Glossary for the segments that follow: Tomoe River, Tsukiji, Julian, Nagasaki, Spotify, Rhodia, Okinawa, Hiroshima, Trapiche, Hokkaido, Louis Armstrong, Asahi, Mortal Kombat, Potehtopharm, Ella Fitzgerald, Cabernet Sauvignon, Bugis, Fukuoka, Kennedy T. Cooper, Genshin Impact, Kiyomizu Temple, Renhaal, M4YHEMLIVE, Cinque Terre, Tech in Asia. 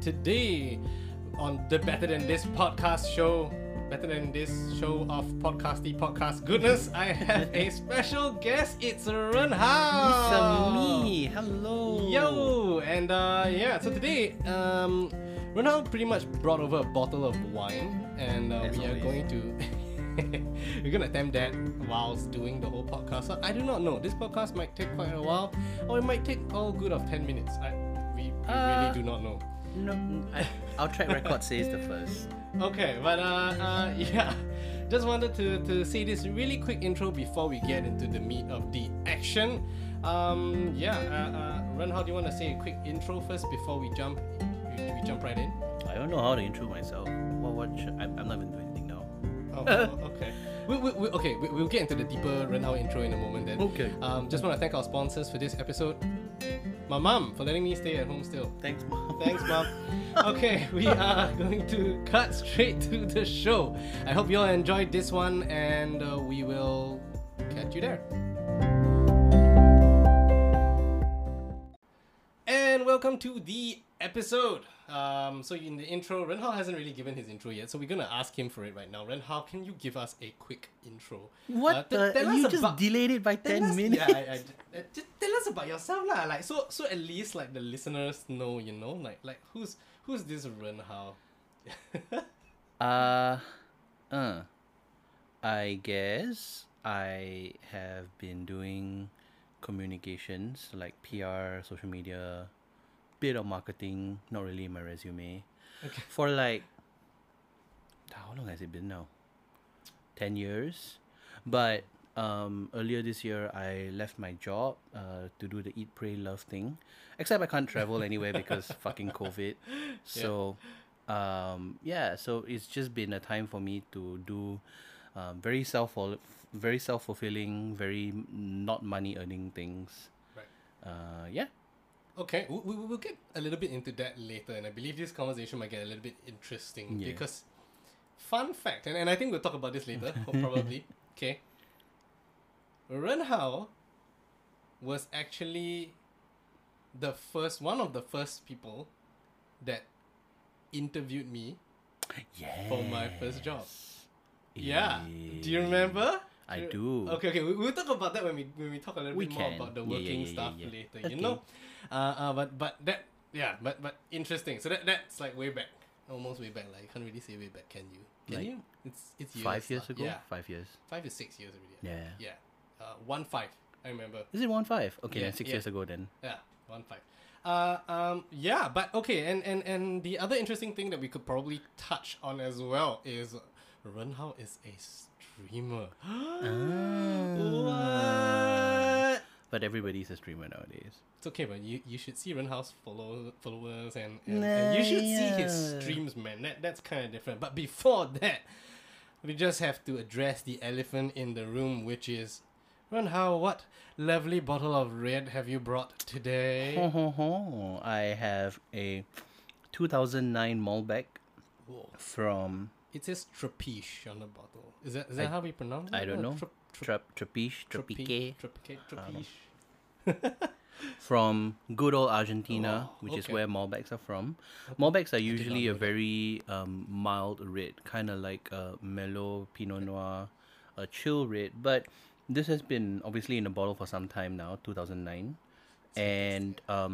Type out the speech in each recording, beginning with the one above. today on the Better Than This podcast show. Better Than This show of podcasty podcast goodness, I have a special guest. It's Renhaal. It's me. Hello. Yo. And yeah, so today, Renhaal pretty much brought over a bottle of wine, and we are going to we're gonna attempt that whilst doing the whole podcast. So I do not know. This podcast might take quite a while, or it might take all good of 10 minutes. We really do not know. No, our track record says the first. Okay, but yeah, just wanted to say this really quick intro before we get into the meat of the action. Renhaal, do you want to say a quick intro first before we jump right in? I don't know how to intro myself. I'm not even doing anything now. Oh, okay. We'll get into the deeper Renhaal intro in a moment then. Okay. Just want to thank our sponsors for this episode. My mom for letting me stay at home still. Thanks, mom. Thanks, mom. Okay, we are going to cut straight to the show. I hope you all enjoyed this one, and we will catch you there. And welcome to the episode. So in the intro, Renhaal hasn't really given his intro yet, so we're gonna ask him for it right now. Renhaal, can you give us a quick intro? What? You just delayed it by 10 minutes. Yeah, I just tell us about yourself, lah. Like so at least like the listeners know, you know, like who's this Renhaal? I guess I have been doing communications like PR, social media, bit of marketing, not really in my resume. Okay. For like, how long has it been now? 10 years. But earlier this year, I left my job to do the eat, pray, love thing. Except I can't travel anywhere because fucking COVID. So, so it's just been a time for me to do very self-fulfilling, very not money-earning things. Right. Okay, we'll get a little bit into that later, and I believe this conversation might get a little bit interesting because, fun fact, and I think we'll talk about this later, probably, okay, Renhaal was actually one of the first people that interviewed me for my first job. Yeah, do you remember? I do. Okay. We'll talk about that when we talk a little bit more about the working stuff later. Okay. You know, but interesting. So that's like way back, almost way back. Like, you can't really say way back, can you? Can you? It's years. 5 years ago. Yeah. 5 years. 5 to 6 years already. Yeah. 15. I remember. Is it 15? Okay, 6 years ago then. Yeah, 15. But okay, and the other interesting thing that we could probably touch on as well is Renhaal is a streamer. What? But everybody's a streamer nowadays. It's okay, but you should see Renhaal's followers and you should see his streams, man. That's kind of different. But before that, we just have to address the elephant in the room, which is, Renhaal, what lovely bottle of red have you brought today? I have a 2009 Malbec from... It says Trapiche on the bottle. Is that how we pronounce it? I don't know. Trapiche. Trapiche. From good old Argentina, which is where Malbecs are from. Okay. Malbecs are usually a very mild red, kind of like a mellow Pinot Noir, a chill red. But this has been obviously in a bottle for some time now, 2009. And I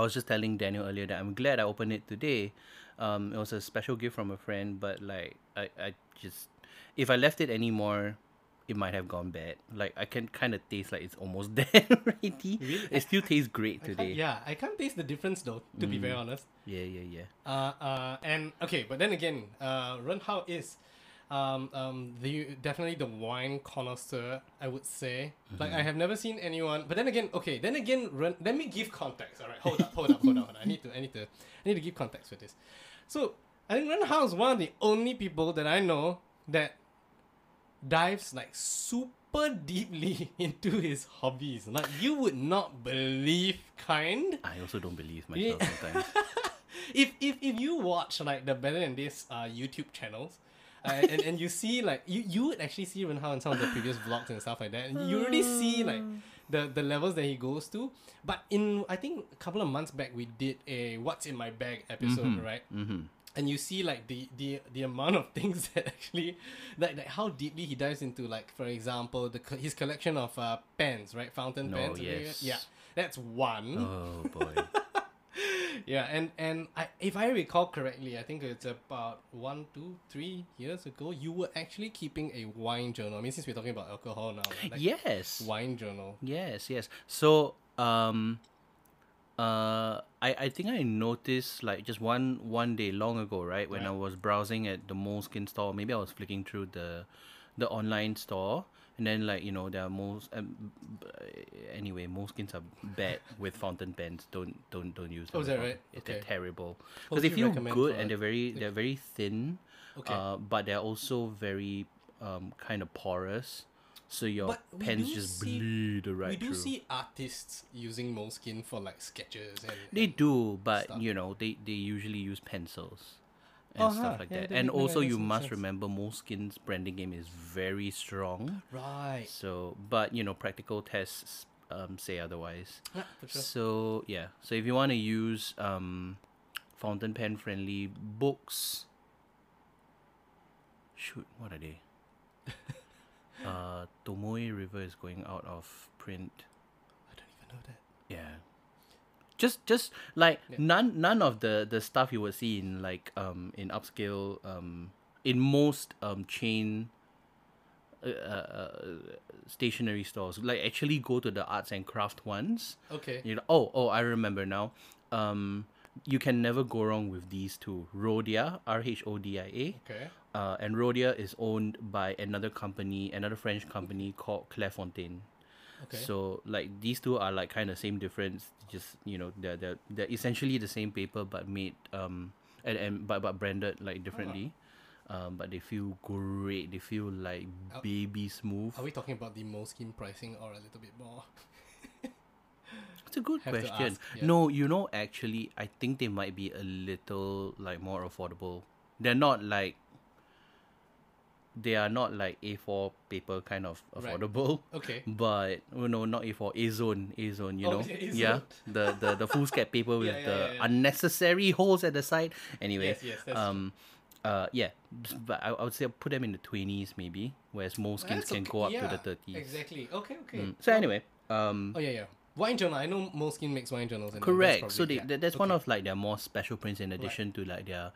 was just telling Daniel earlier that I'm glad I opened it today. It was a special gift from a friend, but like I just, if I left it anymore, it might have gone bad. Like I can kind of taste like it's almost dead already. Really? It still tastes great today. I can't taste the difference though, to be very honest. And okay, but then again, Renhaal is definitely the wine connoisseur, I would say. Mm-hmm. Like I have never seen anyone, but let me give context. All right, hold up. I need to give context for this. So I think Renhaal is one of the only people that I know that dives like super deeply into his hobbies. Like you would not believe kind. I also don't believe myself sometimes. If you watch like the Better Than This YouTube channels. And you see like you would actually see Renhaal in some of the previous vlogs and stuff like that, and you already see like the levels that he goes to. But in, I think a couple of months back, we did a What's in My Bag episode, mm-hmm. right? Mm-hmm. And you see like the amount of things that actually, like how deeply he dives into, like, for example, his collection of pens, right? Fountain pens. Yes. Yeah, that's one. Oh boy. Yeah, and if I recall correctly, I think it's about 1, 2, 3 years ago, you were actually keeping a wine journal. I mean, since we're talking about alcohol now. Like, yes. Wine journal. Yes, yes. So, I think I noticed, like, just one day long ago, right? When I was browsing at the Moleskine store, maybe I was flicking through the online store. And then, like, you know, there are anyway, Moleskines are bad with fountain pens. Don't use them. Oh, is that right? They're terrible. Because they feel good and they're very thin. Okay. But they're also very kind of porous. So your pens just bleed right through. We do see artists using Moleskine for, like, sketches. They do, but, stuff. You know, they usually use pencils. And stuff like that. And also, you must remember, Moleskin's branding game is very strong. Right. So, but, you know, practical tests say otherwise. Yeah, for sure. So, yeah. So, if you want to use fountain pen-friendly books... Shoot, what are they? Tomoe River is going out of print. I don't even know that. Yeah. Just like none of the stuff you would see in, like, in upscale, in most chain stationery stores. Like, actually go to the arts and craft ones. Okay. You know, I remember now. You can never go wrong with these two. Rhodia, RHODIA. Okay. And Rhodia is owned by another company, another French company called Clairefontaine. Okay. So, like, these two are, like, kind of same difference. Just, you know, they're essentially the same paper, but made and but branded, like, differently. But they feel great. They feel like baby smooth. Are we talking about the Moleskine pricing or a little bit more? It's a good question. Ask, yeah. No, you know, actually, I think they might be a little, like, more affordable. They are not like A4 paper kind of affordable. Right. Okay. But not A4, A-zone, you know. A-zone. Yeah. The foolscap paper with the unnecessary holes at the side. Anyway. Yes, that's true. Yeah. But I would say I'll put them in the 20s maybe. Whereas Moleskines can go up to the 30s. Exactly. Okay. So anyway, wine journal. I know Moleskine makes wine journals. Correct. So that's one of, like, their more special prints in addition to, like, their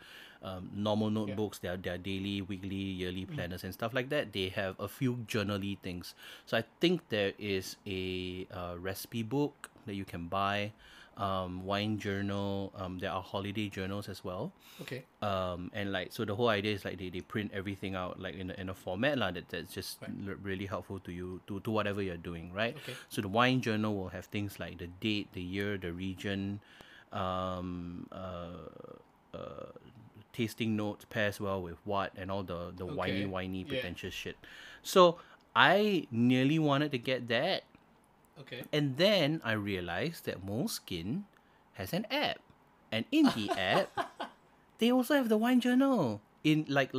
normal notebooks, their daily, weekly, yearly planners and stuff like that. They have a few journal-y things. So I think there is a recipe book that you can buy, wine journal. There are holiday journals as well. Okay. And, like, so the whole idea is, like, they print everything out, like, in a format that's just really helpful to you to whatever you're doing, right? Okay. So the wine journal will have things like the date, the year, the region, tasting notes, pairs well with what, and all the whiny pretentious shit. So I nearly wanted to get that. Okay. And then I realized that Moleskine has an app, and in the app, they also have the wine journal in like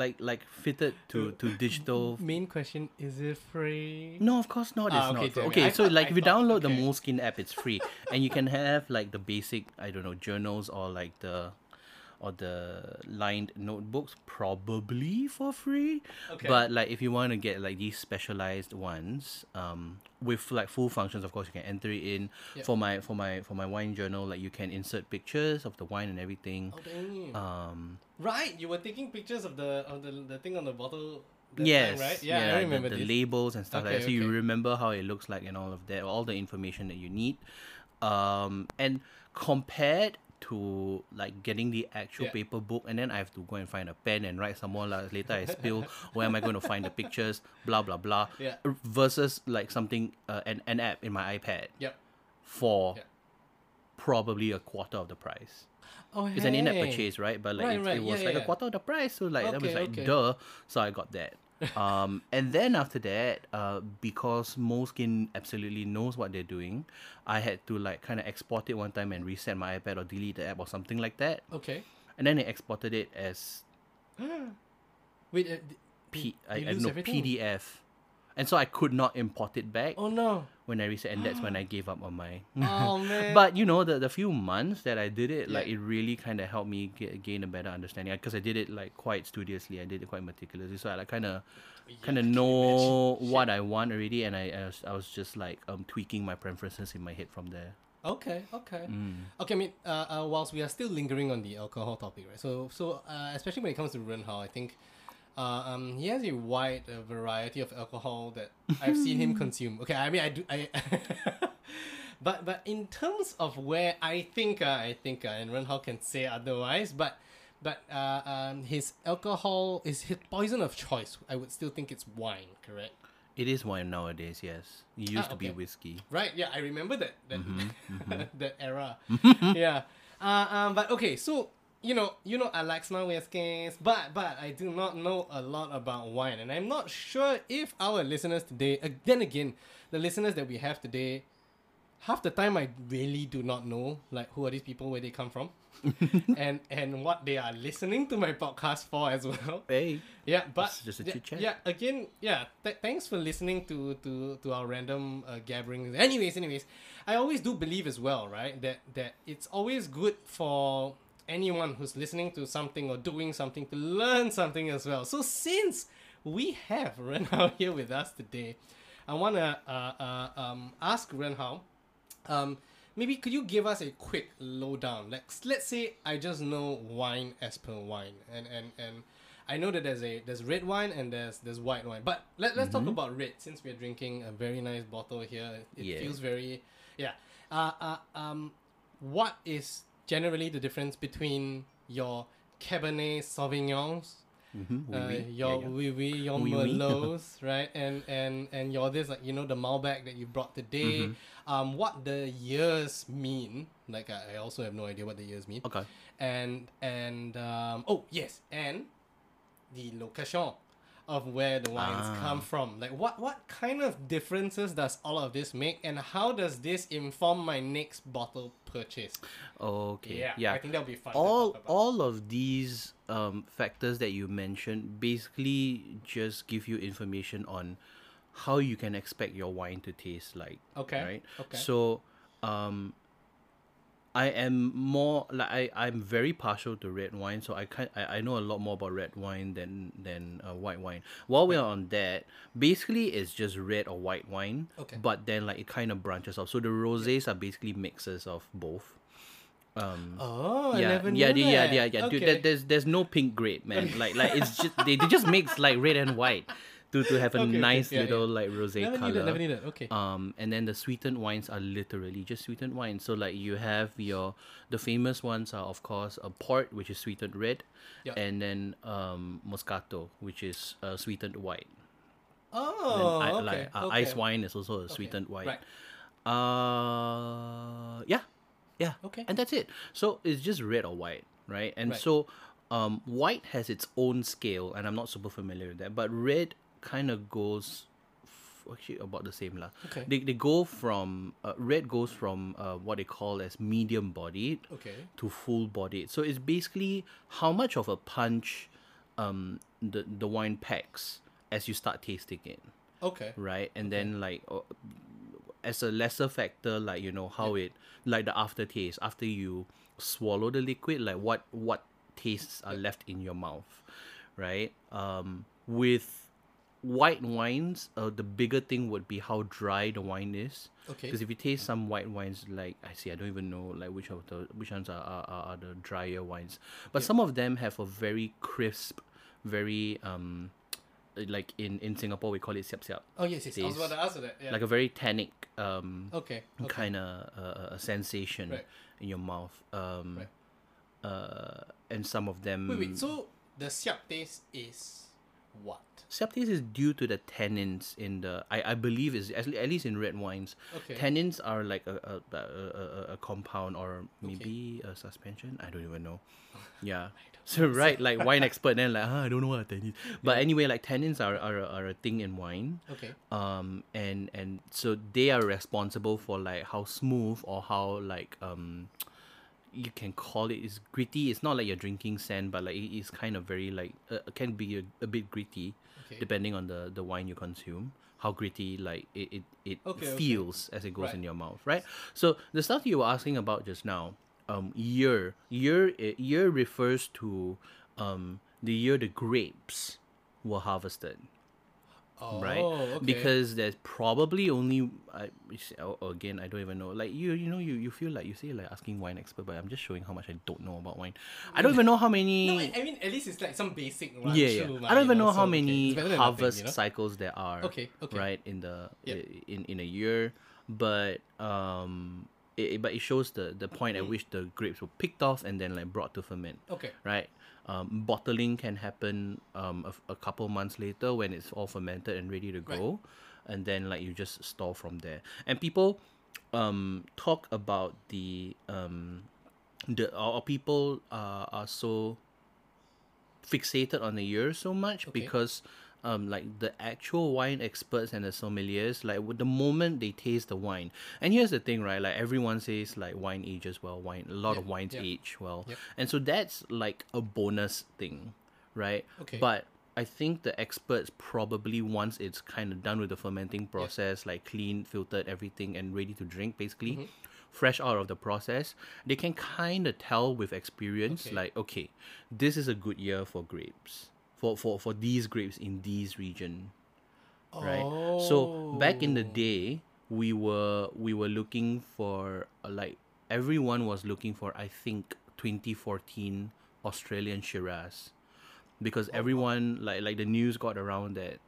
fitted to digital. Main question: is it free? No, of course not. It's not free. Okay, if you download the Moleskine app, it's free, and you can have, like, the basic journals or like the lined notebooks probably for free. Okay. But, like, if you want to get, like, these specialized ones with, like, full functions, of course you can enter it in. Yep. For my wine journal, like, you can insert pictures of the wine and everything. Okay. Right, you were taking pictures of the thing on the bottle. Yes. Time, right? Yeah, I remember the labels and stuff like that. So you remember how it looks like and all of that, all the information that you need. And compared to, like, getting the actual paper book, and then I have to go and find a pen and write some more. Later I spill. Where am I going to find the pictures? Blah blah blah. Yeah. Versus, like, something an app in my iPad. Yep. For probably a quarter of the price. Oh, it's an in-app purchase, right? But, like, it was a quarter of the price. So, like, that was like duh. So I got that. And then after that, because Moleskine absolutely knows what they're doing, I had to, like, kind of export it one time and reset my iPad or delete the app or something like that. Okay. And then they exported it as... Wait, I don't know, PDF. And so I could not import it back. Oh no. When I reset, and that's when I gave up on my... Oh man. But you know, the few months that I did it, like it really kind of helped me gain a better understanding, because I did it like quite studiously. I did it quite meticulously. So I like kind of know what I want already, and I was just like tweaking my preferences in my head from there. Okay, okay. Okay, I mean, whilst we are still lingering on the alcohol topic, right? So especially when it comes to Renhaal, I think he has a wide variety of alcohol that I've seen him consume. Okay, I mean, I do. But in terms of where I think, and Renhaal can say otherwise, but his alcohol is his poison of choice. I would still think it's wine, correct? It is wine nowadays, yes. It used to be whiskey. Right, yeah, I remember that that era. Yeah. But okay, so you know I like my whiskies, but I do not know a lot about wine, and I'm not sure if our listeners today, then again, the listeners that we have today, half the time I really do not know like who are these people, where they come from, and what they are listening to my podcast for as well. Hey, yeah, but it's just a chit chat. Yeah, again, yeah. Thanks for listening to our random gatherings. Anyways, I always do believe as well, right? That it's always good for anyone who's listening to something or doing something to learn something as well. So since we have Renhaal here with us today, I wanna ask Renhaal. Maybe could you give us a quick lowdown? Let's say I just know wine as per wine, and I know that there's red wine and there's white wine. But let's talk about red, since we're drinking a very nice bottle here. It feels very what is generally the difference between your Cabernet Sauvignons, your Wiwi, your Merlots, right, and your this, like, you know, the Malbec that you brought today, what the years mean, like I also have no idea what the years mean. Okay. And oh yes, and the location of where the wines come from, like what kind of differences does all of this make, and how does this inform my next bottle purchase? Okay, yeah. I think that'll be fun. All of these factors that you mentioned basically just give you information on how you can expect your wine to taste like. Okay. Right. Okay. So, I'm very partial to red wine, so I know a lot more about red wine than white wine. While we are on that, basically it's just red or white wine. Okay. But then like it kind of branches off. So the rosés are basically mixes of both. I never knew that. Okay. Dude, there's no pink grape, man. Like it's just they just mix like red and white. To have a like rosé color. Never needed. Okay. And then the sweetened wines are literally just sweetened wines. So like you have the famous ones are of course a port, which is sweetened red, and then Moscato, which is sweetened white. Oh. And ice wine is also a sweetened white. Right. Yeah. Okay. And that's it. So it's just red or white, right? And so, white has its own scale, and I'm not super familiar with that, but red kind of goes actually about the same lah. Okay. They go from red goes from what they call as medium bodied to full bodied. So it's basically how much of a punch the wine packs as you start tasting it. Okay. Right, and then like as a lesser factor, like you know how it like the aftertaste after you swallow the liquid, like what tastes are left in your mouth, right? With white wines, the bigger thing would be how dry the wine is. Okay. Because if you taste some white wines, like I don't even know like which ones are the drier wines, but some of them have a very crisp, very like in Singapore we call it siap siap. Oh yes. I was about to ask that. Yeah. Like a very tannic kind of a sensation in your mouth. And some of them. Wait. So the siap taste is. What? Septis is due to the tannins in the... I believe is at least in red wines. Okay. Tannins are like a compound or maybe a suspension. I don't even know. Yeah. So right, like wine expert then like I don't know what tannins. But anyway, like tannins are a thing in wine. Okay. And so they are responsible for like how smooth or how like you can call it's gritty. It's not like you're drinking sand, but like it is kind of very like can be a bit gritty, depending on the wine you consume. how gritty like it feels as it goes in your mouth, right? So the stuff you were asking about just now, year refers to the year the grapes were harvested. Oh, right, okay. Because there's probably only again I don't even know. Like you feel like you say like asking wine expert, but I'm just showing how much I don't know about wine. I don't even know how many. No, I mean at least it's like some basic one. Yeah. I don't even know how many harvest cycles there are. Okay. Right in the in a year, but it shows the point at which the grapes were picked off and then like brought to ferment. Okay. Right. Bottling can happen a couple months later when it's all fermented and ready to go, and then like you just store from there. And people talk about people are so fixated on the year so much because like the actual wine experts and the sommeliers, like the moment they taste the wine, and here's the thing, right? Like everyone says like wine ages well, a lot of wines age well, and so that's like a bonus thing, right? But I think the experts probably, once it's kind of done with the fermenting process, like clean, filtered, everything and ready to drink basically, fresh out of the process, they can kind of tell with experience like, okay, this is a good year for grapes. For these grapes in these region, right? So back in the day, we were looking for like everyone was looking for, I think, 2014 Australian Shiraz, because everyone like the news got around that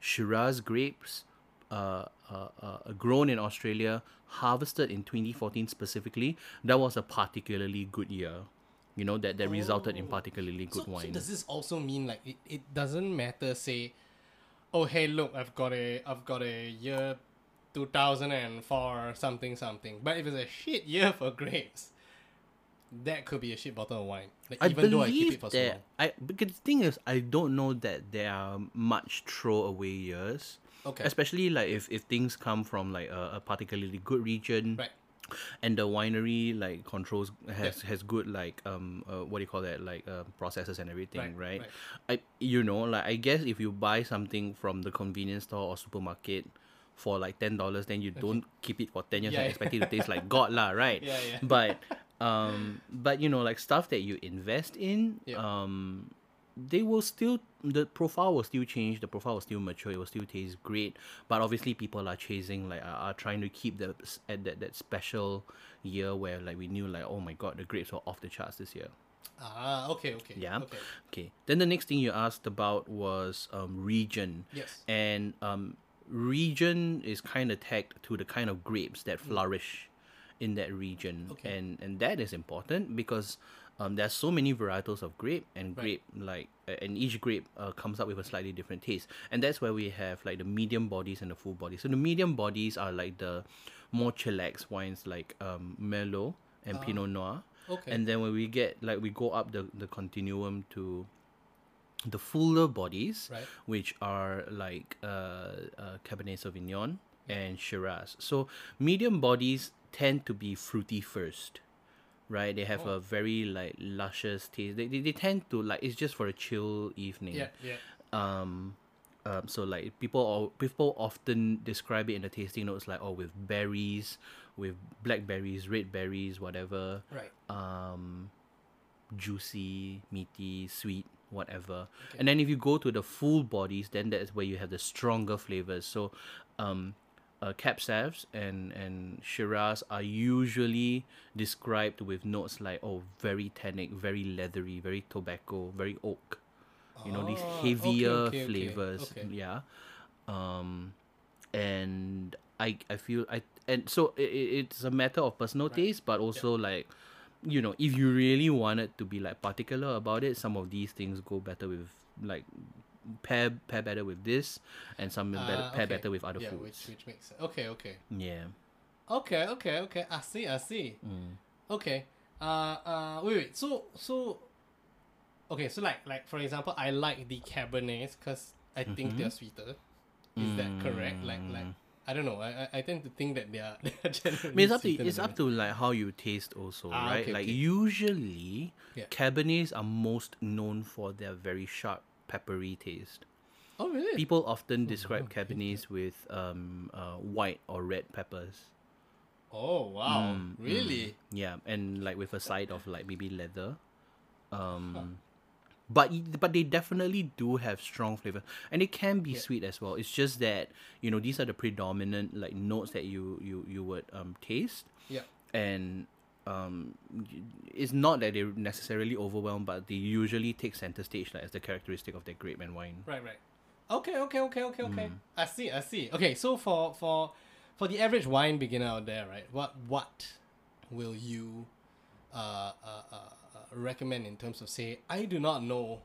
Shiraz grapes grown in Australia, harvested in 2014 specifically, that was a particularly good year. You know, that resulted in particularly good wine. So does this also mean like it doesn't matter, say, oh hey look, I've got a year 2004 something, but if it's a shit year for grapes, that could be a shit bottle of wine. Like, even though I keep it for so long. Because the thing is, I don't know that there are much throwaway years. Okay. Especially like if things come from like a particularly good region. Right. And the winery like controls has good like processes and everything, right? I guess if you buy something from the convenience store or supermarket for like $10, then you don't keep it for 10 years and expect it to taste like God lah, right? Yeah. But you know, like stuff that you invest in, they will still, the profile will still change, the profile will still mature, it will still taste great, but obviously people are chasing, like are trying to keep that special year where like we knew like, oh my god, the grapes were off the charts this year. Then the next thing you asked about was region. Yes. And region is kind of tagged to the kind of grapes that flourish in that region. And that is important because there's so many varietals of grape, and each grape comes up with a slightly different taste, and that's where we have like the medium bodies and the full bodies. So the medium bodies are like the more chillax wines, like Merlot and Pinot Noir. And then when we get like we go up the continuum to the fuller bodies, which are like Cabernet Sauvignon and Shiraz. So medium bodies tend to be fruity first. Right, they have a very like luscious taste. They tend to like, it's just for a chill evening. So like people often describe it in the tasting notes like, oh, with berries, with blackberries, red berries, whatever. Right. Juicy, meaty, sweet, whatever. Okay. And then if you go to the full bodies, then that's where you have the stronger flavors. So, Cab Sauvs and Shiraz are usually described with notes like, oh, very tannic, very leathery, very tobacco, very oak. You know, these heavier flavors. And I feel and so it's a matter of personal taste, but also like, you know, if you really wanted to be like particular about it, some of these things go better with like. Pair better with this, and some pair better with other foods. Which makes sense. Okay. I see. Okay. Wait. So, okay. So like for example, I like the Cabernets because I think they're sweeter. Is that correct? Like I don't know. I tend to think that they are. I mean, it's up to like how you taste also, right? Usually, Cabernets are most known for their very sharp, peppery taste, Oh, really? People often describe Cabernet with white or red peppers. Oh, wow. Really? Yeah, and like with a side of like maybe leather. But they definitely do have strong flavor, and it can be sweet as well. It's just that, you know, these are the predominant like notes that you would taste. Yeah. And it's not that they're necessarily overwhelmed, but they usually take center stage like as the characteristic of their grape and wine. Right, right. Okay. I see. Okay, so for the average wine beginner out there, right? What will you recommend in terms of, say, I do not know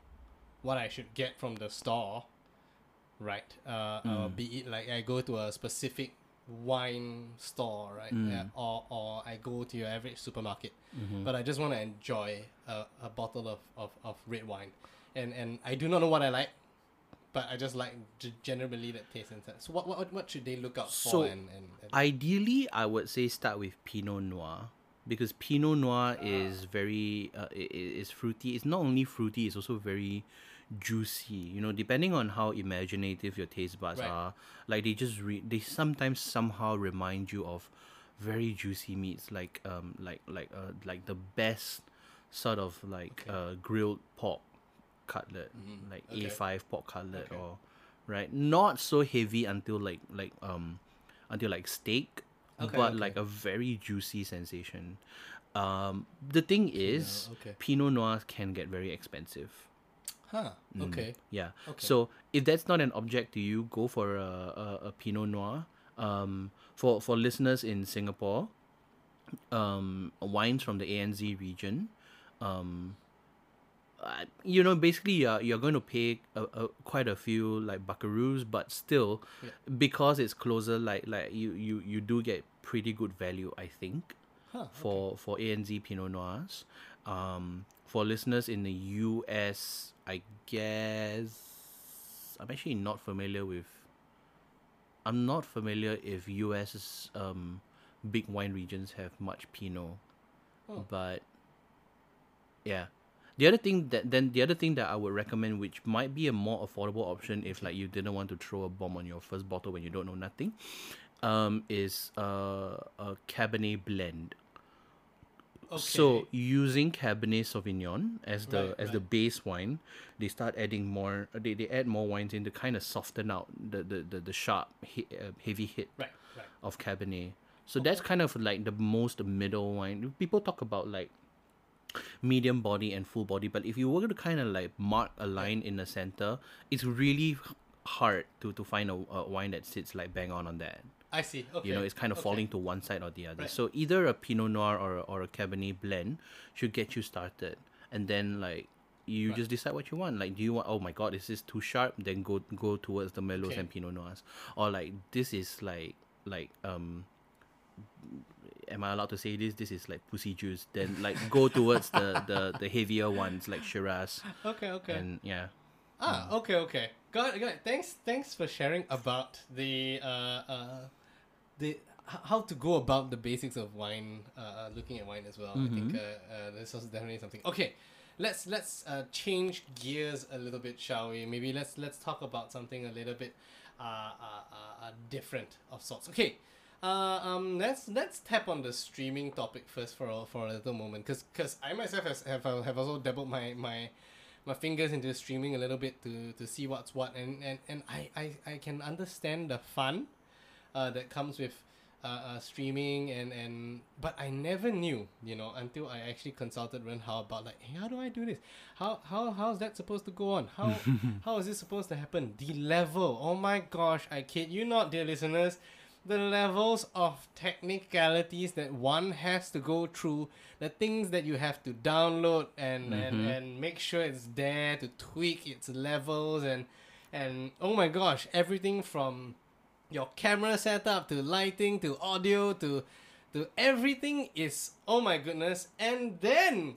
what I should get from the store, right? Be it like I go to a specific wine store, right, or I go to your average supermarket, but I just want to enjoy a bottle of red wine, and I do not know what I like, but I just like generally that taste and stuff. So what should they look out for? And ideally, I would say start with Pinot Noir, because Pinot Noir is very is fruity. It's not only fruity; it's also very juicy, you know, depending on how imaginative your taste buds are. Like they sometimes somehow remind you of very juicy meats, like the best sort of grilled pork cutlet, like A5 pork cutlet, or not so heavy until steak, but like a very juicy sensation. The thing is, Pinot Noir can get very expensive. So if that's not an object to you, go for a Pinot Noir. For listeners in Singapore, wines from the ANZ region, basically you're going to pay quite a few like buckaroos, but still, because it's closer, like you do get pretty good value, I think, for ANZ Pinot Noirs. For listeners in the US, I guess I'm not familiar if US big wine regions have much Pinot. But yeah, the other thing that I would recommend, which might be a more affordable option if like you didn't want to throw a bomb on your first bottle when you don't know nothing, is a Cabernet blend. So using Cabernet Sauvignon as the base wine, they start adding more. They add more wines in to kind of soften out the sharp heavy hit of Cabernet. So that's kind of like the most middle wine. People talk about like medium body and full body, but if you were to kind of like mark a line in the center, it's really hard to find a wine that sits like bang on that. I see. Okay. You know, it's kind of falling to one side or the other. Right. So either a Pinot Noir or a Cabernet blend should get you started, and then like you just decide what you want. Like, do you want? Oh my God, is this too sharp? Then go towards the Merlots and Pinot Noirs, or like this is like. Am I allowed to say this? This is like pussy juice. Then like go towards the heavier ones like Shiraz. Okay. And yeah. Okay. Got it. Thanks for sharing about the how to go about the basics of wine, looking at wine as well. I think this was definitely something. Okay, let's change gears a little bit, shall we? Maybe let's talk about something a little bit different of sorts. Okay, let's tap on the streaming topic first for a little moment, because I myself have also dabbled my fingers into streaming a little bit to see what's what, and I can understand the fun that comes with streaming, but I never knew, you know, until I actually consulted Renhaal about like, hey, how do I do this? How's that supposed to go on? How is this supposed to happen? The level, oh my gosh, I kid you not, dear listeners, the levels of technicalities that one has to go through, the things that you have to download and make sure it's there, to tweak its levels, and oh my gosh, everything from your camera setup to lighting to audio to everything is, oh my goodness, and then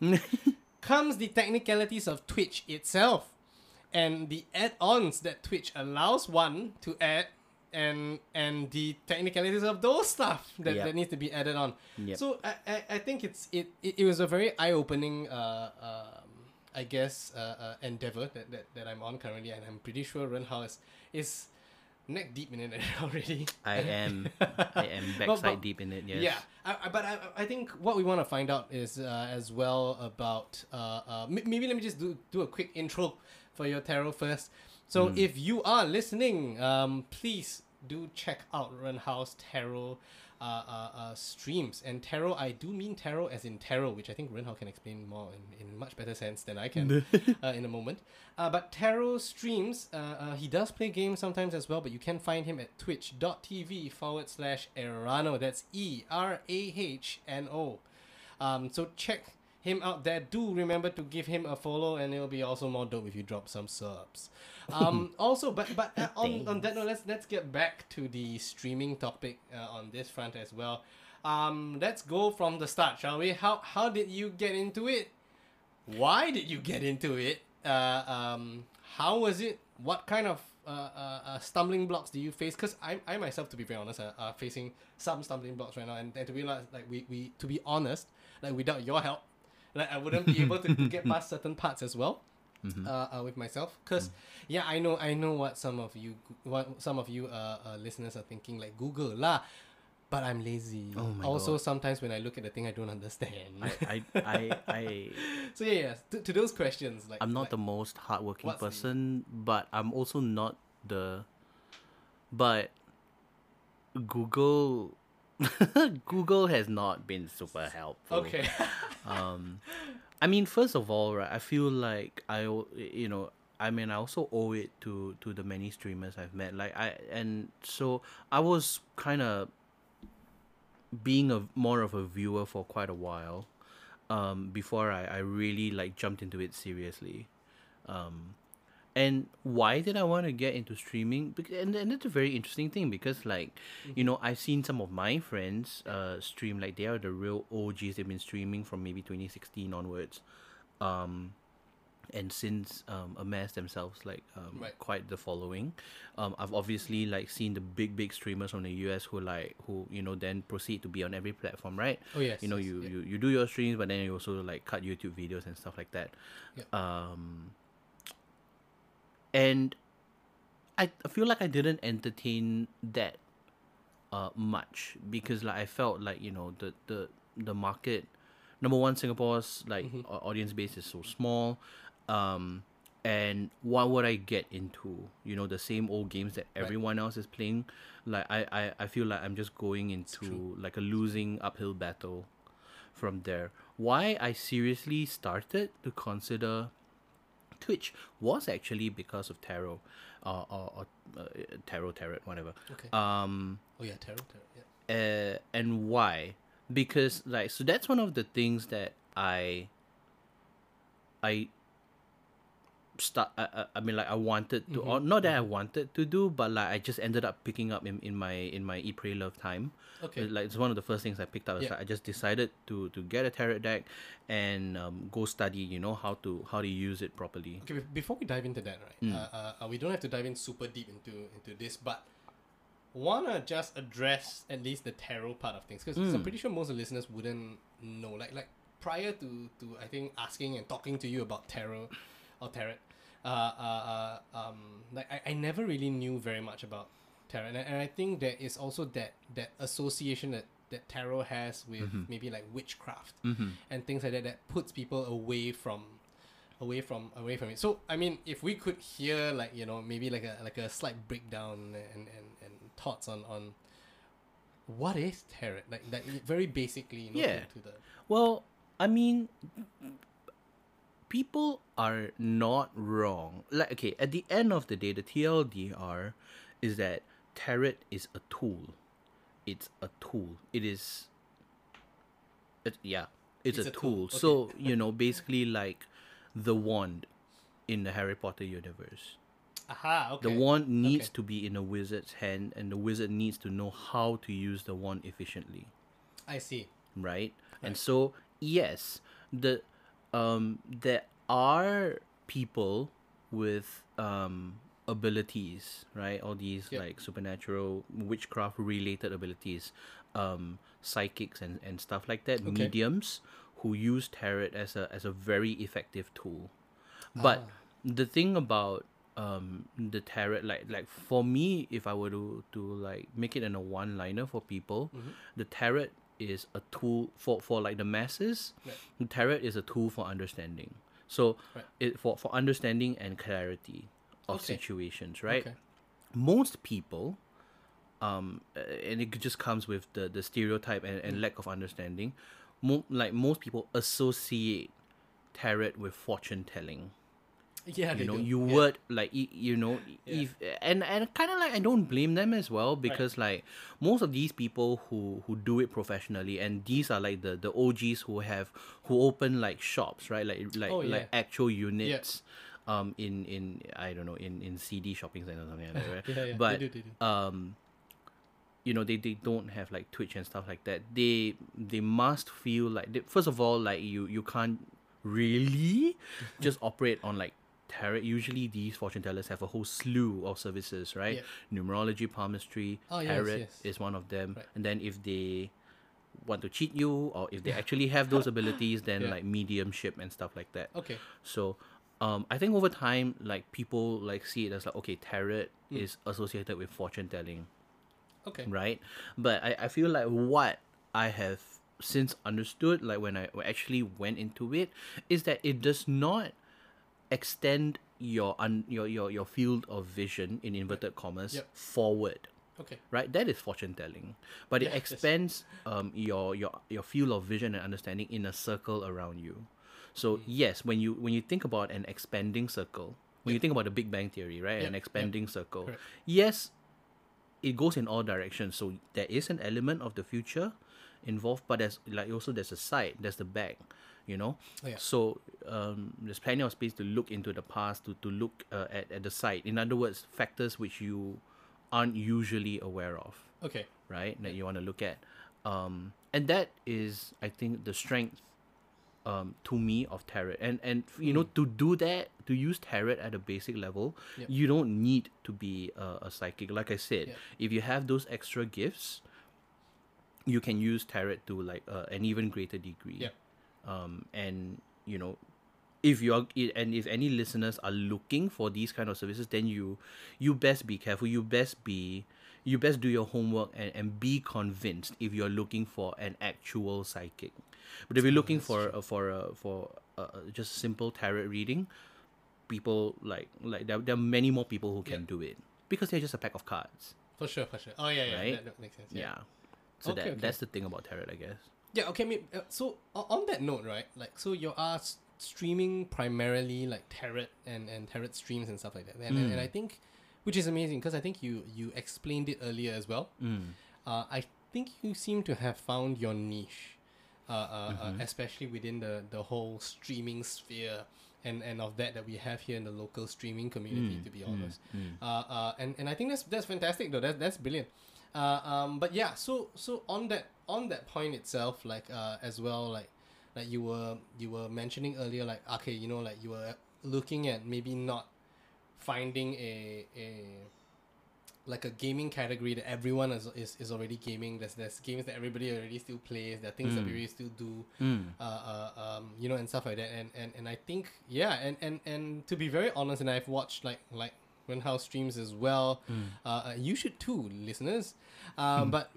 comes the technicalities of Twitch itself and the add-ons that Twitch allows one to add, and the technicalities of those stuff that needs to be added on. So I think it was a very eye-opening I guess, endeavor that I'm on currently, and I'm pretty sure Renhaal is neck deep in it already. I am backside deep in it. Yes. Yeah, I think what we want to find out is as well about maybe let me just do a quick intro for your tarot first. So if you are listening, please do check out Renhaal's tarot streams. And tarot, I do mean tarot as in tarot, which I think Renhaal can explain more in much better sense than I can in a moment. But tarot streams, he does play games sometimes as well, but you can find him at twitch.tv/Erahno. That's Erahno. So check him out there. Do remember to give him a follow, and it'll be also more dope if you drop some subs. Also, but on that note, let's get back to the streaming topic on this front as well. Let's go from the start, shall we? How did you get into it? Why did you get into it? How was it? What kind of stumbling blocks do you face? Because I myself, to be very honest, are facing some stumbling blocks right now, and to be honest, like we to be honest, like without your help, like I wouldn't be able to get past certain parts as well, with myself. Cause yeah, I know what some of you listeners are thinking, like Google lah, but I'm lazy. Oh my also, God. Sometimes when I look at the thing, I don't understand. I So yeah, to those questions, like I'm not the most hardworking person, but I'm also not the. But Google has not been super helpful. Okay. I mean, first of all, right, I feel like I also owe it to the many streamers I've met. Like so I was kind of being more of a viewer for quite a while, before I really like jumped into it seriously. And why did I want to get into streaming? And that's a very interesting thing because, like, I've seen some of my friends stream. Like, they are the real OGs. They've been streaming from maybe 2016 onwards. And since amassed themselves, like, quite the following. I've obviously, like, seen the big streamers from the US who then proceed to be on every platform, right? Oh, yes. You do your streams, but then you also, like, cut YouTube videos and stuff like that. Yep. And I feel like I didn't entertain that much because, like, I felt like, the market, number one, Singapore's, like, audience base is so small. And what would I get into? The same old games that everyone else is playing. Like, I feel like I'm just going into, like, a losing uphill battle from there. Why I seriously started to consider Twitch was actually because of tarot, or tarot, whatever. Okay. Oh yeah, tarot. Yeah. And why? Because so that's one of the things that I wanted to, or not that I wanted to do, but like I just ended up picking up in my Eat, Pray, Love time. Okay. Like it's one of the first things I picked up. Yeah. Like I just decided to get a tarot deck and go study, how to use it properly. Okay, before we dive into that, right? We don't have to dive in super deep into this, but wanna just address at least the tarot part of things because I'm pretty sure most of the listeners wouldn't know. Like prior to I think asking and talking to you about tarot or tarot. I never really knew very much about tarot, and I think there is also that association that tarot has with maybe like witchcraft and things like that puts people away from it. So I mean, if we could hear maybe like a slight breakdown and thoughts on what is tarot, like very basically, Well, I mean, people are not wrong. Like, okay, at the end of the day, the TLDR is that tarot is a tool. It's a tool. It's a tool. Okay. So, basically like the wand in the Harry Potter universe. Aha, okay. The wand needs to be in a wizard's hand, and the wizard needs to know how to use the wand efficiently. I see. Right? And so, yes, there are people with abilities, right? All these like supernatural, witchcraft-related abilities, psychics and stuff like that, mediums who use tarot as a very effective tool. But the thing about the tarot, like for me, if I were to like make it in a one-liner for people, the tarot is a tool for like the masses. The tarot is a tool for understanding. So it for understanding and clarity of situations, right? Most people, and it just comes with the stereotype and lack of understanding. Most people associate tarot with fortune telling. Yeah, you know, you would like, you know, if and kind of like I don't blame them as well, because like most of these people who do it professionally, and these are like the OGs who open like shops, right? Like actual units, in I don't know, in CD shopping centers or something like that, right? But they do. You know, they don't have like Twitch and stuff like that. They must feel like first of all, like you can't really just operate on like tarot. Usually these fortune tellers have a whole slew of services, right? Numerology, palmistry, tarot is one of them. And then if they want to cheat you, or if they actually have those abilities, then like mediumship and stuff like that. So I think over time, like people like see it as like, okay, tarot is associated with fortune telling. Right? But I feel like what I have since understood, like when I actually went into it, is that it does not extend your field of vision, in inverted commas, forward. Right? That is fortune telling. But it expands your field of vision and understanding in a circle around you. So yes, when you think about an expanding circle, when you think about the Big Bang Theory, right? An expanding circle. Yes, it goes in all directions. So there is an element of the future involved, but there's like also there's a side, there's the back, you know. So there's plenty of space to look into the past, to look at the side. In other words, factors which you aren't usually aware of. Right, that you want to look at, and that is, I think, the strength, to me, of tarot. And you know, to do that, to use tarot at a basic level, you don't need to be a psychic. Like I said, if you have those extra gifts, you can use tarot to like an even greater degree. And you know, if you are, and if any listeners are looking for these kind of services, then you best be careful. You best do your homework and be convinced if you're looking for an actual psychic. But if you're looking for just simple tarot reading, people like there are many more people who can do it, because they're just a pack of cards. For sure. Oh yeah, right? That makes sense. Yeah. So that's the thing about tarot, I guess. Yeah. Okay. Maybe, so on that note, right? Like, so you are streaming primarily like tarot and tarot streams and stuff like that, and I think. Which is amazing, because I think you explained it earlier as well. I think you seem to have found your niche, especially within the whole streaming sphere and of that we have here in the local streaming community, to be honest. And I think that's fantastic though. That's brilliant. But yeah, so on that point itself, like as well, like you were mentioning earlier, like okay, you know, like you were looking at maybe not finding a gaming category that everyone is already gaming. There's games that everybody already still plays. There are things that we really still do, you know, and stuff like that. And I think and to be very honest, and I've watched like Renhaal streams as well. You should too, listeners. But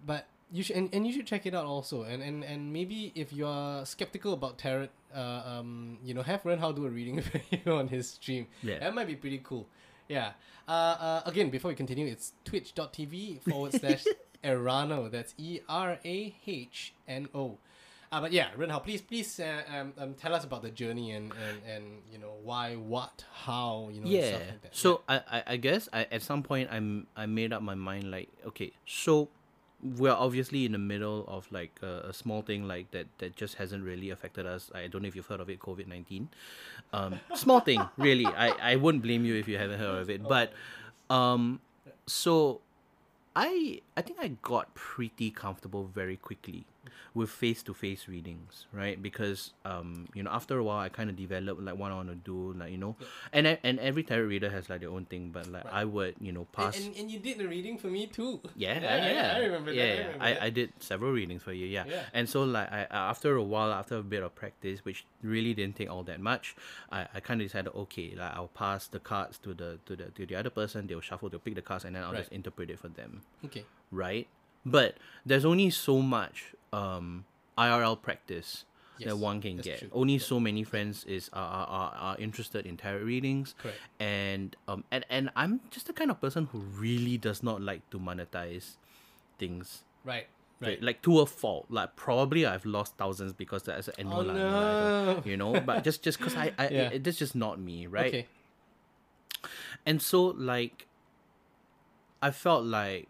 you should and you should check it out also. And maybe if you're skeptical about tarot, you know, have Renhaal do a reading for you on his stream. That might be pretty cool. Again, before we continue, it's twitch.tv/Erahno. That's Erahno. But yeah, Renhaal, please tell us about the journey and you know, why, what, how, you know, and stuff like that. So I guess at some point I made up my mind, like, okay, so we're obviously in the middle of like a small thing like that just hasn't really affected us. I don't know if you've heard of it, COVID-19. Small thing, really. I wouldn't blame you if you haven't heard of it. But so I think I got pretty comfortable very quickly with face-to-face readings, right? Because you know, after a while I kind of developed like what I want to do, like, you know, and every tarot reader has like their own thing, but like I would, you know, pass and you did the reading for me too. I remember that. I did several readings for you. And so like I, after a while, after a bit of practice, which really didn't take all that much, I kind of decided, okay, like I'll pass the cards to the other person. They'll shuffle, they'll pick the cards, and then I'll just interpret it for them. Okay. Right? But there's only so much IRL practice that one can get. True. Only so many friends are interested in tarot readings. Correct. And I'm just the kind of person who really does not like to monetize things. Right. Like to a fault. Like probably I've lost thousands because that's an annual you know, but just because that's just not me, right? Okay. And so like I felt like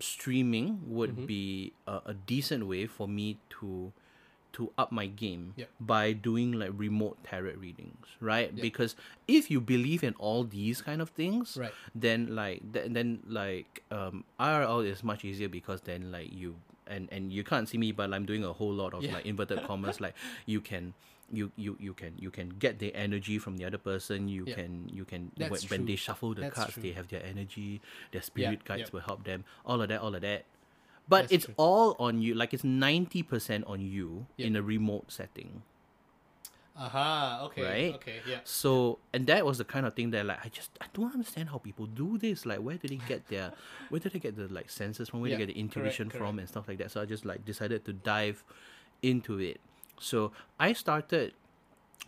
streaming would be a decent way for me to up my game by doing like remote tarot readings, right? Because if you believe in all these kind of things, then IRL is much easier, because then like you and you can't see me, but I'm doing a whole lot of like inverted commas, like you can get the energy from the other person. You can when they shuffle the cards, they have their energy, their spirit guides will help them, all of that. But that's it's all on you. Like it's 90% on you in a remote setting. Okay. Right? Okay. Yeah. So and that was the kind of thing that like I don't understand how people do this. Like where do they get the like senses from, where do they get the intuition from and stuff like that. So I just like decided to dive into it. So I started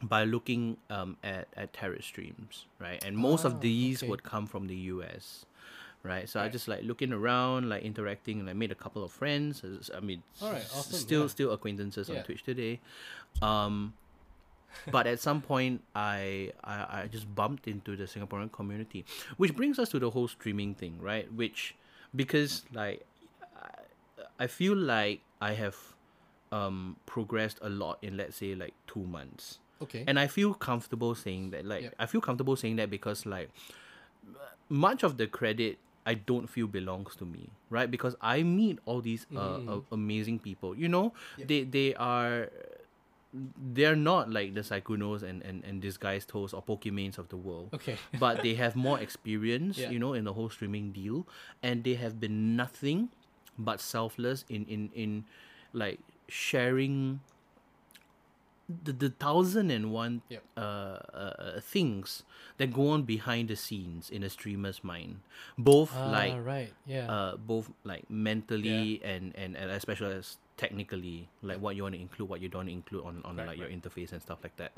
by looking at tarot streams, right? And most of these would come from the US. Right, so I just like looking around, like interacting, and I made a couple of friends. I mean, still acquaintances on Twitch today. But at some point, I just bumped into the Singaporean community, which brings us to the whole streaming thing, right? Which, because like, I feel like I have progressed a lot in, let's say, like 2 months. Okay. And I feel comfortable saying that, like, because like, much of the credit I don't feel belongs to me, right? Because I meet all these amazing people, you know. They're not like the Saikunos and Disguised Toes or Pokemanes of the world, but they have more experience you know, in the whole streaming deal, and they have been nothing but selfless in like sharing the 1,001 things that go on behind the scenes in a streamer's mind, both like mentally and especially as technically, like what you want to include, what you don't include on your interface and stuff like that.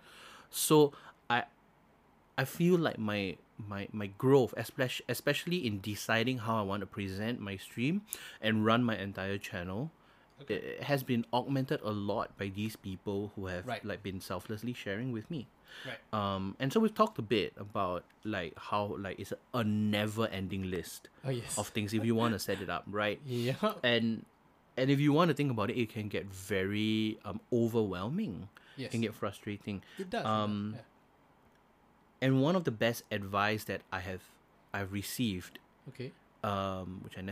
So I feel like my growth, especially in deciding how I want to present my stream and run my entire channel, it has been augmented a lot by these people who have like been selflessly sharing with me. And so we've talked a bit about like how like it's a never-ending list of things if you want to set it up, right? And if you want to think about it, it can get very overwhelming. It can get frustrating. It does. And one of the best advice that I've received. Which I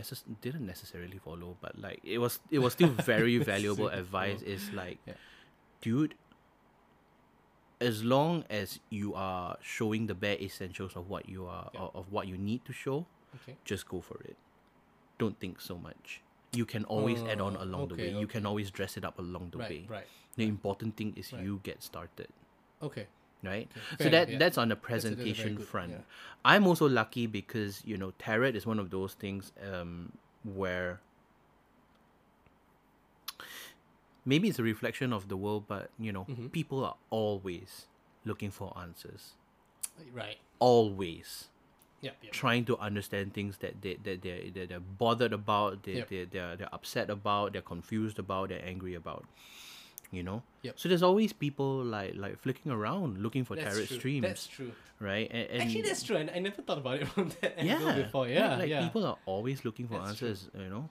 didn't necessarily follow, but like it was still very valuable advice. Is like, dude, as long as you are showing the bare essentials of what you are of what you need to show, just go for it. Don't think so much. You can always add on along the way. You can always dress it up along the way. The important thing is you get started. Right? So that's on the presentation front. I'm also lucky because, you know, tarot is one of those things where maybe it's a reflection of the world, but, you know, people are always looking for answers. Always. Trying to understand things that they're bothered about, they're upset about, they're confused about, they're angry about. You know, so there's always people like flicking around looking for tarot streams. That's true, right? And actually, that's true. And I never thought about it from that angle before. People are always looking for answers. True. You know,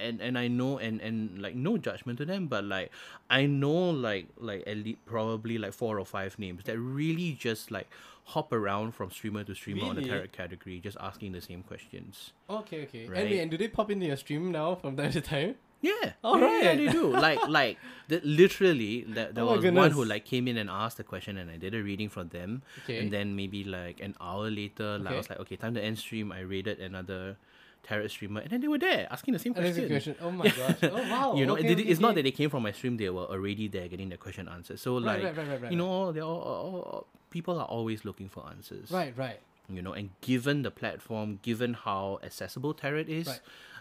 and I know, and like no judgment to them, but like I know, like at least probably like 4 or 5 names that really just like hop around from streamer to streamer on the tarot category, just asking the same questions. Okay, right? And do they pop into your stream now from time to time? Yeah. All right. Yeah, they do. Like literally, there was one who like came in and asked the question, and I did a reading for them. Okay. And then maybe like an hour later, like, I was like, okay, time to end stream. I raided another tarot streamer, and then they were there asking the same question. Oh my gosh! Oh wow! You know, it's not that they came from my stream; they were already there getting their question answered. So like, you know, they're all people are always looking for answers. Right, right. You know, and given the platform, given how accessible tarot is,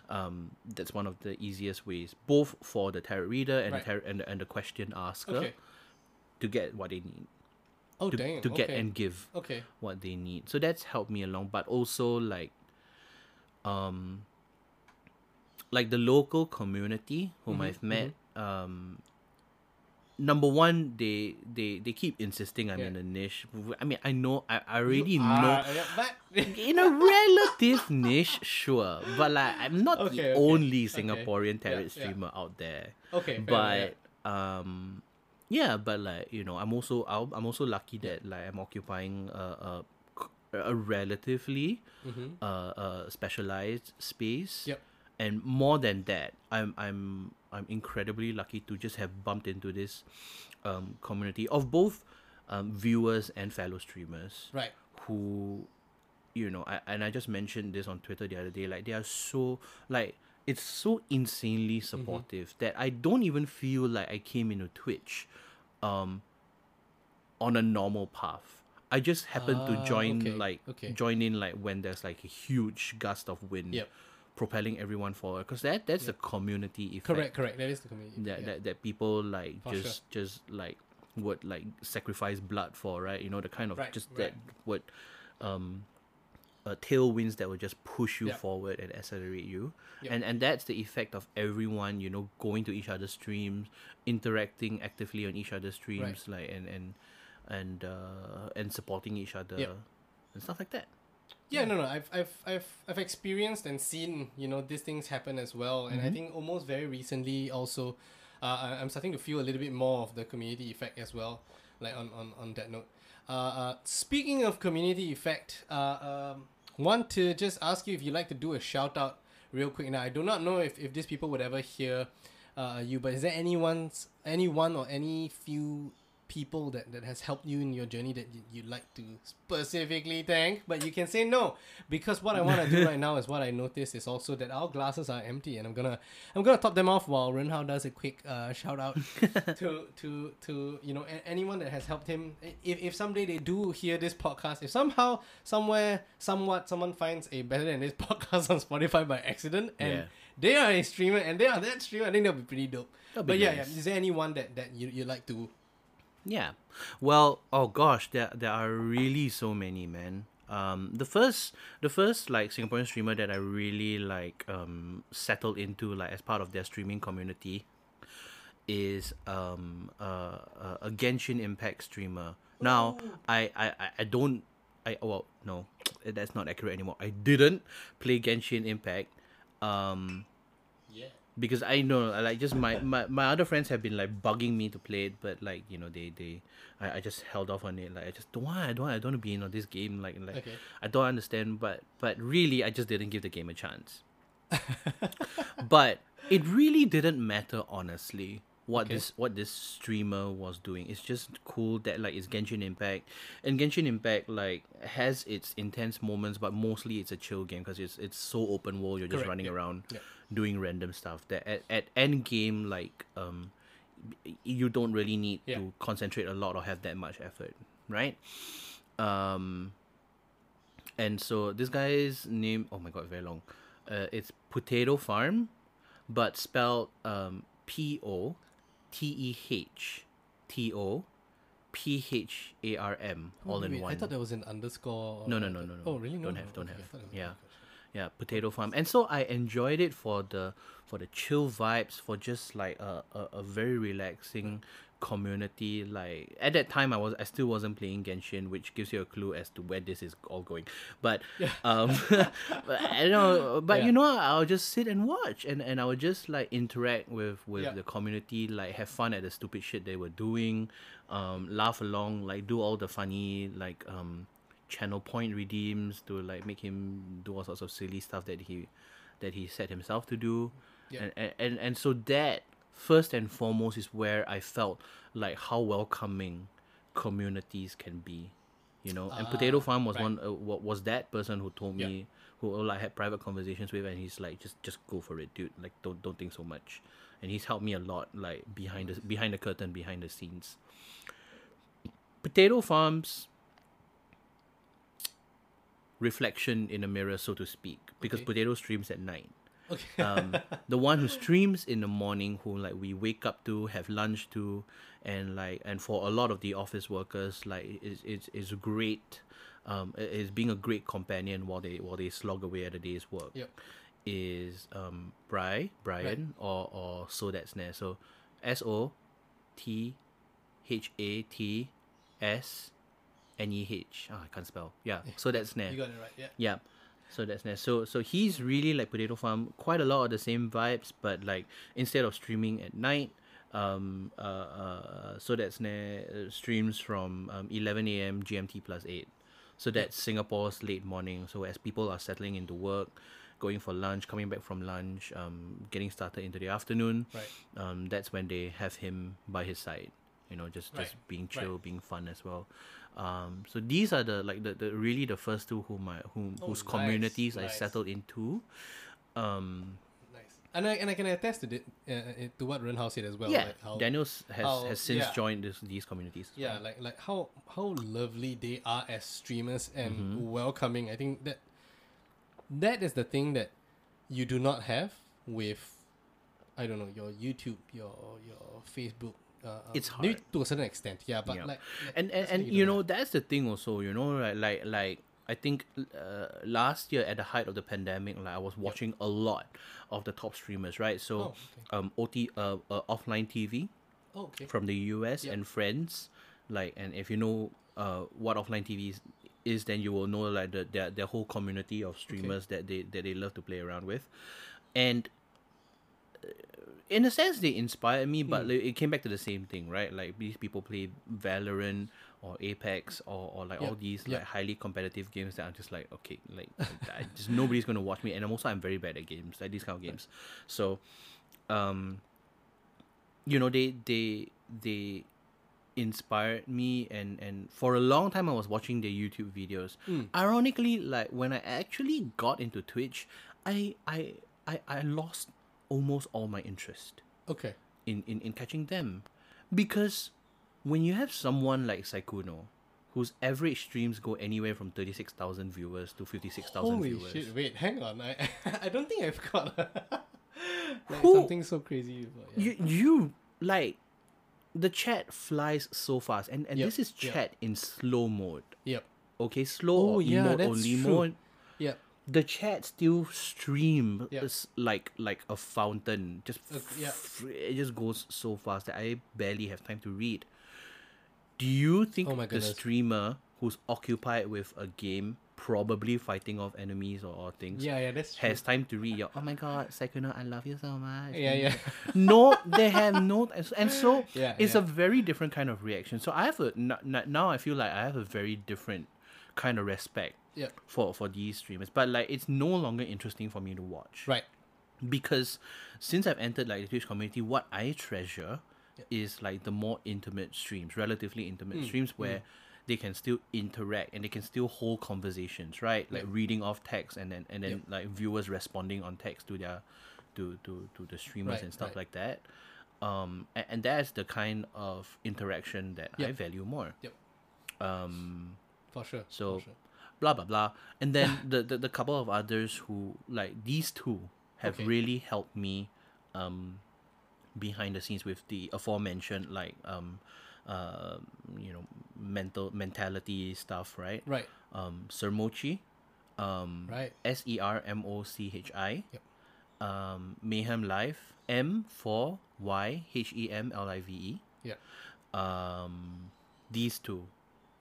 that's one of the easiest ways, both for the tarot reader and the tarot and the question asker, to get what they need. Oh, to get and give what they need. So that's helped me along, but also like the local community whom I've met, number one, they keep insisting I'm in a niche. I mean, I know, I already know, but in a relative niche, sure, but like I'm not the only Singaporean tarot streamer out there. Okay, but yeah, but like, you know, I'm also lucky that like I'm occupying a relatively specialized space, and more than that, I'm incredibly lucky to just have bumped into this community of both viewers and fellow streamers, right? Who, you know, I just mentioned this on Twitter the other day. Like, they are so like, it's so insanely supportive that I don't even feel like I came into Twitch, on a normal path. I just happened to join in like when there's like a huge gust of wind propelling everyone forward, because that's the community effect. Correct. That is the community. That people like just like would like sacrifice blood for, right? You know, the kind of that would tailwinds that would just push you forward and accelerate you, and that's the effect of everyone, you know, going to each other's streams, interacting actively on each other's streams, like and supporting each other and stuff like that. Yeah, no, I've experienced and seen, you know, these things happen as well, and I think almost very recently also, I'm starting to feel a little bit more of the community effect as well. Like on that note, speaking of community effect, want to just ask you if you'd like to do a shout out real quick. Now, I do not know if these people would ever hear you, but is there anyone or any few people that has helped you in your journey that you'd like to specifically thank? But you can say no, because what I want to do right now is, what I noticed is also that our glasses are empty, and I'm gonna top them off while Renhaal does a quick shout out to you know, anyone that has helped him. If someday they do hear this podcast, if somehow someone finds a Better Than This podcast on Spotify by accident, and they are a streamer and they are that streamer, I think that'll be pretty dope. But is there anyone that you like to? Yeah, well, oh gosh, there are really so many, man. The first like Singaporean streamer that I really like settled into like as part of their streaming community is a Genshin Impact streamer. Now no, that's not accurate anymore. I didn't play Genshin Impact. Because I know, like, just my other friends have been like bugging me to play it, but like, you know, I just held off on it. Like, I just don't want to be in on this game. I don't understand, but really, I just didn't give the game a chance. But it really didn't matter, honestly, what this streamer was doing. It's just cool that like it's Genshin Impact, and Genshin Impact like has its intense moments, but mostly it's a chill game because it's so open world. You're just running around. Yeah. Doing random stuff that at end game, like you don't really need to concentrate a lot or have that much effort, right? And so this guy's name, oh my god, very long. It's Potehtopharm, but spelled Potehtopharm, all in one. I thought there was an underscore. No. Oh really? Don't have. Yeah. Yeah, Potehtopharm. And so I enjoyed it for the chill vibes, for just like a very relaxing community. Like at that time, I still wasn't playing Genshin, which gives you a clue as to where this is all going. But I don't know. But you know, I'll just sit and watch, and I would just like interact with the community, like have fun at the stupid shit they were doing, laugh along, like do all the funny like channel point redeems to like make him do all sorts of silly stuff that he set himself to do, Yeah. And so that, first and foremost, is where I felt like how welcoming communities can be, you know. And Potehtopharm was one was that person who told me, yeah, who I had private conversations with, and he's like, just go for it, dude. Like, don't think so much. And he's helped me a lot, like behind the curtain, behind the scenes. Potehtopharm's reflection in a mirror, so to speak, because Potato streams at night. Okay. The one who streams in the morning, who like we wake up to, have lunch to, and for a lot of the office workers, like it's great. Is being a great companion while they slog away at the day's work. Yep. Is Brian or Sothatsneh. So SOTHATSNEH. I can't spell. Yeah. Sothatsneh. You got it right. Yeah. Yeah. Sothatsneh. So he's really like Potehtopharm, quite a lot of the same vibes, but like instead of streaming at night, Sothatsneh streams from 11 a.m. GMT+8. So that's Singapore's late morning. So as people are settling into work, going for lunch, coming back from lunch, getting started into the afternoon, that's when they have him by his side. You know, just being chill, being fun as well. So these are the like the really the first two whose communities I settled into. And I can attest to it, to what Renhaal said as well. Yeah, like Daniel has since joined these communities. Yeah, well, like how lovely they are as streamers and welcoming. I think that is the thing that you do not have with, I don't know, your YouTube, your Facebook. It's hard. Maybe to a certain extent, yeah. But you know that's the thing also. You know, like I think last year at the height of the pandemic, like I was watching a lot of the top streamers, right? So, OT offline TV, from the US and friends, like, and if you know what offline TV is, then you will know like their whole community of streamers that they love to play around with, and. In a sense, they inspired me, but it came back to the same thing, right? Like these people play Valorant or Apex or like all these like highly competitive games that I'm just like, okay, like I just nobody's gonna watch me, and I'm very bad at games, like these kind of games. So, you know, they inspired me, and for a long time I was watching their YouTube videos. Ironically, like when I actually got into Twitch, I lost almost all my interest in catching them, because when you have someone like Saikuno, whose average streams go anywhere from 36,000 viewers to 56,000 viewers. Holy shit, wait, hang on. I don't think I've got like something so crazy. But yeah. You like the chat flies so fast, and this is chat in slow mode. Yep. Okay, slow or emote only mode. Yep. The chat still streams like a fountain. Just it just goes so fast that I barely have time to read. Do you think the streamer who's occupied with a game, probably fighting off enemies or things, that's true, has time to read? Oh my god, Saikuno, I love you so much. Yeah. No, they have no, and so it's a very different kind of reaction. So I have now I feel like I have a very different kind of respect. Yeah. For these streamers, but like it's no longer interesting for me to watch, right? Because since I've entered like the Twitch community, what I treasure is like the more intimate streams, relatively intimate streams where they can still interact and they can still hold conversations, right? Like reading off text and then like viewers responding on text to their to the streamers and stuff like that. And that's the kind of interaction that I value more. Yep. For sure. So. For sure. Blah blah blah, and then the couple of others who like these two have really helped me, behind the scenes with the aforementioned like you know mentality stuff, right? Right. Sermochi, SERMOCHI, Mayhem Life, M4YHEMLIVE, these two.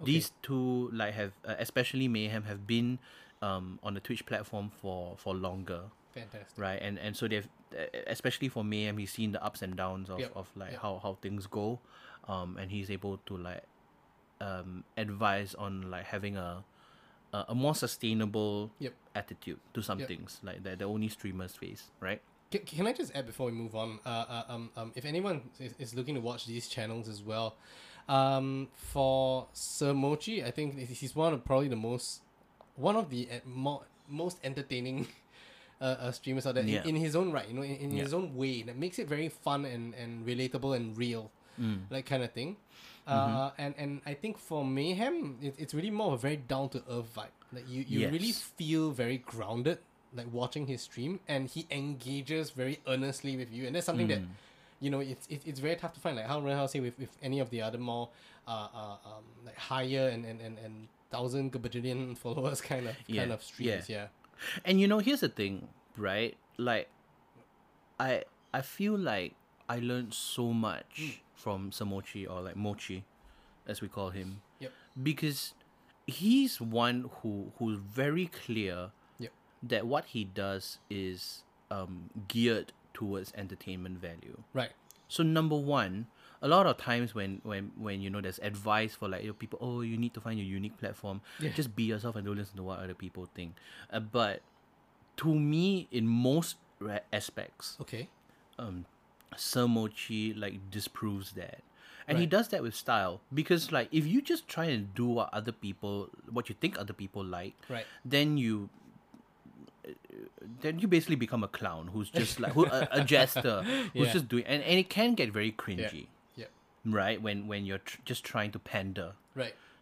These two like have especially Mayhem have been on the Twitch platform for longer. Fantastic. Right, and so they've especially for Mayhem, he's seen the ups and downs of like how things go, and he's able to like advise on like having a more sustainable attitude to some things like that the only streamers face, right? Can I just add before we move on? If anyone is looking to watch these channels as well, for Sermochi, I think he's one of the most entertaining streamers out there, yeah, in his own right, you know, in yeah, his own way. That makes it very fun and relatable and real, like kind of thing. And I think for Mayhem, it's really more of a very down-to-earth vibe. Like you yes, really feel very grounded, like watching his stream, and he engages very earnestly with you, and that's something that, you know, it's very tough to find. Like how Renhaal say with any of the other more like higher and 1,000 bajillion followers kind of streams, yeah. And you know, here's the thing, right? Like, I feel like I learned so much from Sermochi, or like Mochi, as we call him. Yep. Because he's one who's very clear that what he does is geared towards entertainment value. Right. So number one, a lot of times when you know, there's advice for like, you know, people, oh, you need to find your unique platform. Yeah. Just be yourself and don't listen to what other people think. But to me, in most aspects, Sermochi like disproves that. And he does that with style, because like if you just try and do what you think other people like, then you basically become a clown who's just like a jester who's just doing, and it can get very cringy, right? When you're just trying to pander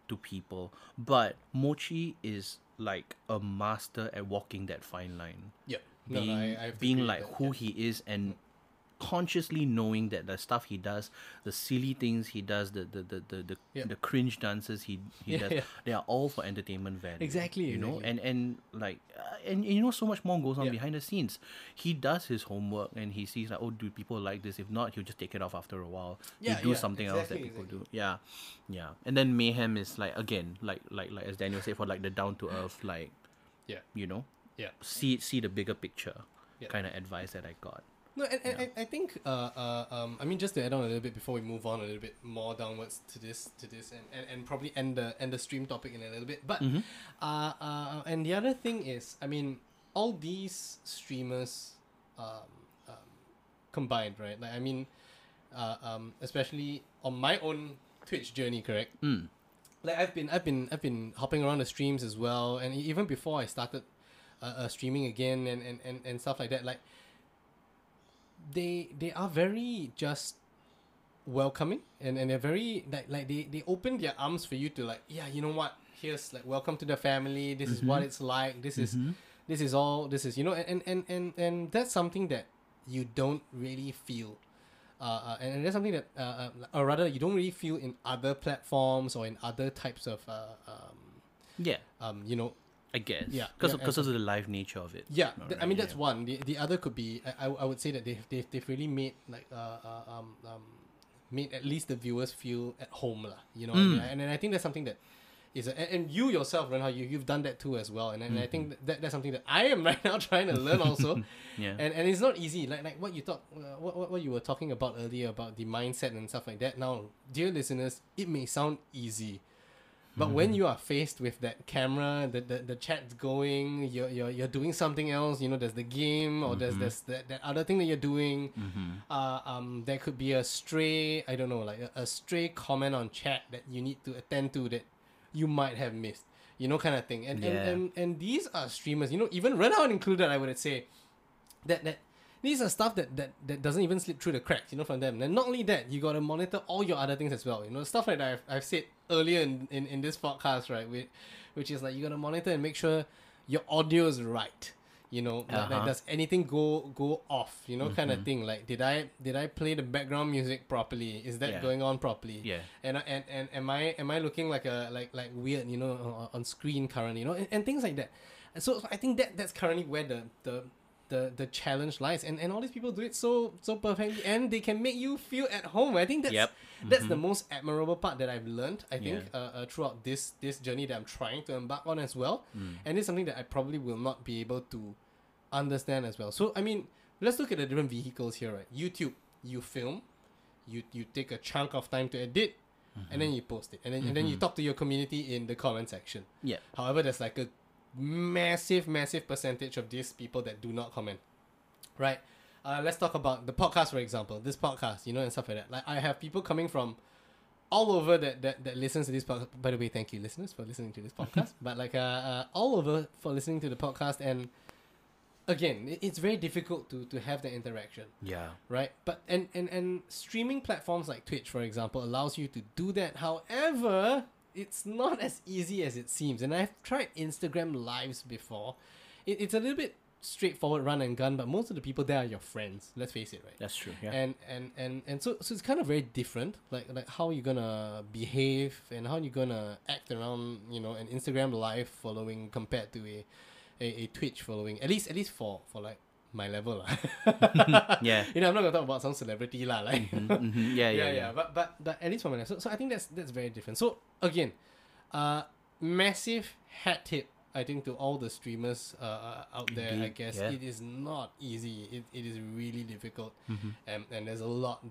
to people. But Mochi is like a master at walking that fine line. Yeah, being like that, who he is, and consciously knowing that the stuff he does, the silly things he does, the cringe dances he does, they are all for entertainment value. Exactly, you know, and like, and you know, so much more goes on behind the scenes. He does his homework and he sees like, oh, do people like this? If not, he'll just take it off after a while. He'll do something else that people do. Yeah, yeah. And then Mayhem is like, again, like as Daniel said, for like the down to earth, like, you know, see the bigger picture kind of advice that I got. No, I think I mean, just to add on a little bit before we move on a little bit more downwards to this and probably end the stream topic in a little bit. But and the other thing is, I mean, all these streamers combined, right? Like, I mean, especially on my own Twitch journey, correct? Like I've been hopping around the streams as well, and even before I started streaming again and stuff like that, like. They are very just welcoming and they're very like they open their arms for you to like, yeah, you know what, here's like, welcome to the family, this is what it's like, this is this is you know, and that's something that you don't really feel and that's something that or rather you don't really feel in other platforms or in other types of you know, I guess. Yeah. Because of the live nature of it. Yeah. I mean, that's one. The other could be, I would say that they've really made like made at least the viewers feel at home lah. You know, and I think that's something that is and you yourself, Renhaal, you've done that too as well. And I think that's something that I am right now trying to learn also. And it's not easy. Like what you what you were talking about earlier about the mindset and stuff like that. Now, dear listeners, it may sound easy. But when you are faced with that camera, the chat's going, you're doing something else. You know, there's the game, or there's that other thing that you're doing. There could be a stray, I don't know, like a stray comment on chat that you need to attend to that you might have missed. You know, kind of thing. And these are streamers. You know, even Renhaal included, I would say, that these are stuff that doesn't even slip through the cracks, you know, from them. And not only that, you got to monitor all your other things as well. You know, stuff like that I've said earlier in this podcast, right? Which is like, you got to monitor and make sure your audio is right. You know, like does anything go off? You know, kind of thing. Like, did I play the background music properly? Is that going on properly? Yeah. And am I looking like a like weird? You know, on screen currently. You know, and things like that. So I think that's currently where the challenge lies, and all these people do it so perfectly, and they can make you feel at home. I think that's the most admirable part that I've learned, I think, throughout this journey that I'm trying to embark on as well. And it's something that I probably will not be able to understand as well. So I mean, let's look at the different vehicles here, right? YouTube, you film, you take a chunk of time to edit, and then you post it, and then you talk to your community in the comment section. Yeah. However, there's like a massive percentage of these people that do not comment, right? Let's talk about the podcast, for example. This podcast, you know, and stuff like that. Like, I have people coming from all over that listens to this podcast. By the way, thank you, listeners, for listening to this podcast. But, like, all over for listening to the podcast. And, again, it's very difficult to have that interaction. Yeah. Right? But, and streaming platforms like Twitch, for example, allows you to do that. However, it's not as easy as it seems. And I've tried Instagram Lives before. It's a little bit straightforward, run and gun, but most of the people there are your friends, let's face it, right? That's true. Yeah. And so it's kind of very different, like how you're gonna behave and how you're gonna act around, you know, an Instagram Live following compared to a Twitch following, at least for like my level. Yeah, you know, I'm not gonna talk about some celebrity la, like, mm-hmm, mm-hmm. Yeah. But at least for my level. So I think that's very different. So again, massive hat tip, I think, to all the streamers out there. Indeed, I guess. Yeah. It is not easy. It is really difficult. Mm-hmm. And there's a lot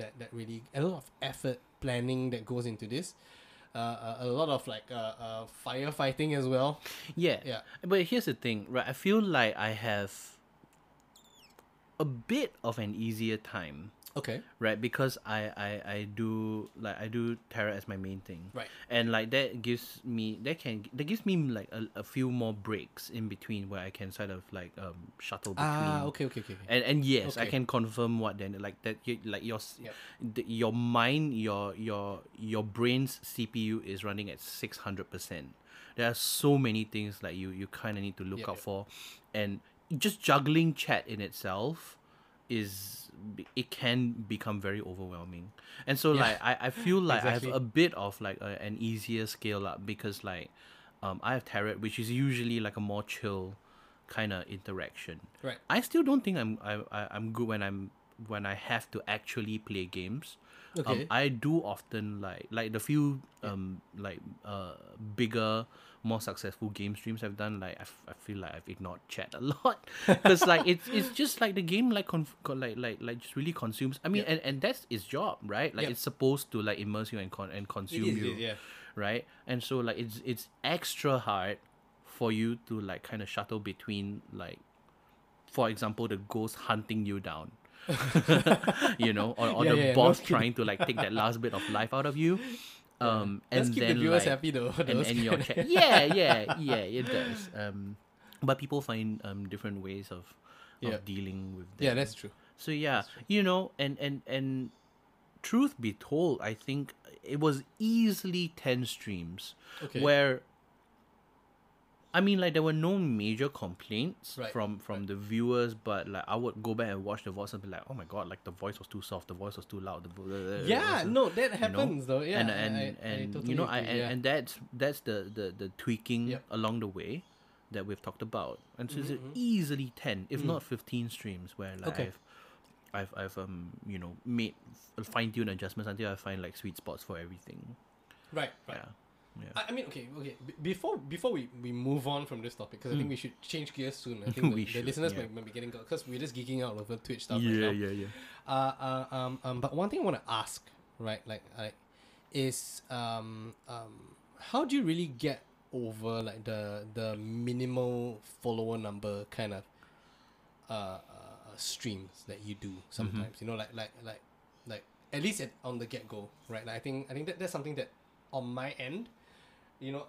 of effort, planning that goes into this. A lot of firefighting as well. Yeah. But here's the thing, right? I feel like I have a bit of an easier time. Okay. Right, because I do tarot as my main thing. Right. And like that gives me like a few more breaks in between where I can sort of like shuttle between. Okay. And yes, okay. I can confirm what then like that you, like your yep. Your mind, your brain's CPU is running at 600%. There are so many things like you kind of need to look out for, and just juggling chat in itself is, it can become very overwhelming. And so like I feel like exactly. I have a bit of like an easier scale up because like I have tarot, which is usually like a more chill kind of interaction. Right. I still don't think I'm good when I have to actually play games. Okay. I do often like the few bigger, more successful game streams I've done, like I feel like I've ignored chat a lot because like it's just like the game like just really consumes. I mean, and that's its job, right? Like it's supposed to like immerse you and consume you, right? And so like it's extra hard for you to like kind of shuttle between like, for example, the ghost hunting you down. You know, or the boss trying to like take that last bit of life out of you. And keep then the viewers like, happy though. And your chat. Yeah, it does. But people find different ways of dealing with that. Yeah, that's true. So you know, and truth be told, I think it was easily 10 streams where, I mean, like, there were no major complaints from the viewers, but, like, I would go back and watch the voice and be like, oh my god, like, the voice was too soft, the voice was too loud. That happens, though. Yeah, and I totally, you know, agree, and that's the tweaking along the way that we've talked about. And so it's easily 10, if not 15 streams where, like, I've you know, made fine-tuned adjustments until I find, like, sweet spots for everything. Right. Yeah. Yeah. I mean, okay. Before we move on from this topic, because I think we should change gears soon. I think the listeners might be getting, because we're just geeking out over Twitch stuff right now. Yeah. But one thing I want to ask, right, is how do you really get over like the minimal follower number kind of streams that you do sometimes? Mm-hmm. You know, like at least on the get go, right? Like, I think that's something that, on my end, you know,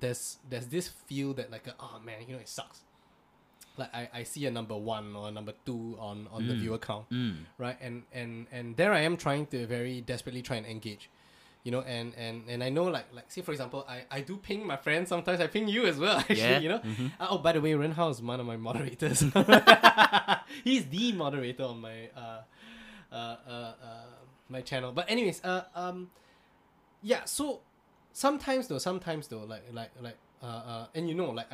there's this feel that like, oh man, you know, it sucks. Like I see a number 1 or a number 2 on the viewer count, right? And there I am trying to very desperately try and engage, you know, and I know like say for example, I do ping my friends sometimes. I ping you as well, actually, you know. Mm-hmm. Oh, by the way, Renhaal is one of my moderators. He's the moderator on my my channel. But anyways, yeah, so sometimes though, and you know, like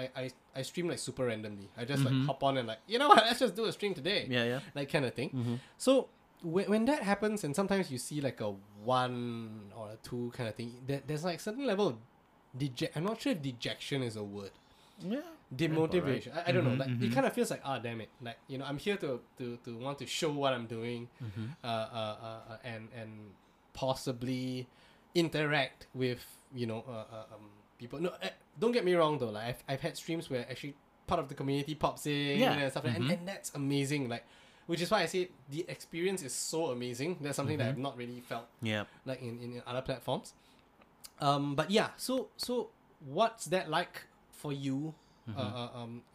I stream like super randomly. I just like hop on and like, you know what, let's just do a stream today. Yeah. Like kind of thing. Mm-hmm. So when that happens, and sometimes you see like a 1 or a 2 kind of thing, there's like certain level of I'm not sure if dejection is a word. Yeah. Demotivation. Right. I don't know. Like it kind of feels like, ah, damn it. Like, you know, I'm here to want to show what I'm doing, and possibly interact with, you know, people. No, don't get me wrong though. Like I've had streams where actually part of the community pops in and stuff, and that's amazing. Like Which is why I say the experience is so amazing. That's something that I've not really felt like in other platforms. But yeah, so what's that like for you?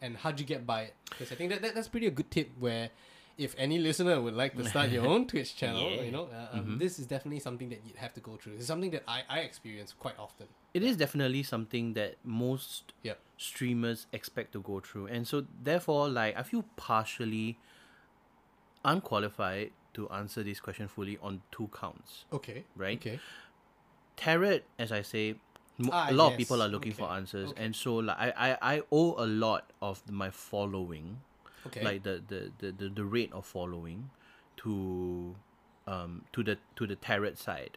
And how'd you get by it? Because I think that's pretty a good tip where if any listener would like to start your own Twitch channel, you know, this is definitely something that you'd have to go through. It's something that I experience quite often. It is definitely something that most streamers expect to go through. And so therefore, like, I feel partially unqualified to answer this question fully on two counts. Okay. Right? Okay. Tarot, as I say, a lot of people are looking for answers. And so like, I owe a lot of my following, like the rate of following to the tarot side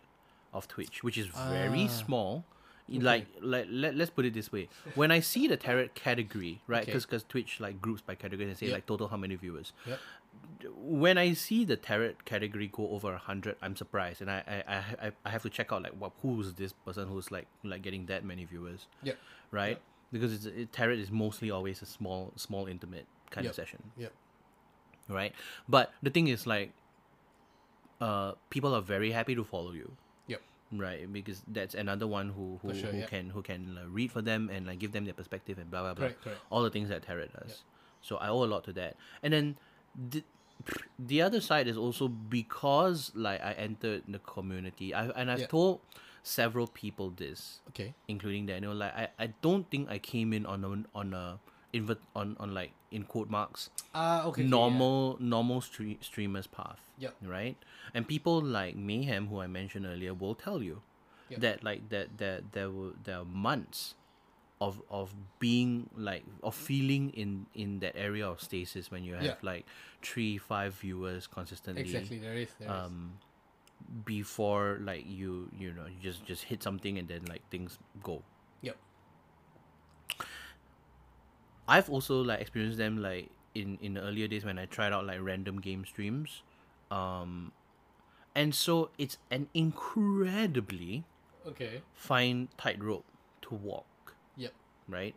of Twitch, which is very small. Let's put it this way. When I see the tarot category, right, because Twitch like groups by categories and say like total how many viewers. Yep. When I see the tarot category go over 100, I'm surprised, and I have to check out like who's this person who's like getting that many viewers. Yeah. Right? Yep. Because tarot is mostly always a small intimate kind of session. Yeah. Right? But the thing is like people are very happy to follow you. Right, because that's another one who can read for them and like give them their perspective and blah blah blah. Correct. All the things that tarot does. Yep. So I owe a lot to that. And then the other side is also because like I entered the community. I've told several people this, including Daniel. Like I don't think I came in on in quote marks normal streamer's path, right? And people like Mayhem, who I mentioned earlier, will tell you that like that there were months of being like of feeling in that area of stasis when you have like 3-5 viewers consistently. Exactly, there is. Before like you know you just hit something and then like things go. I've also like experienced them like in the earlier days when I tried out like random game streams, and so it's an incredibly fine tightrope to walk. Yep. Right.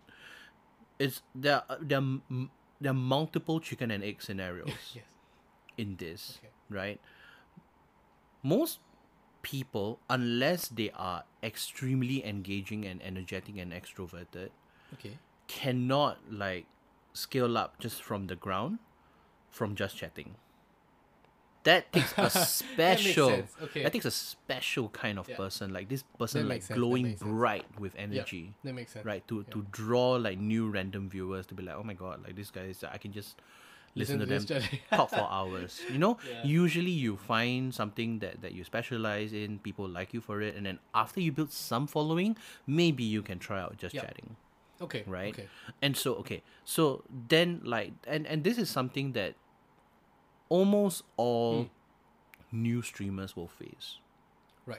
It's there are multiple chicken and egg scenarios in this, right? Most people, unless they are extremely engaging and energetic and extroverted, cannot like scale up just from the ground from just chatting. That takes a special that takes a special kind of person. Like this person that like glowing bright with energy. That makes sense. Right? To draw like new random viewers to be like, oh my god, like this guy is I can just listen to them talk for hours. You know? Yeah. Usually you find something that you specialize in, people like you for it, and then after you build some following, maybe you can try out just chatting. Okay. Right? Okay. And so, so then like, and this is something that almost all new streamers will face. Right.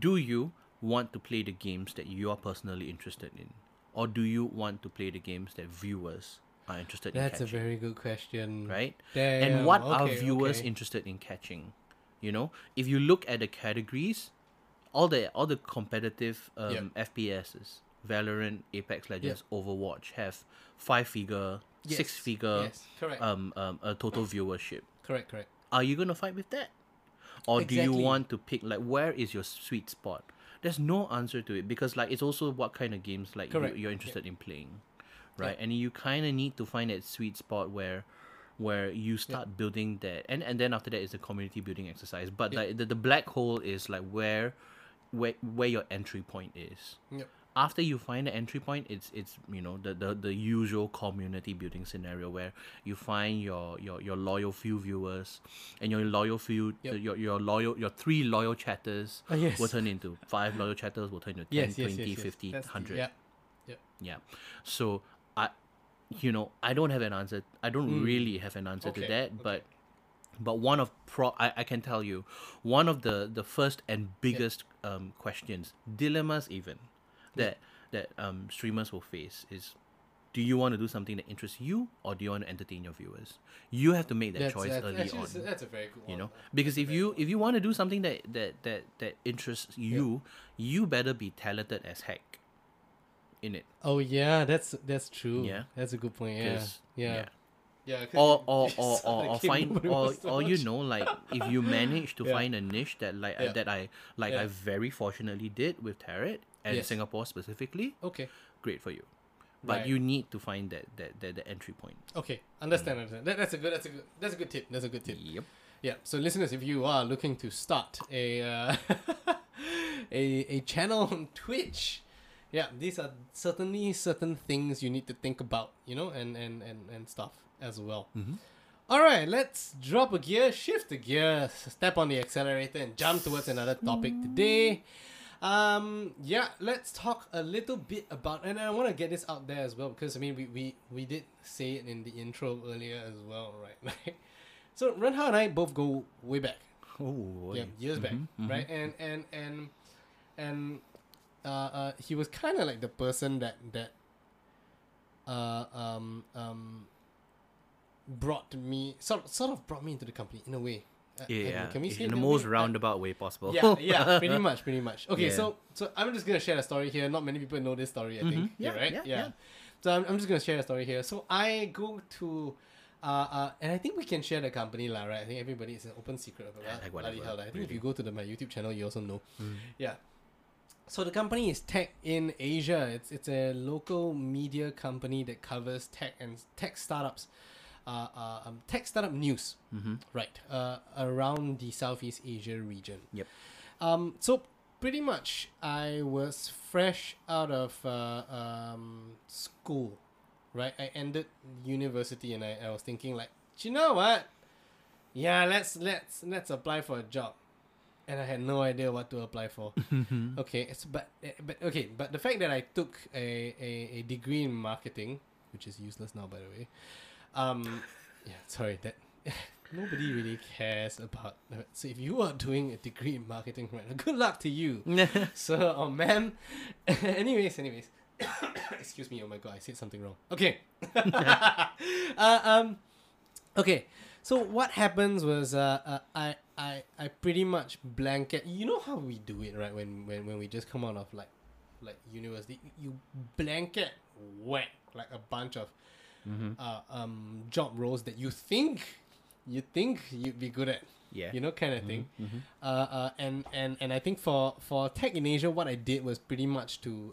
Do you want to play the games that you are personally interested in? Or do you want to play the games that viewers are interested in catching? That's a very good question. Right? Damn. And what are viewers interested in catching? You know? If you look at the categories, all the competitive FPSs, Valorant, Apex Legends, Overwatch have 5-figure, 6-figure, total viewership. Correct. Are you gonna fight with that, or do you want to pick like where is your sweet spot? There's no answer to it because like it's also what kind of games like you're interested in playing, right? And you kind of need to find that sweet spot where you start building that, and then after that is the community building exercise. But like the black hole is like where your entry point is. Yep. After you find the entry point, it's you know the usual community building scenario where you find your loyal few viewers, and your loyal few your 3 loyal chatters will turn into 5 loyal chatters will turn into 10, 20, 50, 100. So I don't have an answer. I don't really have an answer to that, but one of I can tell you one of the first and biggest questions, dilemmas even. That streamers will face is, do you want to do something that interests you, or do you want to entertain your viewers? You have to make that choice early on. That's a very good one. You know, because if you want to do something that interests you, you better be talented as heck in it. Oh yeah, that's true. Yeah, that's a good point. Yeah. Yeah, or you know, like if you manage to find a niche that I very fortunately did with tarot and Singapore specifically, okay, great for you. But you need to find that entry point. Okay, understand. That's a good tip. That's a good tip. Yep. Yeah. So listeners, if you are looking to start a channel on Twitch, yeah, these are certainly certain things you need to think about, you know, and stuff as well. Mm-hmm. All right, let's drop a gear, shift a gear, step on the accelerator, and jump towards another topic today. Let's talk a little bit about, and I want to get this out there as well, because I mean we did say it in the intro earlier as well, right? Like, so Renhaal and I both go way back. Oh, yeah, years back, right? And he was kind of like the person that brought me into the company in a way. Can we say in the most roundabout way possible? Pretty much. Okay, so I'm just gonna share a story here. Not many people know this story, I think. Yeah, right. Yeah. So I'm just gonna share a story here. So I go to, and I think we can share the company lah, right? I think everybody, it's an open secret about that. Like bloody hell, I think if you go to my YouTube channel, you also know. Mm. Yeah. So the company is Tech in Asia. It's a local media company that covers tech and tech startups. Tech startup news, right? Around the Southeast Asia region. Yep. So pretty much, I was fresh out of school, right? I ended university, and I was thinking like, do you know what? Yeah, let's apply for a job, and I had no idea what to apply for. Okay, but the fact that I took a degree in marketing, which is useless now, by the way. That nobody really cares about. So if you are doing a degree in marketing right now, good luck to you, sir or ma'am. Anyways. Excuse me. Oh my God, I said something wrong. Okay. Okay. So what happens was I pretty much blanket. You know how we do it, right? When we just come out of like university, you blanket whack like a bunch of. Job roles that you think you'd be good at, kind of thing. And I think for Tech in Asia, what I did was pretty much to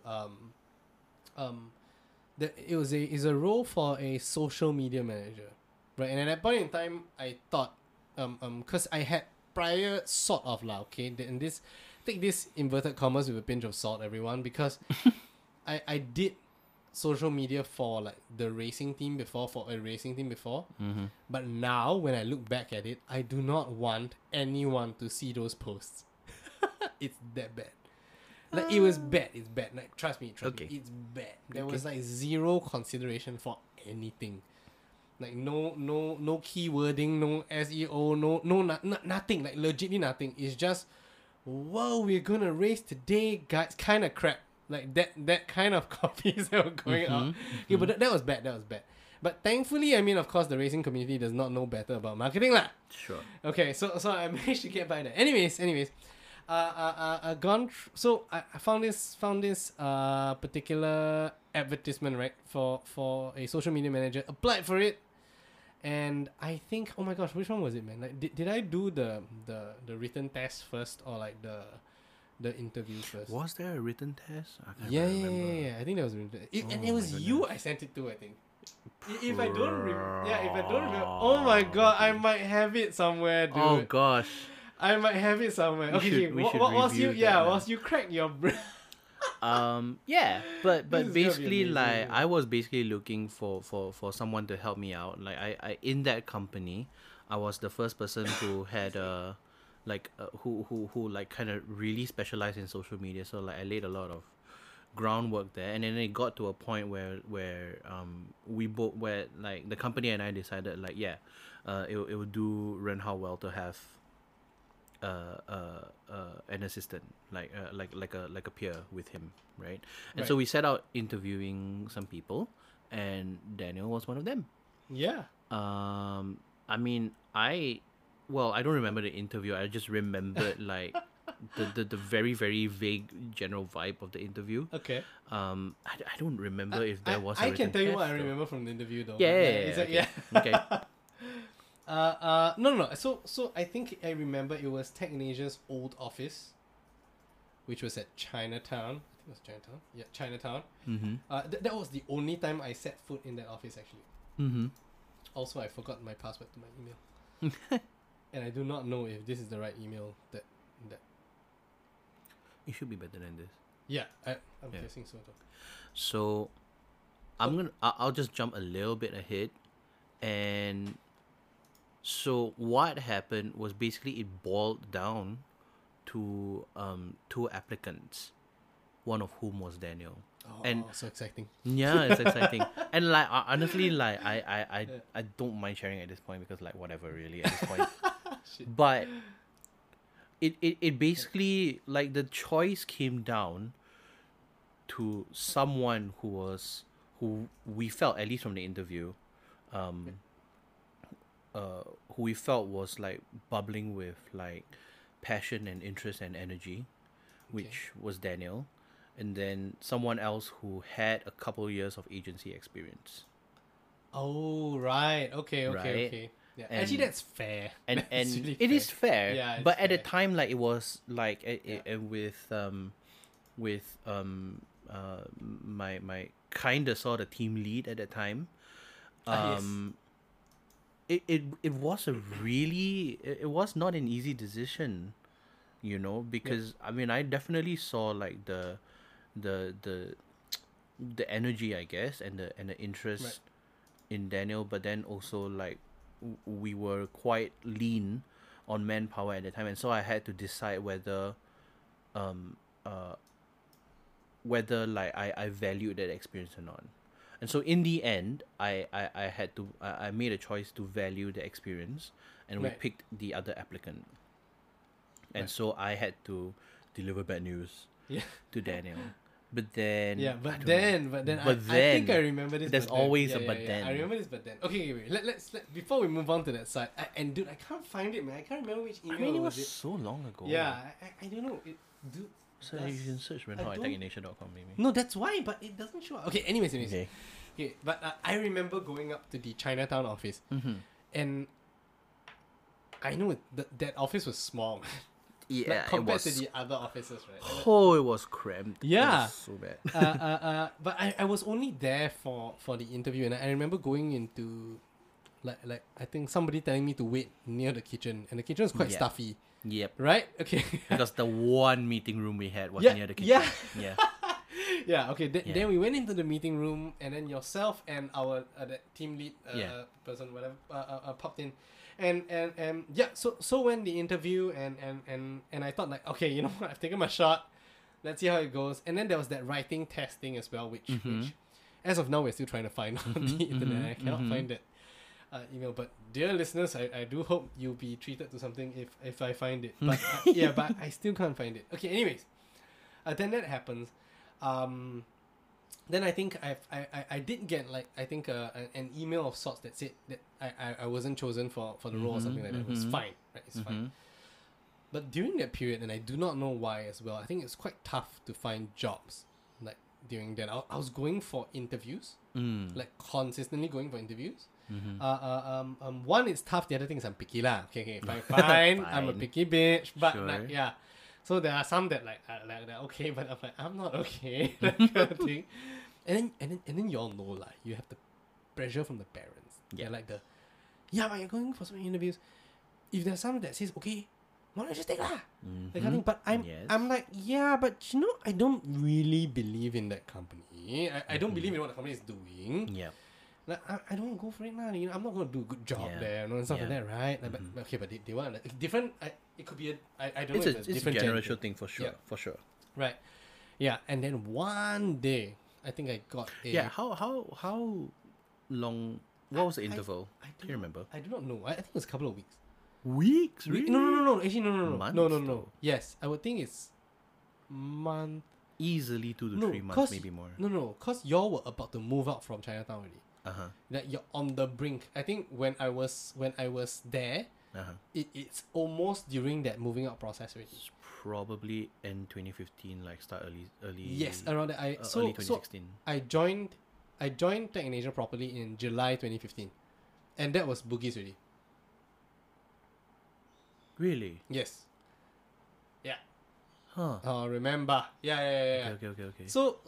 it was a role for a social media manager, right? And at that point in time, I thought because I had prior sort of and this, take this inverted commas with a pinch of salt, everyone, because I did social media for like the racing team before, but now when I look back at it, I do not want anyone to see those posts. It's that bad. Like it was bad. It's bad. Like trust me, it's bad. There was like zero consideration for anything. Like no keywording, no SEO, no nothing. Like legitly nothing. It's just, whoa, we're gonna race today, guys. Kind of crap. Like that kind of copies that were going out. Yeah, but that was bad. But thankfully, I mean, of course, the racing community does not know better about marketing lah. Sure. Okay, so I managed to get by that. Anyways, I found this particular advertisement, right, for a social media manager. Applied for it, and I think, oh my gosh, which one was it, man? Like, did I do the written test first or like the interview first? Was there a written test? I can't remember. I think there was a written test. And it was you I sent it to, I think. If I don't remember. Oh my God, I might have it somewhere, dude. Oh gosh. I might have it somewhere. Whilst you crack your brain. But basically like I was basically looking for someone to help me out. Like I in that company, I was the first person who had a who like kind of really specialized in social media, so like I laid a lot of groundwork there, and then it got to a point where like the company and I decided like it would do Renhaal well to have an assistant, like a peer with him, right? And so we set out interviewing some people, and Daniel was one of them. I don't remember the interview. I just remembered like the very, very vague general vibe of the interview. Okay. I don't remember if there was. I can tell you what I remember from the interview though. Yeah. No. So I think I remember it was Tech in Asia's old office, which was at Chinatown. I think it was Chinatown. Yeah, Chinatown. Mm-hmm. That was the only time I set foot in that office actually. Mm-hmm. Also, I forgot my password to my email. And I do not know if this is the right email that... It should be better than this. Yeah, I'm guessing so. So, I'll just jump a little bit ahead. And so what happened was basically it boiled down to two applicants, one of whom was Daniel. Oh, and so exciting. Yeah, it's exciting. And like honestly, like I don't mind sharing at this point because like whatever really at this point. But it basically like the choice came down to someone who we felt, at least from the interview, who we felt was like bubbling with like passion and interest and energy, which was Daniel. And then someone else who had a couple of years of agency experience. Oh, right. Okay. Yeah. And actually, that's fair. And really it is fair. Yeah, but at the time, like, it was, like, with my kind of sort of team lead at the time. Yes. It was a really... It was not an easy decision, you know, because, I mean, I definitely saw, like, the energy, I guess, and the interest in Daniel, but then also like we were quite lean on manpower at the time, and so I had to decide whether like I valued that experience or not. And so in the end, I made a choice to value the experience, and we picked the other applicant. And so I had to deliver bad news to Daniel. But then I think I remember this. There's always a but then. I remember this but then. Okay, wait. Let's before we move on to that side. And dude, I can't find it, man. I can't remember which email. I mean, it was so long ago. Yeah, I don't know. So you can search Renhaal at techination.com maybe. No, that's why. But it doesn't show up. Okay, anyways. Okay, but I remember going up to the Chinatown office, and I know that office was small. Yeah, like compared to the other offices, right? Oh, it was cramped. Yeah, it was so bad. But I was only there for the interview, and I remember going into, like I think somebody telling me to wait near the kitchen, and the kitchen was quite stuffy. Yep. Right. Okay. Because the one meeting room we had was near the kitchen. Yeah. Yeah. Okay. Then we went into the meeting room, and then yourself and our that team lead person, whatever, popped in. And yeah, so when the interview and I thought like, okay, you know what, I've taken my shot, let's see how it goes. And then there was that writing testing as well, which as of now we're still trying to find on the internet. I cannot find that email. But dear listeners, I do hope you'll be treated to something if I find it. But but I still can't find it. Okay, anyways. Then that happens. Then I think I did get like I think an email of sorts that said that I wasn't chosen for the role or something like that. It was fine, right? It's fine. But during that period, and I do not know why as well, I think it's quite tough to find jobs. Like during that, I was going for interviews, like consistently going for interviews. One, it's tough. The other thing is I'm picky lah. Okay, fine. I'm a picky bitch. But like, yeah. So there are some that like they're okay, but I'm like, I'm not okay. That kind of thing. And then you all know like you have the pressure from the parents. Yeah. They're like but you're going for some interviews. If there's someone that says, okay, why don't you just take that? That kind of thing. But I'm like, yeah, but you know, I don't really believe in that company. I don't believe in what the company is doing. Yeah. Like I don't go for it now. You know, I'm not gonna do a good job there, and stuff like that, right? Like, but, okay, but they want like, different. It could be a. I don't know. It's a generational thing for sure. Yeah. For sure. Right. Yeah, and then one day, I think I got a. Yeah. How long? What was the interval? I can't remember. I do not know. I think it was a couple of weeks. Weeks? Really? No. Actually, no. Months? No. Yes, I would think it's month. Easily 2 to 3 months, maybe more. No. Cause y'all were about to move out from Chinatown already. That you're on the brink. I think when I was there, it's almost during that moving out process already. probably end 2015, like start early. Yes, around that. Early 2016. So I joined Tech in Asia properly in July 2015, and that was Bugis already. Really? Yes. Yeah. Huh. Oh, remember? Yeah. Okay. So,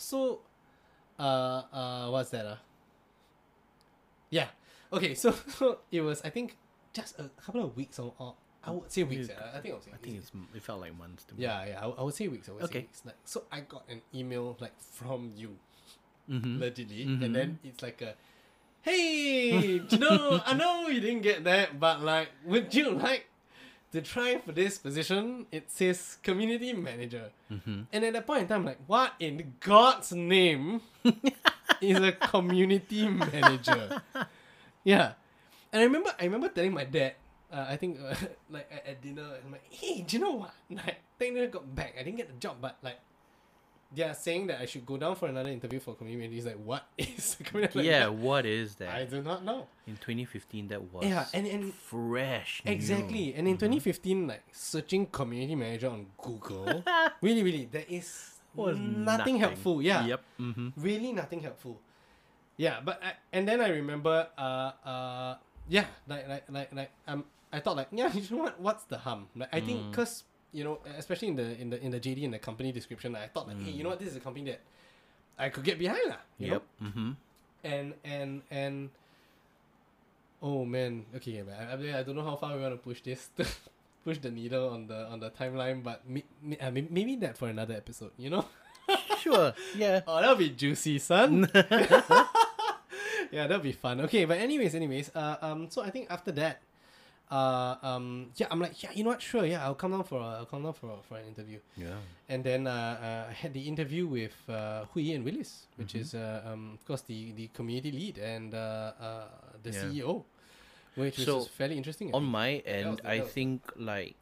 what's that? Yeah. Okay, so it was, I think, just a couple of weeks or I would say weeks. It felt like months to me. Yeah. I would say weeks. Weeks. Like, so I got an email like from you, legitly, and then it's like a, hey, you know, I know you didn't get that, but like, would you like to try for this position? It says community manager, and at that point in time, I'm like, what in God's name is a community manager? Yeah, and I remember telling my dad. I think like at dinner, I'm like, hey, do you know what? Like, I got back. I didn't get the job, but like, they're saying that I should go down for another interview for community. He's like, what is the community? Like, yeah, what is that? I do not know. In 2015, that was and fresh. Exactly, new. And in 2015, like searching community manager on Google, really, there is nothing helpful. Yeah, really nothing helpful. Yeah, but and then I remember, I thought like, yeah, you know what? What's the harm? Like, I think because, you know, especially in the JD and the company description, I thought like, hey, you know what? This is a company that I could get behind, lah. You know? And oh man, okay, man. I don't know how far we want to push this, push the needle on the timeline, but maybe that for another episode, you know? Sure. Yeah. Oh, that'll be juicy, son. Yeah, that'll be fun. Okay, but anyways. So I think after that, I'm like, yeah, you know what? Sure, yeah, I'll come down for an interview. Yeah. And then I had the interview with Hui and Willis, which is of course the community lead and the CEO, which was fairly interesting. On my end, I think they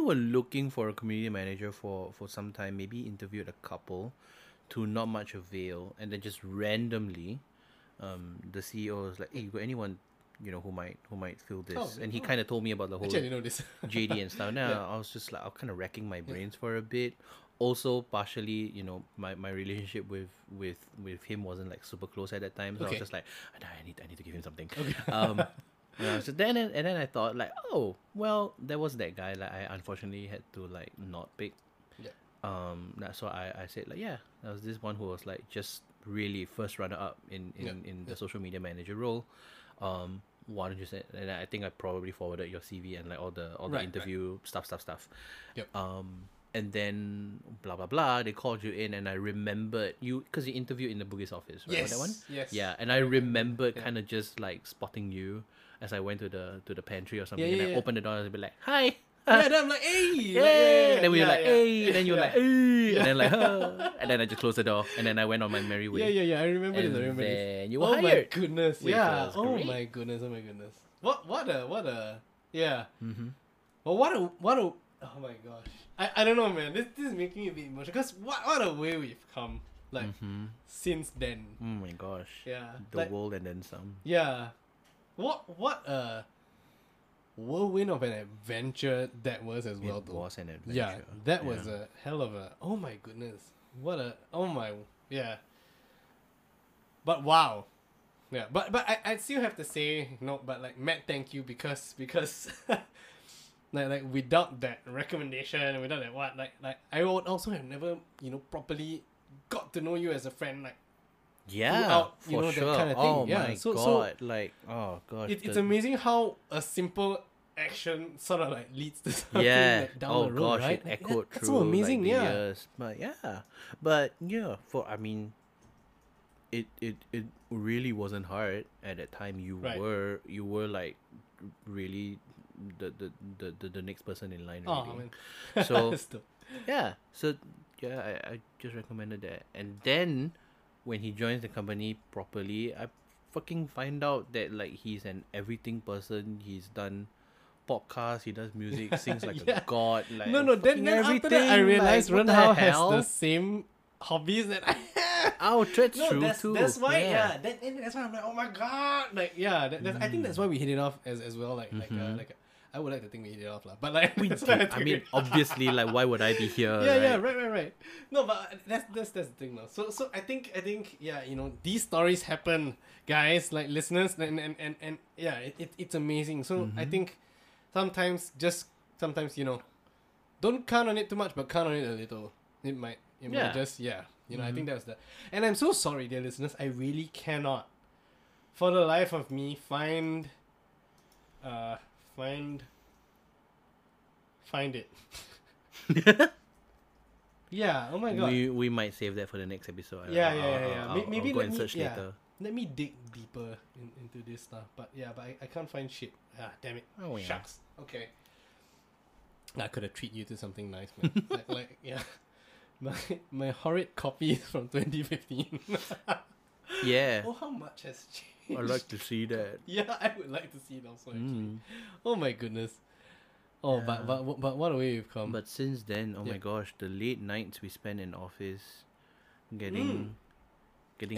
were looking for a community manager for some time. Maybe interviewed a couple, to not much avail, and then just randomly. The CEO was like, hey, you got anyone, you know, who might fill this? And he kind of told me about the whole JD and stuff. Now I was just like, I was kind of racking my brains for a bit. Also, partially, you know, my relationship with him wasn't like super close at that time. So I was just like, I need to give him something. Okay. So then I thought like, oh, well, there was that guy that I unfortunately had to like not pick. Yeah. So I said like, yeah, there was this one who was like just really first runner up in the social media manager role. Why don't you say, and I think I probably forwarded your CV and like all the interview stuff. Yep. And then blah blah blah, they called you in, and I remembered you because you interviewed in the Bugis office, right? Yes. That one? Yes. Yeah, and I remembered kind of just like spotting you as I went to the pantry or something, and I opened the door and I'd be like, hi. Yeah, then I'm like, hey, then we were like, hey, then you're like, hey, and then like, and then I just closed the door, and then I went on my merry way. Yeah, I remember this. And you were hired. My goodness, yeah. Oh my goodness. What a, yeah. Well, what a, oh my gosh. I don't know, man. This is making me a bit emotional because what a way we've come, like since then. Oh my gosh. Yeah. The like, world and then some. Yeah. What a. Whirlwind of an adventure that was as well. It was an adventure. Yeah, that was a hell of a. Oh my goodness! What a. Oh my. Yeah. But wow, yeah. But I still have to say no. But like Matt, thank you because like without that recommendation, without that what like I would also have never, you know, properly got to know you as a friend, like. Yeah, for you know, sure. That kind of thing. Oh yeah. My God! So, like, oh gosh, it's amazing how a simple action sort of like leads to something like down the road, right? It echoed like, that's so amazing, like, yeah. Years. But for I mean, it really wasn't hard at that time. You were like really the next person in line. Really. Oh, so I just recommended that, and then. When he joins the company properly, I fucking find out that like he's an everything person. He's done podcasts, he does music, sings like a god. Like no. Then after that, I realized like, Renhaal has the same hobbies that I have. Oh, true. That's why. Yeah. That's why I'm like, oh my god. Like, yeah. I think that's why we hit it off as well. Like I would like to think we hit it off, lah. But like, we did. I mean, obviously, like, why would I be here? Yeah, right. No, but that's the thing, though. So I think, yeah, you know, these stories happen, guys, like listeners, and yeah, it's amazing. So I think sometimes, you know, don't count on it too much, but count on it a little. It might just, yeah, you know. I think that's that. And I'm so sorry, dear listeners. I really cannot, for the life of me, find it. Yeah. Oh my god. We might save that for the next episode. Maybe I'll go and search later. Let me dig deeper into this stuff. But I can't find shit. Ah, damn it. Oh yeah. Shucks. Okay. I could have treated you to something nice, man. like yeah. My horrid copy from 2015. Yeah. Oh, how much has changed. I'd like to see that. Yeah, I would like to see it also, actually. Oh my goodness. Oh, yeah. But what a way we've come. But since then, oh my gosh, the late nights we spent in office getting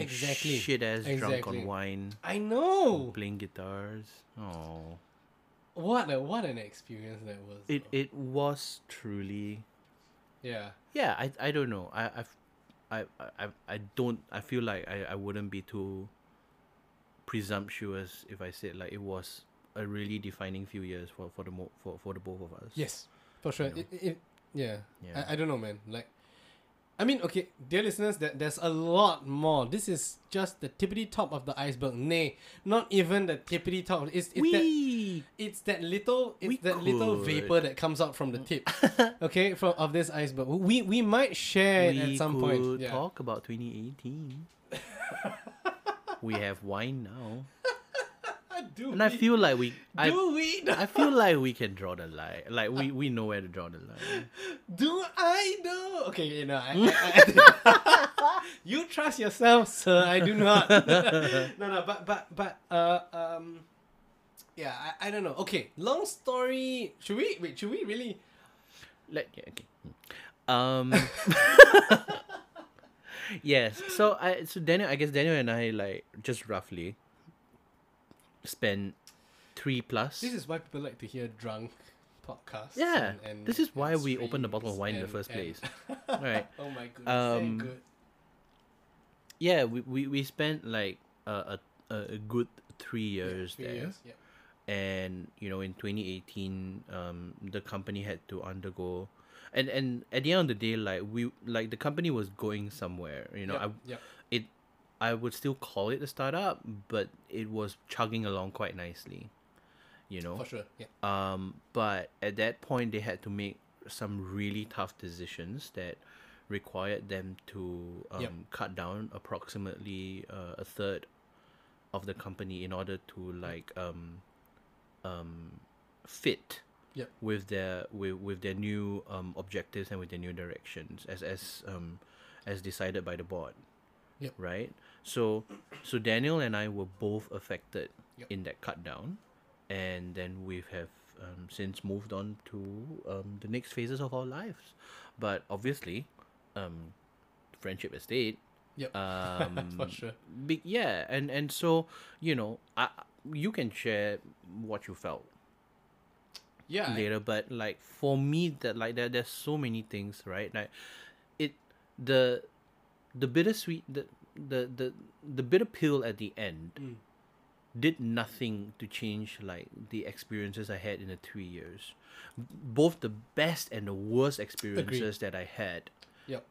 shit-ass drunk on wine. I know! Playing guitars. Oh. What an experience that was. It was truly... Yeah. Yeah, I don't know. I feel like I wouldn't be too presumptuous if I said like it was a really defining few years for the both of us. Yes, for sure. Yeah. I don't know, man. Like, I mean, okay, dear listeners, there's a lot more. This is just the tippity top of the iceberg. Nay, not even the tippity top. It's that little vapor that comes out from the tip. Okay, of this iceberg. We might share it at some point. We could talk about 2018. We have wine now. I feel like we can draw the line. Like we know where to draw the line. Do I know? Okay, you know. I you trust yourself, sir. I do not. No. But yeah. I don't know. Okay. Long story. Should we really? Yes. So Daniel, I guess Daniel and I, like, just roughly spent 3+. This is why people like to hear drunk podcasts. Yeah. And this is why we opened a bottle of wine in the first place. Right. Oh my goodness. Good. Yeah, we spent like a good 3 years there. 3 years. Yeah. And you know, in 2018, the company had to undergo. And at the end of the day, like the company was going somewhere, you know. I would still call it a startup, but it was chugging along quite nicely, you know. For sure, yeah. But at that point, they had to make some really tough decisions that required them to cut down approximately a third of the company in order to fit. Yep. With their new objectives and with their new directions as decided by the board. Yep. Right? So Daniel and I were both affected in that cut down, and then we have since moved on to the next phases of our lives. But obviously, friendship has stayed. Yep. For sure. And so, you know, you can share what you felt. Yeah. Later, but like for me, that like there's so many things, right? Like, the bittersweet, the bitter pill at the end did nothing to change like the experiences I had in the 3 years, both the best and the worst experiences that I had. Yep.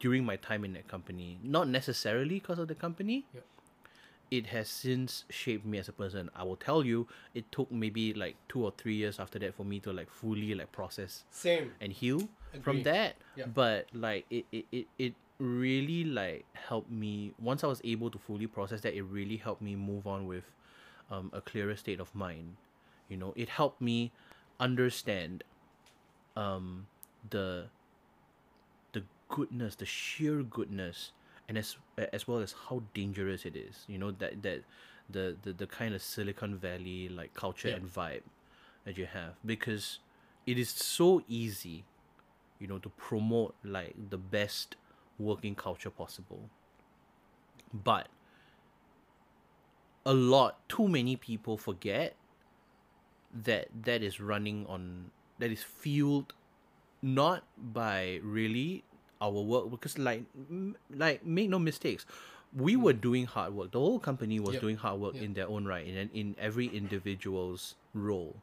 During my time in that company, not necessarily because of the company. Yep. It has since shaped me as a person. I will tell you, it took maybe like 2 or 3 years after that for me to like fully like process and heal from that. Yeah. But like it really like helped me. Once I was able to fully process that, it really helped me move on with a clearer state of mind. You know, it helped me understand the goodness, the sheer goodness, and as well as how dangerous it is, you know, that the kind of Silicon Valley like culture and vibe that you have, because it is so easy, you know, to promote like the best working culture possible, but too many people forget that is running on, that is fueled not by really our work, because like make no mistakes, we were doing hard work. The whole company was doing hard work in their own right, and in every individual's role,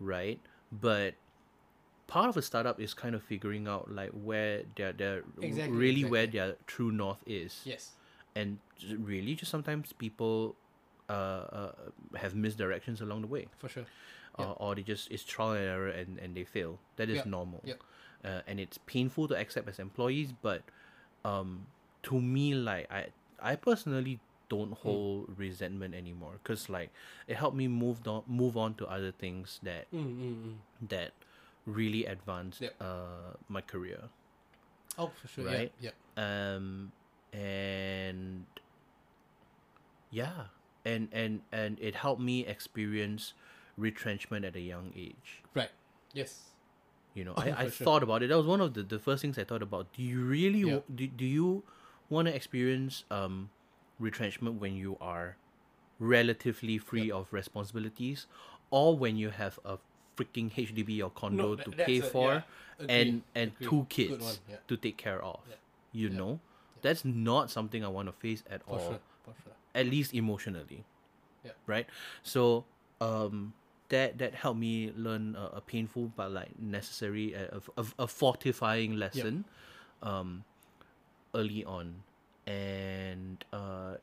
right? But part of a startup is kind of figuring out like where their where their true north is. Yes, and really just sometimes people have misdirections along the way. For sure. Or they just, it's trial and error, and they fail. That is normal. And it's painful to accept as employees, but to me, like, I personally don't hold resentment anymore, because like it helped me move on to other things that that really advanced my career. Oh, for sure. Right? And yeah, and it helped me experience retrenchment at a young age. Right. Yes. You know, I thought about it. That was one of the first things I thought about. Do you really do you want to experience retrenchment when you are relatively free of responsibilities, or when you have a freaking HDB or condo to pay for and two kids to take care of? You know, that's not something I want to face at all. For sure. At least emotionally. Right? So that helped me learn a painful but like necessary, a fortifying lesson early on. And and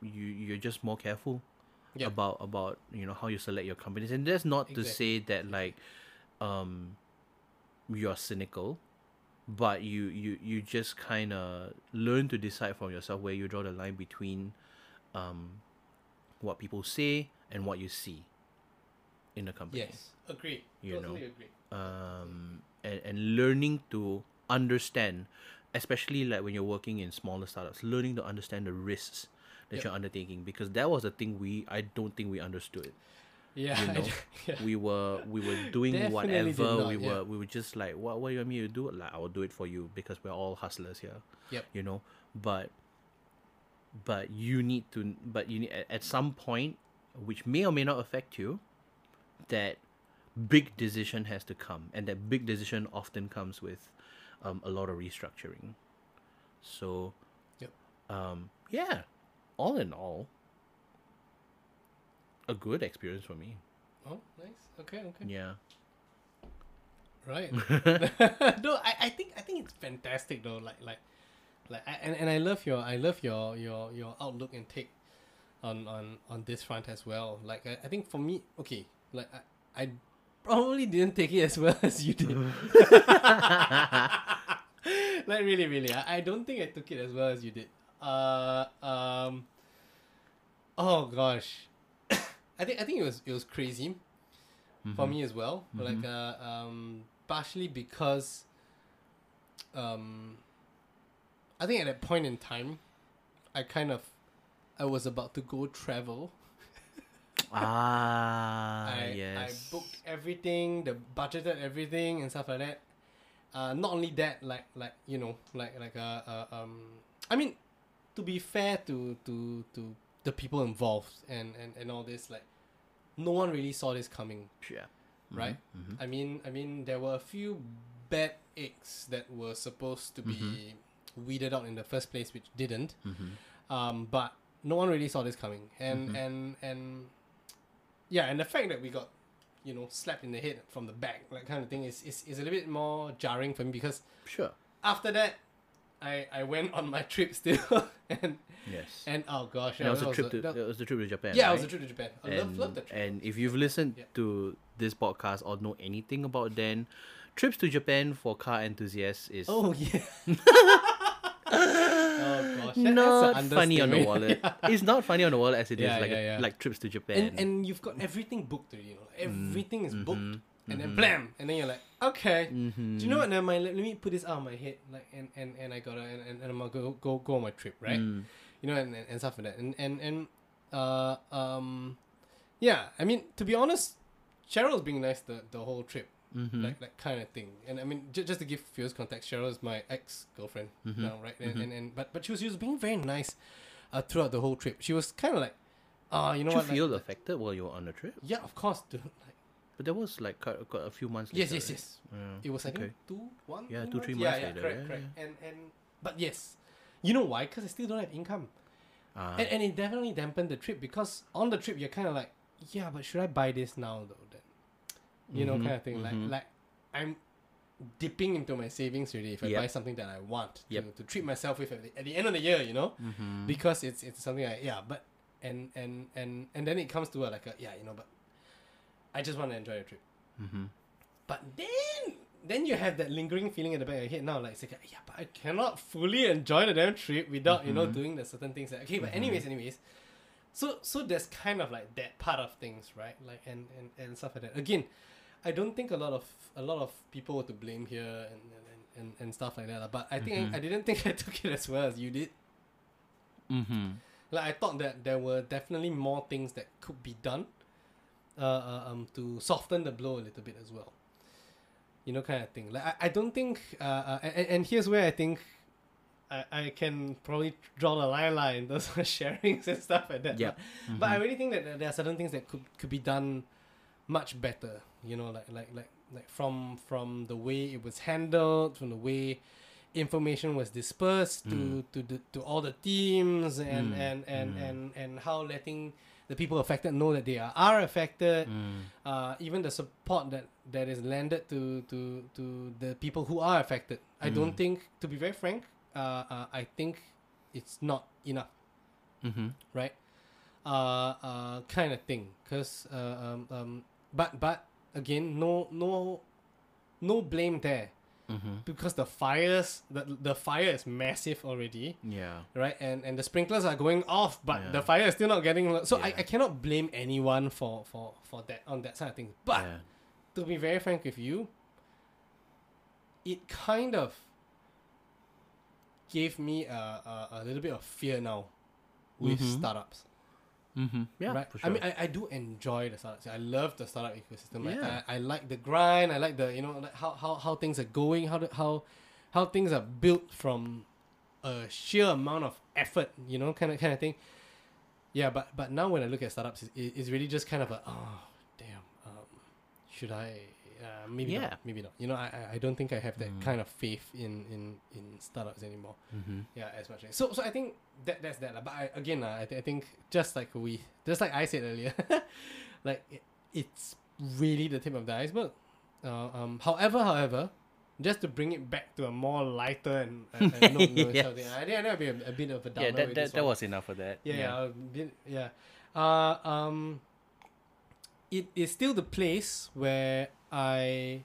you're just more careful about you know how you select your companies. And that's not to say that like you're cynical, but you just kind of learn to decide for yourself where you draw the line between what people say and what you see in the company. Yes, agree. You totally agree. And learning to understand, especially like when you're working in smaller startups, learning to understand the risks that you're undertaking, because that was the thing I don't think we understood. Yeah, you know, we were doing whatever. We were just like, what do you want me to do? Like, I will do it for you because we're all hustlers here. Yep. You know, but you need to, at some point, which may or may not affect you, that big decision has to come, and that big decision often comes with a lot of restructuring. So, all in all, a good experience for me. Oh, nice. Okay. Yeah. Right. No, I think it's fantastic though. Like, and I love your outlook and take on this front as well. Like, I think for me, I probably didn't take it as well as you did. Like, really, I don't think I took it as well as you did. Oh gosh, I think it was crazy for me as well. Mm-hmm. Like, partially because I think at that point in time, I was about to go travel. I booked everything, budgeted everything and stuff like that. Not only that, I mean, to be fair to the people involved and all this, like, no one really saw this coming. Yeah. Right. Mm-hmm. I mean, there were a few bad eggs that were supposed to be. Mm-hmm. Weeded out in the first place, which didn't. Mm-hmm. But no one really saw this coming, and mm-hmm. and the fact that we got, you know, slapped in the head from the back, like, kind of thing, is a little bit more jarring for me, because after that, I went on my trip still, and oh gosh, that was a trip to Japan. Yeah, right? It was a trip to Japan. I love the trip. And if you've listened to this podcast or know anything about Dan, trips to Japan for car enthusiasts is not funny on the wallet. It's not funny on the wallet as it is like trips to Japan, and you've got everything booked, you know, everything is booked, and then blam, and then you're like, okay, do you know what? Never mind. Let me put this out of my head, like, and I gotta and I'm gonna go on my trip, right? You know, and stuff like that, I mean, to be honest, Cheryl's being nice the whole trip. Mm-hmm. Like that kind of thing. And I mean, just to give viewers context, Cheryl is my ex-girlfriend now, right? And but she was being very nice throughout the whole trip. She was kind of like You know, did you feel affected while you were on the trip? Yeah, of course, dude. Like, but that was like a few months later. Yes. Right? Yeah. It was, I think, two, three months later. Correct. But yes. You know why? Because I still don't have income. And it definitely dampened the trip, because on the trip, you're kind of like, yeah, but should I buy this now, though? Then? You know, kind of thing. Like, I'm dipping into my savings really if I buy something that I want to treat myself with at the end of the year, you know? Mm-hmm. Because it's something like, then it comes to but I just want to enjoy the trip. Mm-hmm. But then you have that lingering feeling at the back of your head now, like, it's like, yeah, but I cannot fully enjoy the damn trip without, doing the certain things. Like, okay, but anyways. So there's kind of like that part of things, right? Like, and stuff like that. Again, I don't think a lot of people were to blame here and stuff like that. But I think I didn't think I took it as well as you did. Mm-hmm. Like, I thought that there were definitely more things that could be done to soften the blow a little bit as well. You know, kind of thing. Like, I don't think... and here's where I think I can probably draw the line in those sharings and stuff like that. Yeah. Mm-hmm. But I really think that there are certain things that could be done much better. You know, like from the way it was handled, from the way information was dispersed to all the teams and how letting the people affected know that they are affected. Even the support that is landed to the people who are affected. I don't think, to be very frank, I think it's not enough. Mm-hmm. Right? Kind of thing. Because but again, no blame there. Mm-hmm. Because the fires, the fire is massive already. Yeah. Right? And the sprinklers are going off, but the fire is still not getting... So I cannot blame anyone for that, on that side of things. But, to be very frank with you, it kind of gave me a little bit of fear now with startups. Mm-hmm. Yeah, right? For sure. I mean, I do enjoy the startups. I love the startup ecosystem. Like, I like the grind. I like the, you know, like how things are going, how things are built from a sheer amount of effort, you know, kind of thing. Yeah, but now when I look at startups, it's really just kind of a, oh, damn, should I? Maybe not. You know, I don't think I have that kind of faith in startups anymore. Mm-hmm. Yeah, as much. So I think that's that. But I think just like I said earlier, like it's really the tip of the iceberg. However, just to bring it back to a more lighter and no yes. something. I think I'd be a bit of a downer. Yeah, that was enough for that. Yeah. It is still the place where I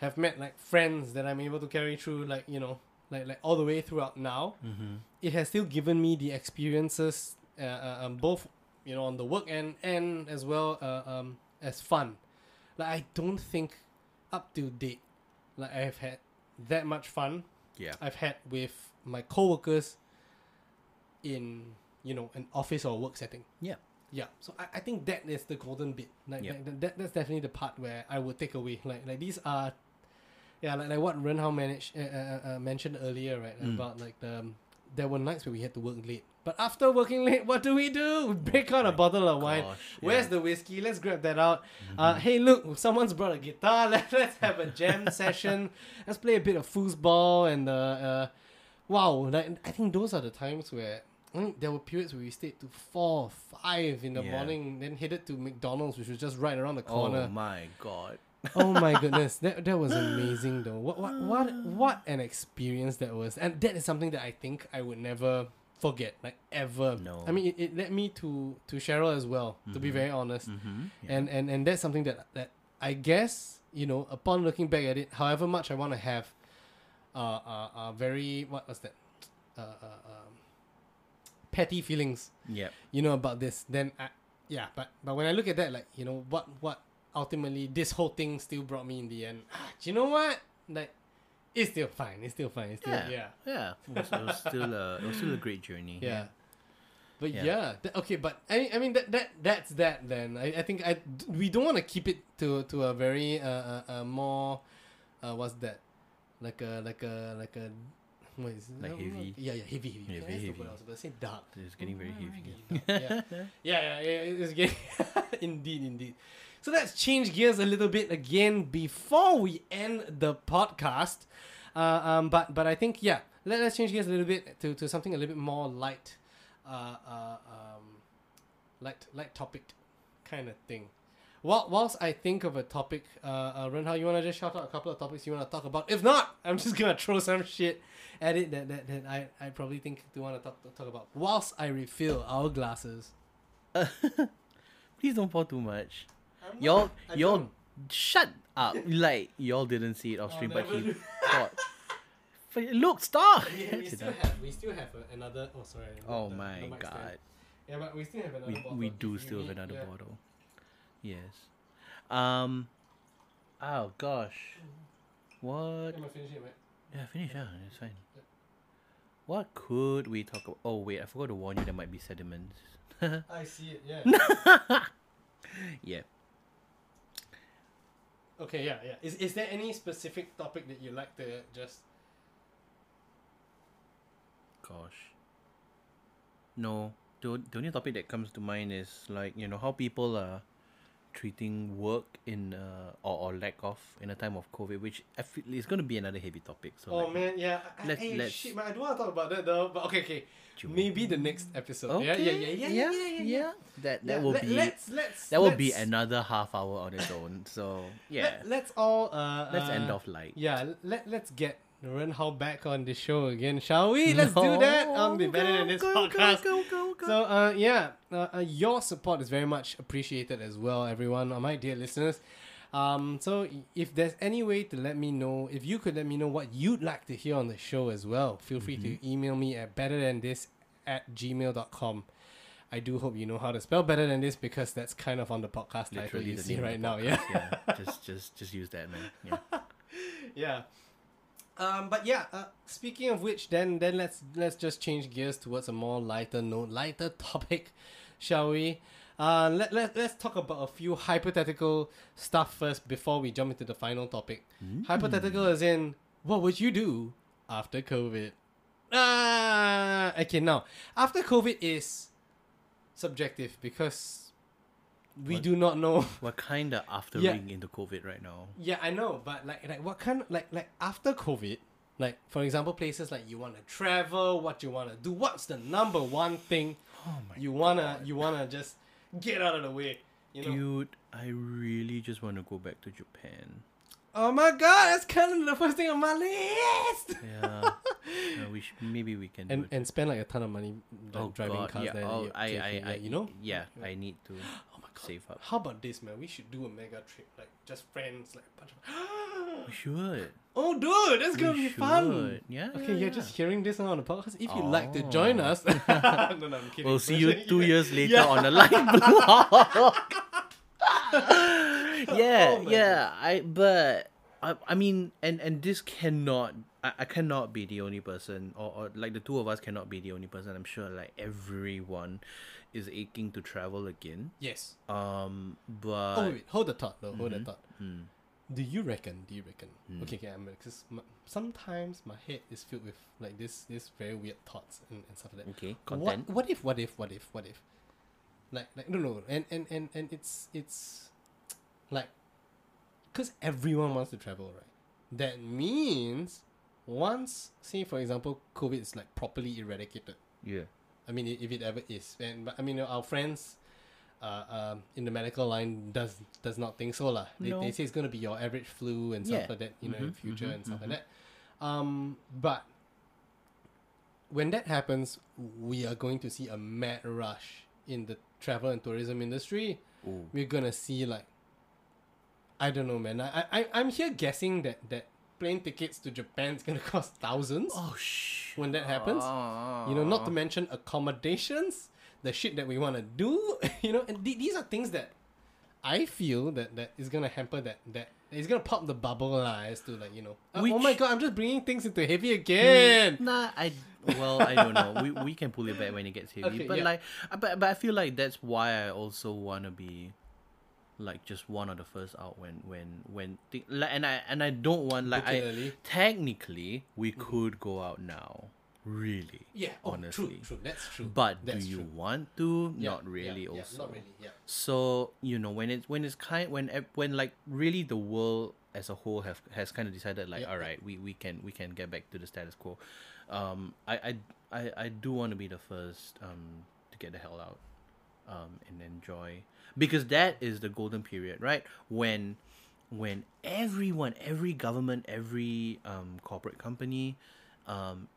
have met like friends that I'm able to carry through, like, you know, like all the way throughout now. Mm-hmm. It has still given me the experiences, both, you know, on the work end and as well as fun. Like, I don't think up to date, like, I have had that much fun. Yeah, I've had with my coworkers in, you know, an office or work setting. Yeah. Yeah, so I think that is the golden bit. Like, that's definitely the part where I would take away. Like these are, like what Renhaal mentioned earlier, right? About like there were nights where we had to work late. But after working late, what do? We break out a bottle of wine. Where's the whiskey? Let's grab that out. Mm-hmm. Hey, look, someone's brought a guitar. Let's have a jam session. Let's play a bit of foosball and wow. Like, I think those are the times where. There were periods where we stayed to 4 or 5 in the morning, then headed to McDonald's, which was just right around the corner. Oh my god! Oh my goodness! That was amazing though. What an experience that was, and that is something that I think I would never forget, like ever. No. I mean, it led me to Cheryl as well. Mm-hmm. To be very honest, and that's something that I guess, you know, upon looking back at it, however much I want to have, very what was that, petty feelings, you know, about this, then but when I look at that, like, you know, what ultimately this whole thing still brought me in the end, do you know what, like, it's still fine. It was still a great journey. But I mean that's that then. I think we don't want to keep it to a very more what's that, like a What is like heavy? Yeah, heavy. That's the word I was saying, dark. It's getting very heavy. It's getting indeed. So let's change gears a little bit again before we end the podcast. But I think let's change gears a little bit to something a little bit more light, light topic, kind of thing. Whilst I think of a topic, Renhaal, you want to just shout out a couple of topics you want to talk about? If not, I'm just going to throw some shit at it that I probably think you want to talk about. Whilst I refill our glasses. Please don't pour too much. Y'all shut up. Like, y'all didn't see it off stream, but he thought. Look, stop! Yeah, we still have another... Oh, sorry. Oh, my God. Stand. Yeah, but we still have another bottle. We do still have another bottle. Yes. Oh gosh. What? Am I finished yet, mate? Yeah, finish. Yeah, it's fine. What could we talk about? Oh wait, I forgot to warn you. There might be sediments. I see it. Yeah. Yeah. Okay. Yeah. Yeah. Is there any specific topic that you like to just? Gosh. No. The only topic that comes to mind is like how people are treating work in or lack of in a time of COVID, which I feel is going to be another heavy topic. So shit, man, I don't want to talk about that though. But okay, maybe the next episode. Okay. Yeah. That will be another half hour on its own. So yeah, let's end off light. Yeah, let's get Renhaal back on the show again, shall we? Let's do that. I'll be better than this podcast. Go. So, your support is very much appreciated as well, everyone, my dear listeners. So, if there's any way to let me know, if you could let me know what you'd like to hear on the show as well, feel free to email me at betterthanthis@gmail.com. I do hope you know how to spell better than this because that's kind of on the podcast title you see right now. Podcast, yeah. Just use that, man. Yeah. Yeah. Speaking of which, then let's just change gears towards a more lighter topic, shall we? Let's talk about a few hypothetical stuff first before we jump into the final topic. Hypothetical as in, what would you do after COVID? Okay, now, after COVID is subjective because we do not know. We're kind of aftering into COVID right now. Yeah, I know, but like what kind of, like after COVID, like for example, places like you want to travel, what you want to do, what's the number one thing you wanna just get out of the way? You know? Dude, I really just want to go back to Japan. Oh my God, that's kind of the first thing on my list. Yeah, maybe we can. And do it. And spend like a ton of money driving cars. Yeah. I need to save up. How about this, man? We should do a mega trip, like just friends, like a bunch of. We should. Oh, dude, that's gonna be fun. Yeah. Okay, you're just hearing this on the podcast. If you'd like to join us, no, I'm kidding. We'll see you 2 years later on the live blog. I mean, this cannot. I cannot be the only person, or like the two of us cannot be the only person. I'm sure like everyone is aching to travel again. Yes. But hold the thought though. Hold the thought. Mm-hmm. Do you reckon? Mm. Okay. I'm just, sometimes my head is filled with like this very weird thoughts and stuff like that. Okay. Content. What if? Like no, and it's like, because everyone wants to travel, right? That means once, say for example, COVID is like properly eradicated. Yeah. I mean, if it ever is, our friends, in the medical line does not think so lah. They say it's gonna be your average flu and stuff like that, in future and stuff like that. But when that happens, we are going to see a mad rush in the travel and tourism industry. Ooh. We're gonna see like. I don't know, man. I'm here guessing that plane tickets to Japan is gonna cost thousands. Oh shit! When that happens, not to mention accommodations, the shit that we wanna do, and these are things that I feel that is gonna hamper that it's gonna pop the bubble lah, as to like oh my God, I'm just bringing things into heavy again. I don't know. We can pull it back when it gets heavy, okay, but I feel like that's why I also wanna be. like just one of the first out and I don't want, like, technically we could go out now, really. Yeah, honestly. Oh, true, that's true. But that's do you want to? Yeah, not really. Yeah, also, not really. Yeah. So you know, when like really the world as a whole has kind of decided, like, all right, we can get back to the status quo. I do want to be the first to get the hell out, and enjoy, because that is the golden period, right? When everyone, every government, every corporate company,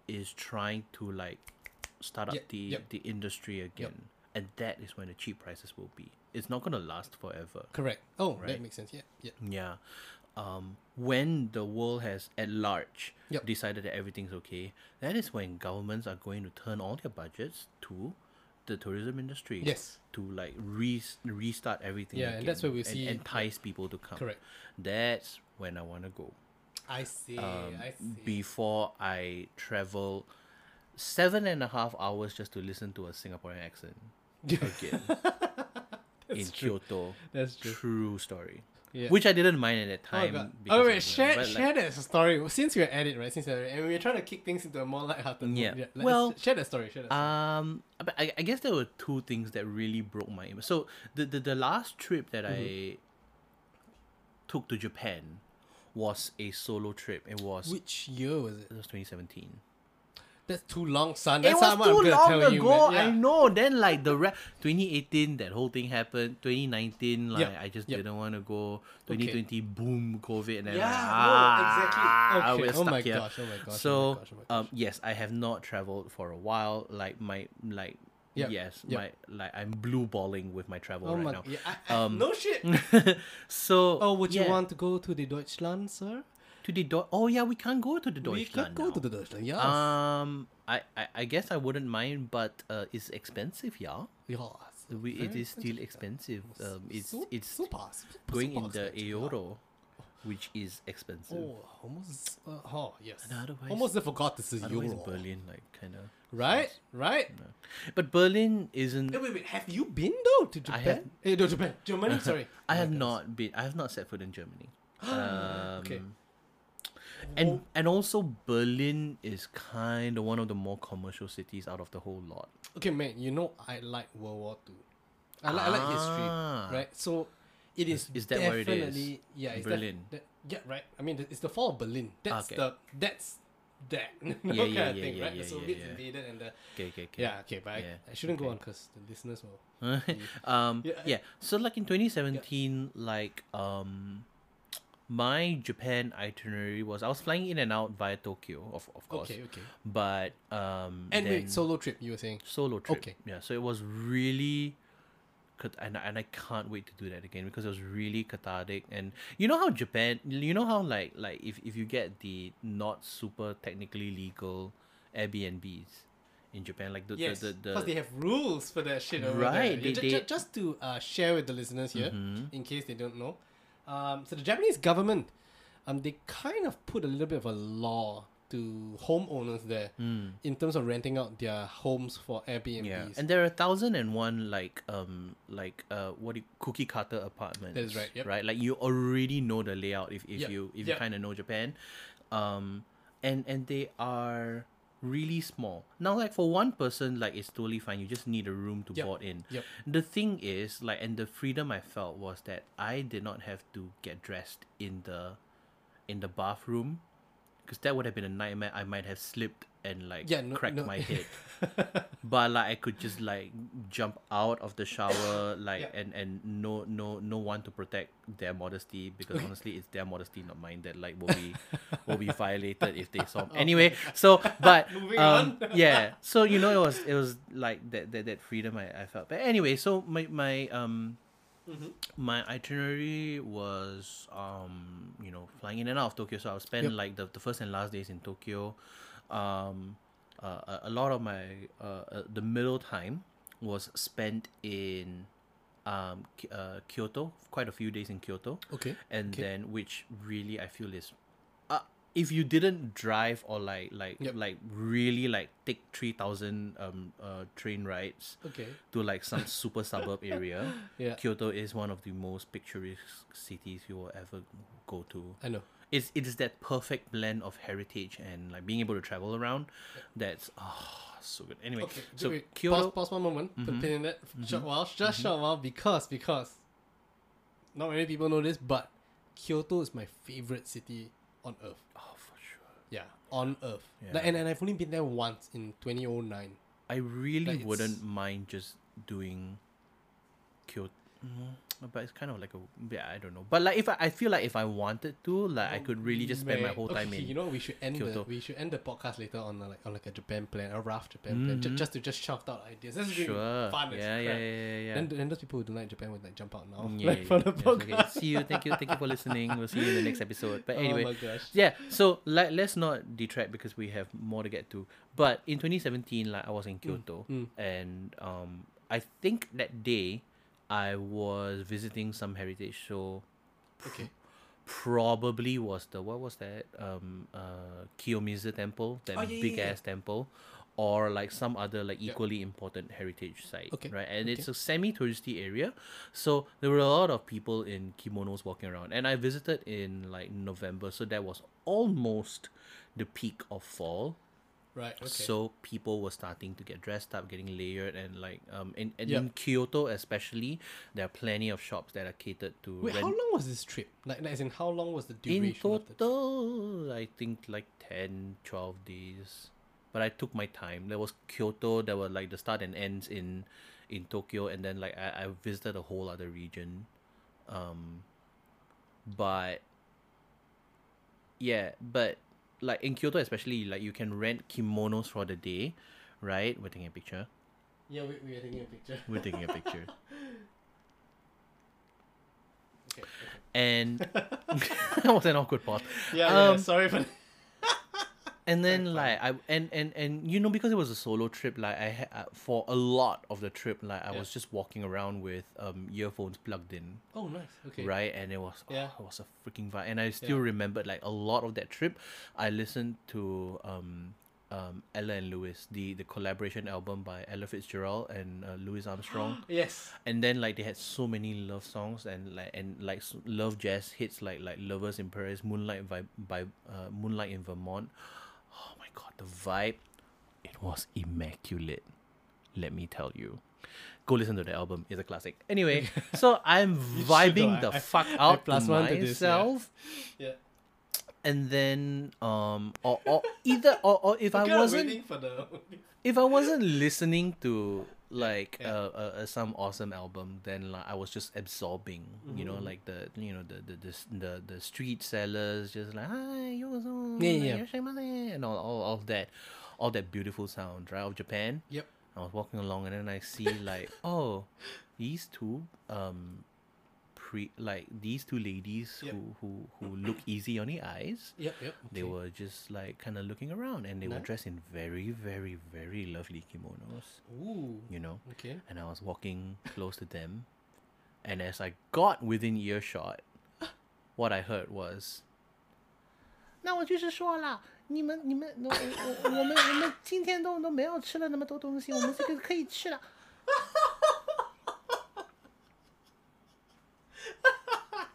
is trying to, like, start up the industry again, and that is when the cheap prices will be. It's not gonna last forever. Correct. Oh, right? That makes sense. Yeah. When the world has at large decided that everything's okay, that is when governments are going to turn all their budgets to the tourism industry. Yes. To, like, restart everything. Yeah, again, and that's where we see entice people to come. Correct. That's when I want to go. I see. Before I travel 7.5 hours just to listen to a Singaporean accent again in Kyoto. That's true. True story. Yeah. Which I didn't mind at that time. Share that story. Since we're at it, right? And we're trying to kick things into a more lighthearted mood. Yeah. Share that story. I guess there were two things that really broke my image. So the last trip that I took to Japan was a solo trip. It was... Which year was it? It was 2017. That's too long, son. That's it was too long ago. I know. Then, like, 2018, that whole thing happened. 2019, like, I just didn't want to go. 2020, boom, COVID, and then exactly. Okay. Oh my gosh. So, yes, I have not traveled for a while. Like, I'm blue balling with my travel now. Yeah, no shit. So, would you want to go to the Deutschland, sir? We can't go to the Deutschland. Yes. I guess I wouldn't mind, but it's expensive, It is still expensive. It's going in the euro, which is expensive. Almost I forgot this is euro. Berlin, like, kind of. Right. No. But Berlin isn't. Wait. Have you been though to Japan? Germany. Sorry, I have not been. I have not set foot in Germany. Okay. And also Berlin is kind of one of the more commercial cities out of the whole lot. Okay, man, you know I like World War II. I like history, right? So it is that where it is? Yeah, it's Berlin. Right. I mean, it's the fall of Berlin. That's that. Yeah. So it's invaded and the. Okay. Okay. But I shouldn't go on because the listeners will. So, like, in 2017, my Japan itinerary was I was flying in and out via Tokyo, of course. Okay. But solo trip, you were saying? Solo trip. Okay. Yeah. So it was really, and I can't wait to do that again because it was really cathartic. And you know how Japan, like if you get the not super technically legal Airbnbs in Japan, like because they have rules for that shit over there. Just to share with the listeners here, in case they don't know. So the Japanese government, they kind of put a little bit of a law to homeowners there in terms of renting out their homes for Airbnbs. Yeah. And there are 1,001 cookie cutter apartments. That's right. Yep. Right, like you already know the layout if you kind of know Japan, and they are really small. Now, like, for one person, like, it's totally fine. You just need a room to board in. Yep. The thing is, like, and the freedom I felt was that I did not have to get dressed in the bathroom, because that would have been a nightmare. I might have slipped and cracked my head. But, like, I could just, like, jump out of the shower, like, and no one to protect their modesty, because honestly it's their modesty, not mine, that, like, will be violated if they saw me. Anyway, so but moving on. So, you know, it was like that freedom I felt. But anyway, so my itinerary was flying in and out of Tokyo. So I would spend like the first and last days in Tokyo. A lot of my the middle time was spent in Kyoto. Quite a few days in Kyoto. Okay. And then, which really I feel is if you didn't drive or really take 3,000 train rides to like some super suburb area, Kyoto is one of the most picturesque cities you will ever go to. I know. It's that perfect blend of heritage and like being able to travel around. That's so good. Anyway, so wait, Kyoto. Pause one moment. Mm-hmm. Put in that short while because not many people know this, but Kyoto is my favorite city on Earth. Oh, for sure. Yeah, on Earth. Yeah. Like, and I've only been there once in 2009. I really wouldn't mind just doing Kyoto. Mm-hmm. But it's kind of like I don't know. But like I feel like if I wanted to, like I could really just spend my whole time in. You know, we should end the podcast later on a Japan plan, a rough Japan plan, just to shout out ideas. That's really fun. Yeah. Then those people who don't like Japan would like jump out now. Okay. See you. Thank you for listening. We'll see you in the next episode. But anyway, oh my gosh. So let's not detract because we have more to get to. But in 2017, I was in Kyoto, and I think that day, I was visiting some heritage show. Probably was the Kiyomizu Temple, that big ass temple, or like some other equally important heritage site, right? And it's a semi-touristy area, so there were a lot of people in kimonos walking around. And I visited in November, so that was almost the peak of fall. Right. Okay. So people were starting to get dressed up, getting layered, and in Kyoto especially, there are plenty of shops that are catered to. Wait, how long was this trip? As in, how long was the duration? In total, I think 10-12 days. But I took my time. There was Kyoto. There were the start and ends in Tokyo, and then I visited a whole other region, but. In Kyoto especially, you can rent kimonos for the day, right? We're taking a picture. Yeah, we are taking a picture. We're taking a picture. Okay. And that was an awkward pause. Yeah, sorry for. And then because it was a solo trip, for a lot of the trip, I was just walking around with earphones plugged in. Oh, nice. Okay. Right, and it was a freaking vibe. And I still remembered a lot of that trip. I listened to Ella and Louis, the collaboration album by Ella Fitzgerald and Louis Armstrong. Yes. And then they had so many love songs and love jazz hits like Lovers in Paris, Moonlight by Moonlight in Vermont. Oh my god, the vibe, it was immaculate, let me tell you. Go listen to the album, it's a classic. Anyway, so I'm vibing the fuck out to myself. And then if I wasn't listening to some awesome album, then I was just absorbing, the street sellers just and all of that, all that beautiful sound, right, of Japan. Yep. I was walking along and then I see these two these two ladies who look easy on the eyes. They were just kind of looking around, and they were dressed in very, very, very lovely kimonos. Ooh. And I was walking close to them, and as I got within earshot, what I heard was,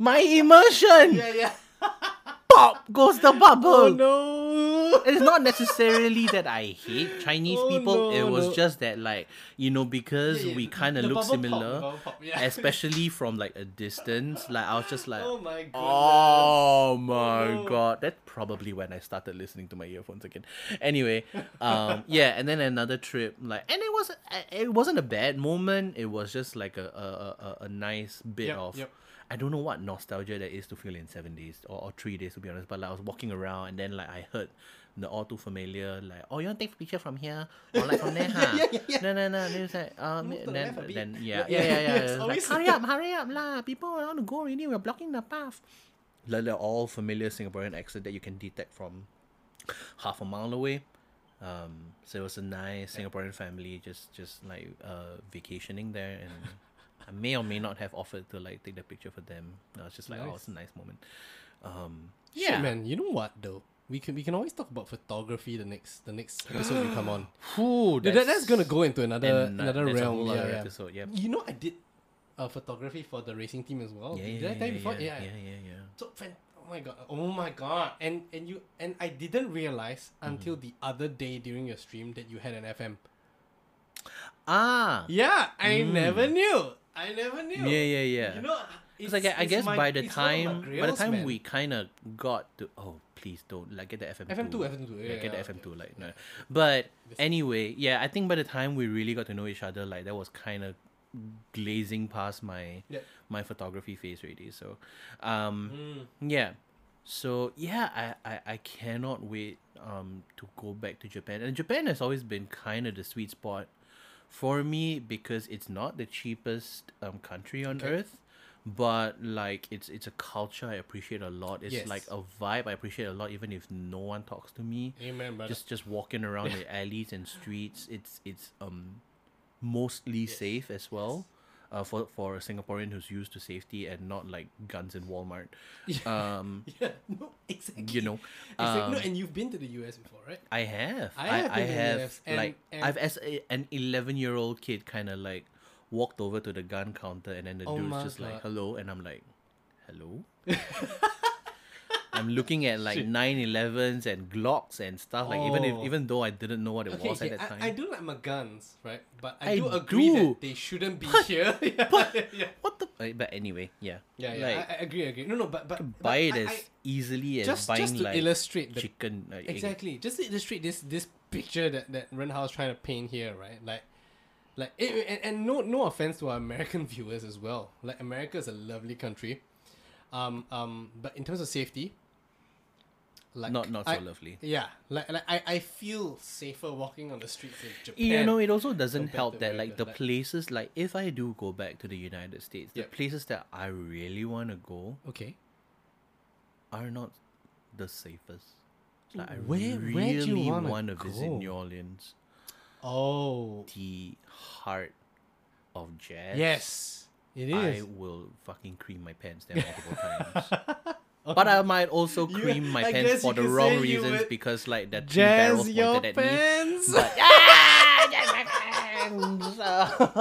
my immersion! Pop goes the bubble! Oh no! It's not necessarily that I hate Chinese people. It was just that because we kind of look similar. Especially from a distance. I was just like, oh my god. That's probably when I started listening to my earphones again. Anyway, and then another trip. And it wasn't a bad moment. It was just a nice bit of... I don't know what nostalgia there is to feel in 7 days or 3 days, to be honest. But I was walking around, and then I heard the all too familiar you want to take a picture from here or from there, huh? No. Hurry up, lah! People want to go already. We're blocking the path. They're all familiar Singaporean accent that you can detect from half a mile away. So it was a nice Singaporean family just vacationing there and. I may or may not have offered to take the picture for them. I was just nice. Oh, it's a nice moment. Shit, man, you know what though? We can always talk about photography the next episode you come on. Ooh, that's gonna go into another realm. Yeah. Episode, yeah. You know, I did photography for the racing team as well. Did I tell you before? Yeah. So oh my god, and I didn't realize until the other day during your stream that you had an FM. Ah. Yeah, I never knew. Yeah. You know. It's like by the time we kind of got to get the FM2. Like no. But anyway, I think by the time we really got to know each other, like that was kind of glazing past my photography phase already. So, I cannot wait to go back to Japan, and Japan has always been kind of the sweet spot for me because it's not the cheapest country on earth. But like it's a culture I appreciate a lot. It's like a vibe I appreciate a lot, even if no one talks to me. Amen, brother. Just walking around the alleys and streets, it's mostly safe as well. For a Singaporean who's used to safety and not like guns in Walmart. You know. And you've been to the US before, right? I have. And I've, as an 11-year-old kid, kind of like walked over to the gun counter, and then the dude's just like, hello, and I'm like, hello? I'm looking at like 9/11s and Glocks and stuff, like even though I didn't know what it was at that time. I do like my guns, right? But I do agree that they shouldn't be here. But anyway, I agree. No, but buy it as easily as buying like illustrate chicken. Exactly. Egg. Just to illustrate this picture that Renhaal's trying to paint here, right? Like no offense to our American viewers as well. Like, America is a lovely country, but in terms of safety, like not so lovely. Yeah, I feel safer walking on the streets of Japan. You know, it also doesn't help that America, like the places, like if I do go back to the United States, the places that I really want to go, are not the safest. Like, where do you want to visit New Orleans? The heart of jazz. Yes, it is. I will fucking cream my pants there multiple times. But I might also cream my pants for the wrong reasons because like that jazz two barrels pointed at me. But, jazz my pants!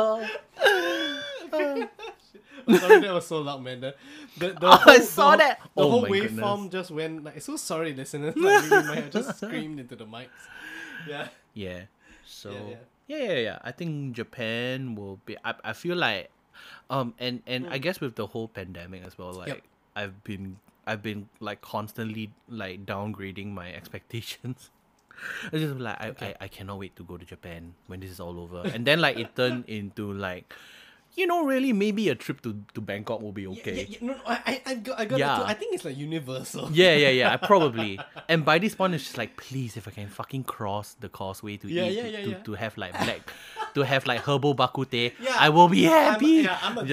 Sorry, that was so loud, man. The whole waveform just went like, so sorry, listeners. Like, we might have just screamed into the mics. Yeah. So I think Japan will be. I feel like, and I guess with the whole pandemic as well, like I've been like constantly like downgrading my expectations. It's just like I cannot wait to go to Japan when this is all over, and then like it turned into like, you know, really maybe a trip to Bangkok will be okay. No, I got it too. I think it's like universal. Probably. And by this point, it's just like, please, if I can fucking cross the causeway to have like black, to have like herbal baku teh, I will be happy. I'm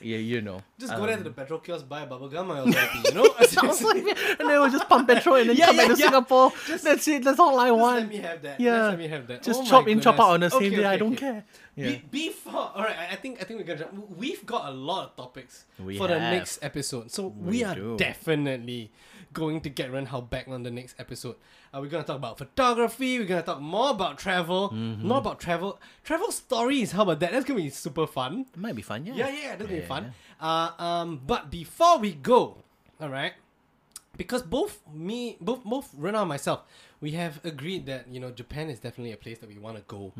you know. Just go there to the petrol kiosk, buy a bubble gum, I was happy, you know? And then we'll just pump petrol and then come back to Singapore. That's it. That's all I want. Let me have that. Just chop in, chop out on the same day. I don't care. Alright, I think we're gonna. We've got a lot of topics for the next episode, so we are definitely going to get Renhaal back on the next episode. We're gonna talk about photography. We're gonna talk more about travel, travel stories. How about that? That's gonna be super fun. It might be fun, That's gonna be fun. But before we go, alright, because both Renhaal and myself, we have agreed that, you know, Japan is definitely a place that we want to go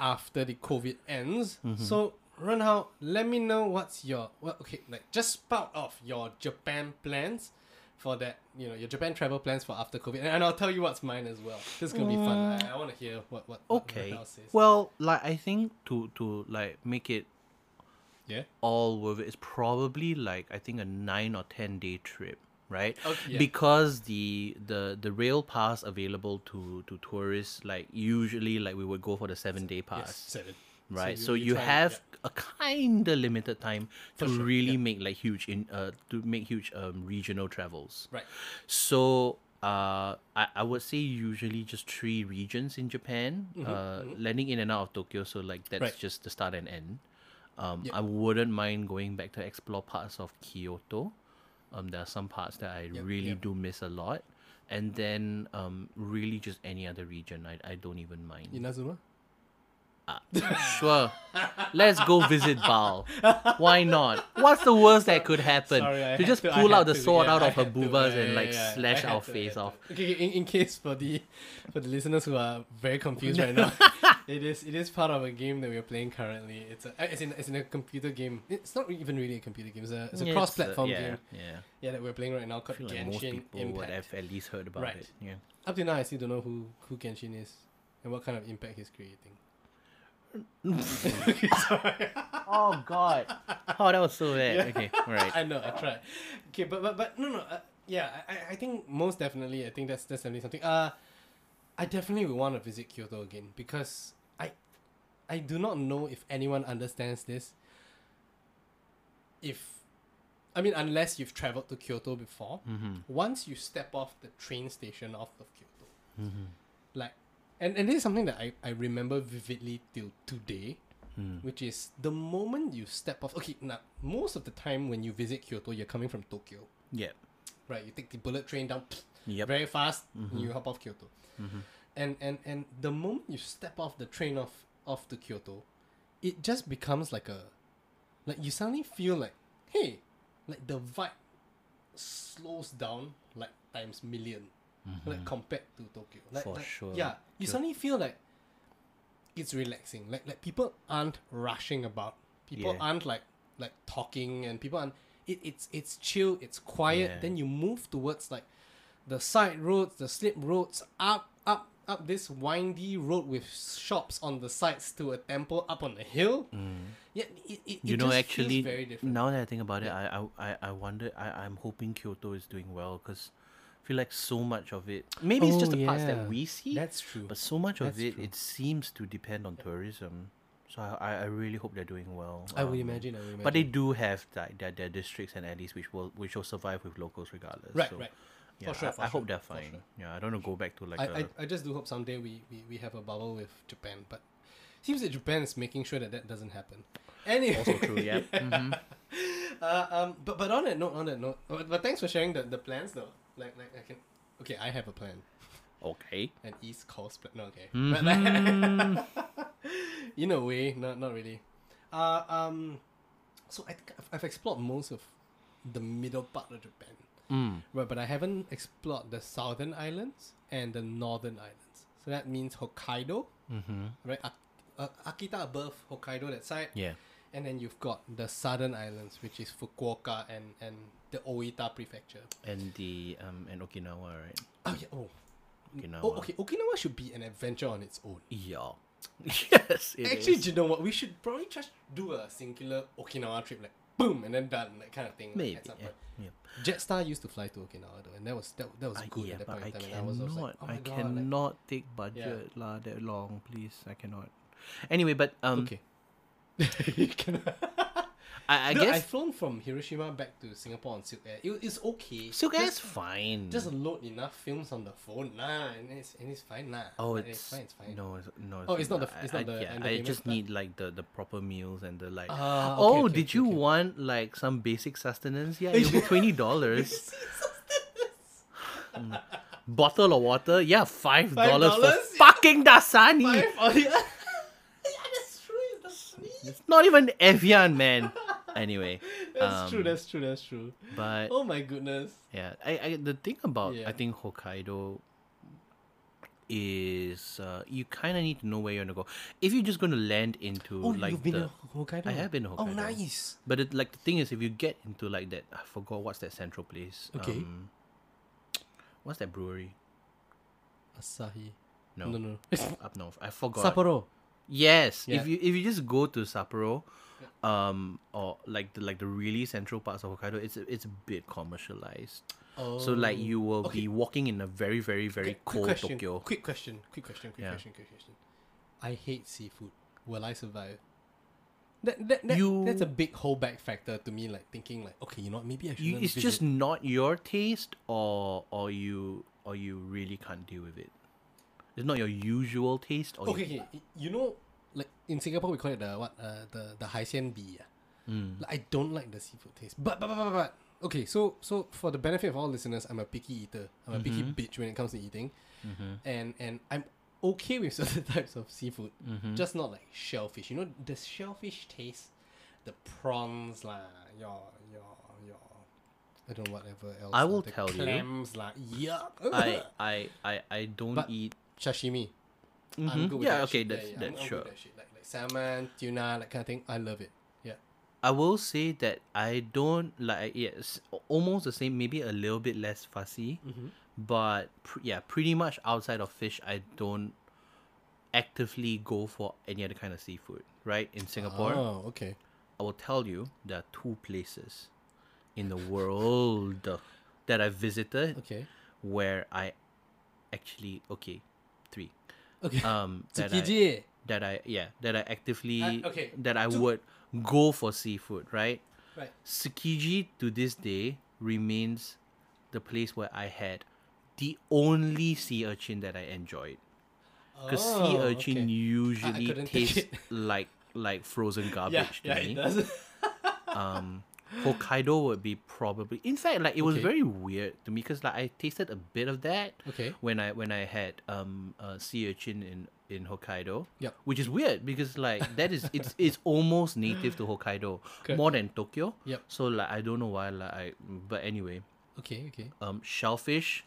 after the COVID ends. So, Renhaal, let me know what's your... Well, okay, like, just spout off your Japan plans for that, you know, your Japan travel plans for after COVID. And I'll tell you what's mine as well. This is going to be fun. I want to hear what Renhaal says. Well, like, I think to like, make it all worth it, it's probably, like, I think a 9 or 10 day trip. Right, because the rail pass available to tourists, like usually, like we would go for the 7 day pass. Right, so you have a kind of limited time to really make like huge regional travels. Right, so I would say usually just 3 regions in Japan, landing in and out of Tokyo. So like that's just the start and end. I wouldn't mind going back to explore parts of Kyoto. There are some parts that I really do miss a lot. and then really just any other region. I don't even mind. Inazuma? Sure. Let's go visit Baal. Why not? What's the worst that could happen? Sorry, to just pull out the sword out of her boobas and like slash our face off. Okay, in case for the listeners who are very confused right now, it is part of a game that we are playing currently. It's in a computer game. It's not even really a computer game. It's a cross-platform game. Yeah, that we're playing right now called Genshin Impact. Most people would have at least heard about it. Yeah. Up to now, I still don't know who Genshin is and what kind of impact he's creating. Okay, sorry. Oh god. Oh, that was so bad. Yeah. Okay, alright. I know, I tried. Okay, but no. I think most definitely, I think that's definitely something. I definitely would want to visit Kyoto again because I do not know if anyone understands this. Unless you've traveled to Kyoto before, once you step off the train station off of Kyoto, And this is something that I remember vividly till today, which is the moment you step off... Okay, now, most of the time when you visit Kyoto, you're coming from Tokyo. Yeah. Right, you take the bullet train down very fast, and you hop off Kyoto. And the moment you step off the train off to Kyoto, it just becomes like a... Like, you suddenly feel like, hey, like the vibe slows down like times million. Like compared to Tokyo, sure. Yeah, you suddenly feel like it's relaxing. Like people aren't rushing about. People aren't like talking, and people aren't. It's chill. It's quiet. Then you move towards like the side roads, the slip roads, up this windy road with shops on the sides to a temple up on the hill. Yeah, it feels very different. Now that I think about it, I wonder. I'm hoping Kyoto is doing well because. Feel like so much of it. Maybe it's just the parts that we see. That's true. But so much of it, it seems to depend on tourism. So I really hope they're doing well. I would imagine. But they do have their districts and alleys which will survive with locals regardless. Right. Yeah, for sure. I hope they're fine. Sure. Yeah, I don't want to go back to like. I just do hope someday we have a bubble with Japan, but it seems that Japan is making sure that doesn't happen. Anyway. Also true. Yeah. But on that note, but thanks for sharing the plans though. Like I can... Okay, I have a plan. Okay. An East Coast plan. No, okay. Mm-hmm. But like, in a way, not really. So I think I've explored most of the middle part of Japan. Right, but I haven't explored the southern islands and the northern islands. So that means Hokkaido, right? Akita above Hokkaido, that side. Yeah. And then you've got the southern islands, which is Fukuoka and the Oita prefecture. And the and Okinawa, right? Oh yeah. Oh. Okinawa. Oh okay. Okinawa should be an adventure on its own. Yeah. Yes. Actually, you know what? We should probably just do a singular Okinawa trip, like boom, and then done, that kind of thing. Maybe. Like, yeah. Jetstar used to fly to Okinawa though, and that was good at that point in time. I cannot take budget that long, please. I cannot. Anyway, but okay. You can. I guess I've flown from Hiroshima back to Singapore on Silk Air. It's okay. Silk Air is fine. Just load enough films on the phone, and it's fine, Oh, it's fine. No. It's not the. Yeah, I just need like the proper meals and the like. Did you want like some basic sustenance? Yeah, it'll be $20. Bottle of water, yeah, $5 for fucking Dasani. It's not even Evian, man. Anyway, that's true. But oh my goodness. Yeah, the thing about I think Hokkaido is you kind of need to know where you're gonna go. If you're just gonna land into you've been to Hokkaido. I have been to Hokkaido. Oh, nice. But the thing is, if you get into like that, I forgot what's that central place. Okay. What's that brewery? Asahi. No. Up north. I forgot. Sapporo. Yes, yeah. if you just go to Sapporo, or like the really central parts of Hokkaido, it's a bit commercialized. Oh. So like you will be walking in a very very very cold Tokyo. Quick question. I hate seafood. Will I survive? That's a big holdback factor to me. Like thinking like okay, you know what, maybe I shouldn't. It's just not your taste, or you really can't deal with it. It's not your usual taste. Or you know, like in Singapore we call it the haisyan bee. I don't like the seafood taste, but okay, so for the benefit of all listeners, I'm a picky eater. I'm a picky bitch when it comes to eating. And I'm okay with certain types of seafood, just not like shellfish. You know, the shellfish taste, the prawns lah, your I don't know whatever else. I will tell clams, you. Yuck. I don't but eat sashimi. I'm good with that. Okay, that's sure. That shit. Like salmon, tuna, that kind of thing. I love it. Yeah. I will say that I don't like. Yes, almost the same. Maybe a little bit less fussy, but pretty much outside of fish, I don't actively go for any other kind of seafood. Right in Singapore. Oh, okay. I will tell you there are two places in the world that I visited where I actually would go for seafood, right. Tsukiji to this day remains the place where I had the only sea urchin that I enjoyed, because sea urchin usually tastes like frozen garbage to me. It does. Hokkaido would be probably. In fact, like it was very weird to me because like I tasted a bit of that when I had sea urchin in Hokkaido. Yep. Which is weird because like that is it's almost native to Hokkaido more than Tokyo. Yep. So like I don't know why but anyway. Okay. Shellfish.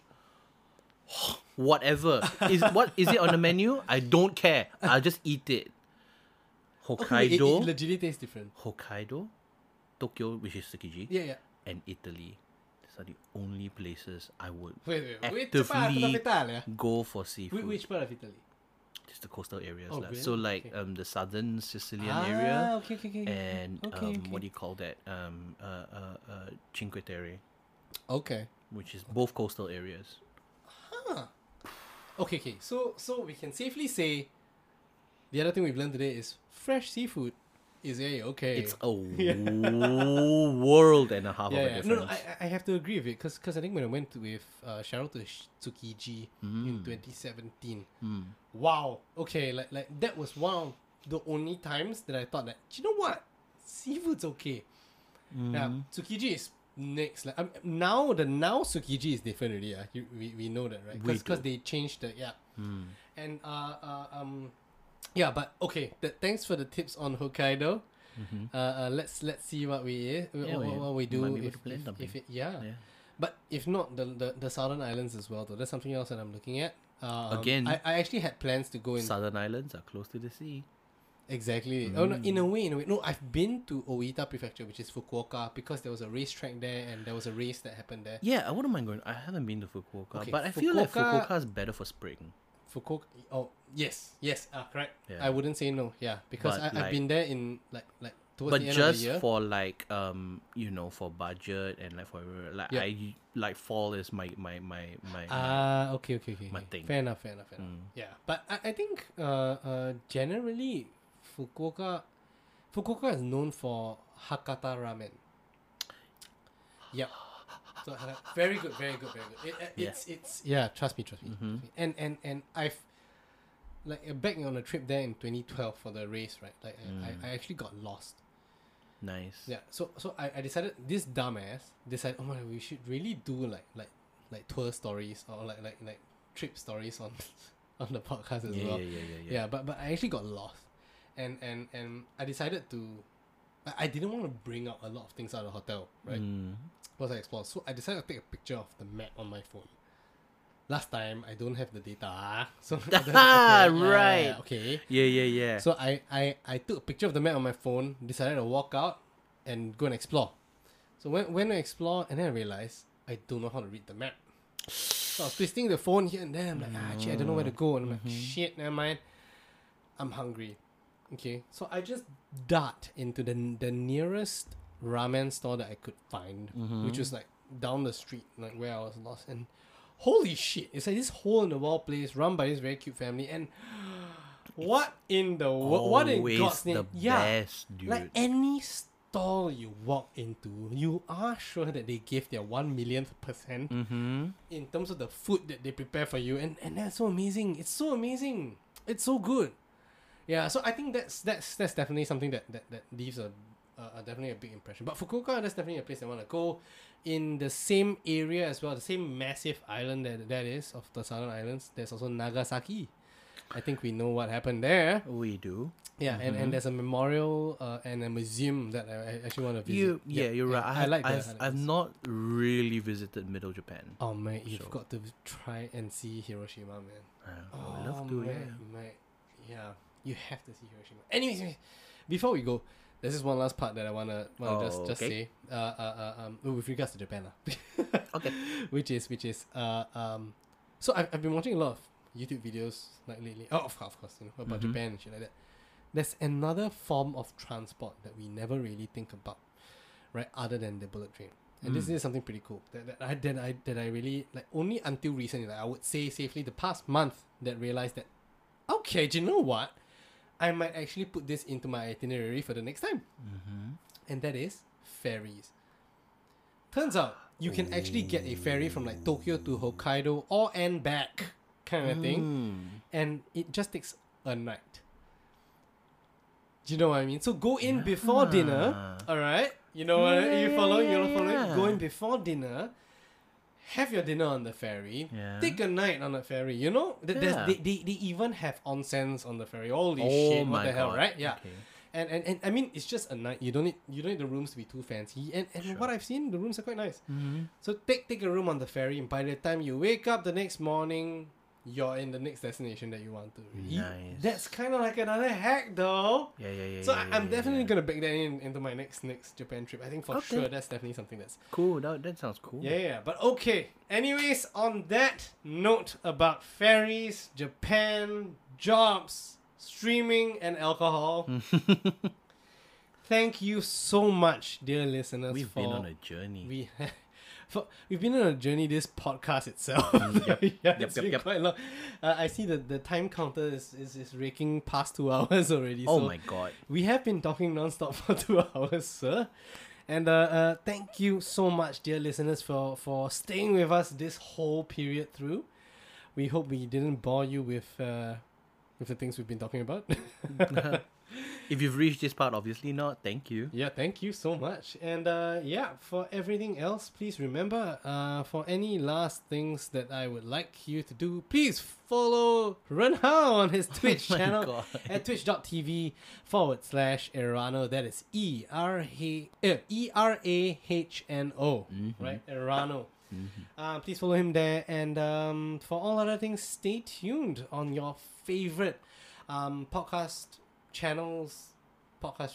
Whatever is it on the menu? I don't care. I'll just eat it. Hokkaido. It legitimately tastes different. Hokkaido. Tokyo, which is Tsukiji, and Italy. These are the only places I would actively go for seafood. Which part of Italy? Just the coastal areas. Really? So like the southern Sicilian area and what do you call that? Cinque Terre. Okay. Which is both coastal areas. Huh. Okay. So we can safely say the other thing we've learned today is fresh seafood is okay. It's a world and a half of a difference. No, I have to agree with it because I think when I went with Cheryl to Tsukiji in 2017, wow, okay, like that was one of the only times that I thought that, you know what, seafood's okay. Now Tsukiji is next. Like now Tsukiji is different already. We know that, right? Because they changed the and yeah, but okay. Thanks for the tips on Hokkaido. Let's see what we do if But if not, the southern islands as well. Though that's something else that I'm looking at. Again, I actually had plans to go in. Southern islands are close to the sea. Exactly. Oh no, in a way. No, I've been to Oita Prefecture, which is Fukuoka, because there was a racetrack there and there was a race that happened there. Yeah, I wouldn't mind going. I haven't been to Fukuoka, but I feel like Fukuoka is better for spring. Fukuoka, yes, correct. Yeah. I wouldn't say no, because I've been there in like towards the end of the year. But just for like for budget and like for I like fall is my okay my thing. Fair enough. Yeah, but I think generally Fukuoka is known for Hakata ramen. Yeah. So, very good. It's Trust me. And I've back on a trip there in 2012 for the race, right? Like I actually got lost. Nice. Yeah. So I decided this dumbass decided, oh my, we should really do like tour stories or like trip stories on the podcast as well. Yeah. But I actually got lost, and I decided to. I didn't want to bring out a lot of things out of the hotel, right? Once I explored. So I decided to take a picture of the map on my phone. Last time, I don't have the data. So right. Okay. Yeah. So I took a picture of the map on my phone, decided to walk out and go and explore. So when I explore, and then I realized I don't know how to read the map. So I was twisting the phone here and there. I'm like, gee, I don't know where to go. And I'm like, shit, never mind. I'm hungry. Okay, so I just dart into the nearest ramen store that I could find, which was like down the street, like where I was lost. And holy shit, it's like this hole in the wall place run by this very cute family. And what in the world? What in God's name? Best, dude. Like any stall you walk into, you are sure that they gave their 1,000,000% in terms of the food that they prepare for you, and that's so amazing. It's so amazing. It's so good. Yeah, so I think that's definitely something that leaves a definitely a big impression. But Fukuoka, that's definitely a place I want to go. In the same area as well, the same massive island that is of the southern islands, there's also Nagasaki. I think we know what happened there. We do. Yeah, mm-hmm. and there's a memorial and a museum that I actually want to visit. You're right. I've not really visited Middle Japan. Oh, man, you've got to try and see Hiroshima, man. I love to, yeah. You have to see Hiroshima. Anyways, before we go, there's just one last part that I wanna say. With regards to Japan, okay. So I've been watching a lot of YouTube videos like lately. Oh, of course, you know, about mm-hmm. Japan and shit like that. There's another form of transport that we never really think about, right? Other than the bullet train, and this is something pretty cool that I really like. Only until recently, like I would say safely, the past month that realized that, okay, do you know what? I might actually put this into my itinerary for the next time, and that is ferries. Turns out you can actually get a ferry from like Tokyo to Hokkaido or and back, kind of thing, and it just takes a night. Do you know what I mean? So go in before dinner, alright? You know what I mean? You're following. Go in before dinner, have your dinner on the ferry, take a night on the ferry, you know? They even have onsens on the ferry. Holy shit, what the hell, right? Yeah. Okay. And I mean, it's just a night. You don't need the rooms to be too fancy. And what I've seen, the rooms are quite nice. Mm-hmm. So take a room on the ferry, and by the time you wake up the next morning, you're in the next destination that you want to eat. Nice. That's kind of like another hack, though. Yeah. So I'm definitely gonna bake that into my next Japan trip. I think for sure that's definitely something that's cool. That sounds cool. Yeah. But okay. Anyways, on that note about ferries, Japan, jobs, streaming, and alcohol. Thank you so much, dear listeners. We've been on a journey, this podcast itself. It's been quite long. I see that the time counter is raking past 2 hours already. Oh, so my God. We have been talking non-stop for 2 hours, sir. And thank you so much, dear listeners, for staying with us this whole period through. We hope we didn't bore you with the things we've been talking about. If you've reached this part, obviously not. Thank you. Yeah, thank you so much. And for everything else, please remember, for any last things that I would like you to do, please follow Renhaal on his Twitch channel at twitch.tv/Erahno. That is Erahno, right? Erahno. Please follow him there. And for all other things, stay tuned on your favorite podcast platforms,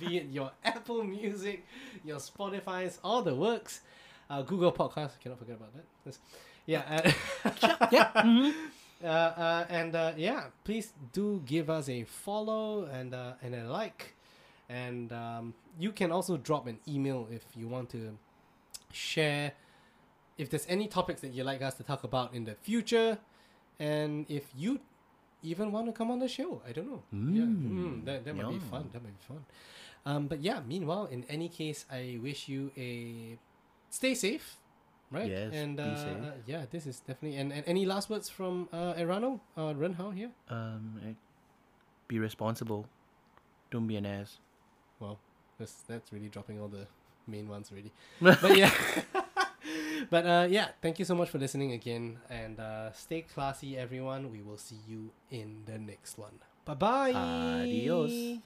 be it your Apple Music, your Spotify's, all the works, Google Podcasts. Cannot forget about that. Please do give us a follow and a like, and you can also drop an email if you want to share if there's any topics that you'd like us to talk about in the future, and if you even want to come on the show, I don't know. That might be fun. But yeah, meanwhile, in any case, I wish you stay safe, right? Yes, and be safe. This is definitely... And any last words from Erahno, Renhaal here? Be responsible. Don't be an ass. Well, that's really dropping all the main ones already. But yeah... thank you so much for listening again, and stay classy, everyone. We will see you in the next one. Bye-bye. Adios.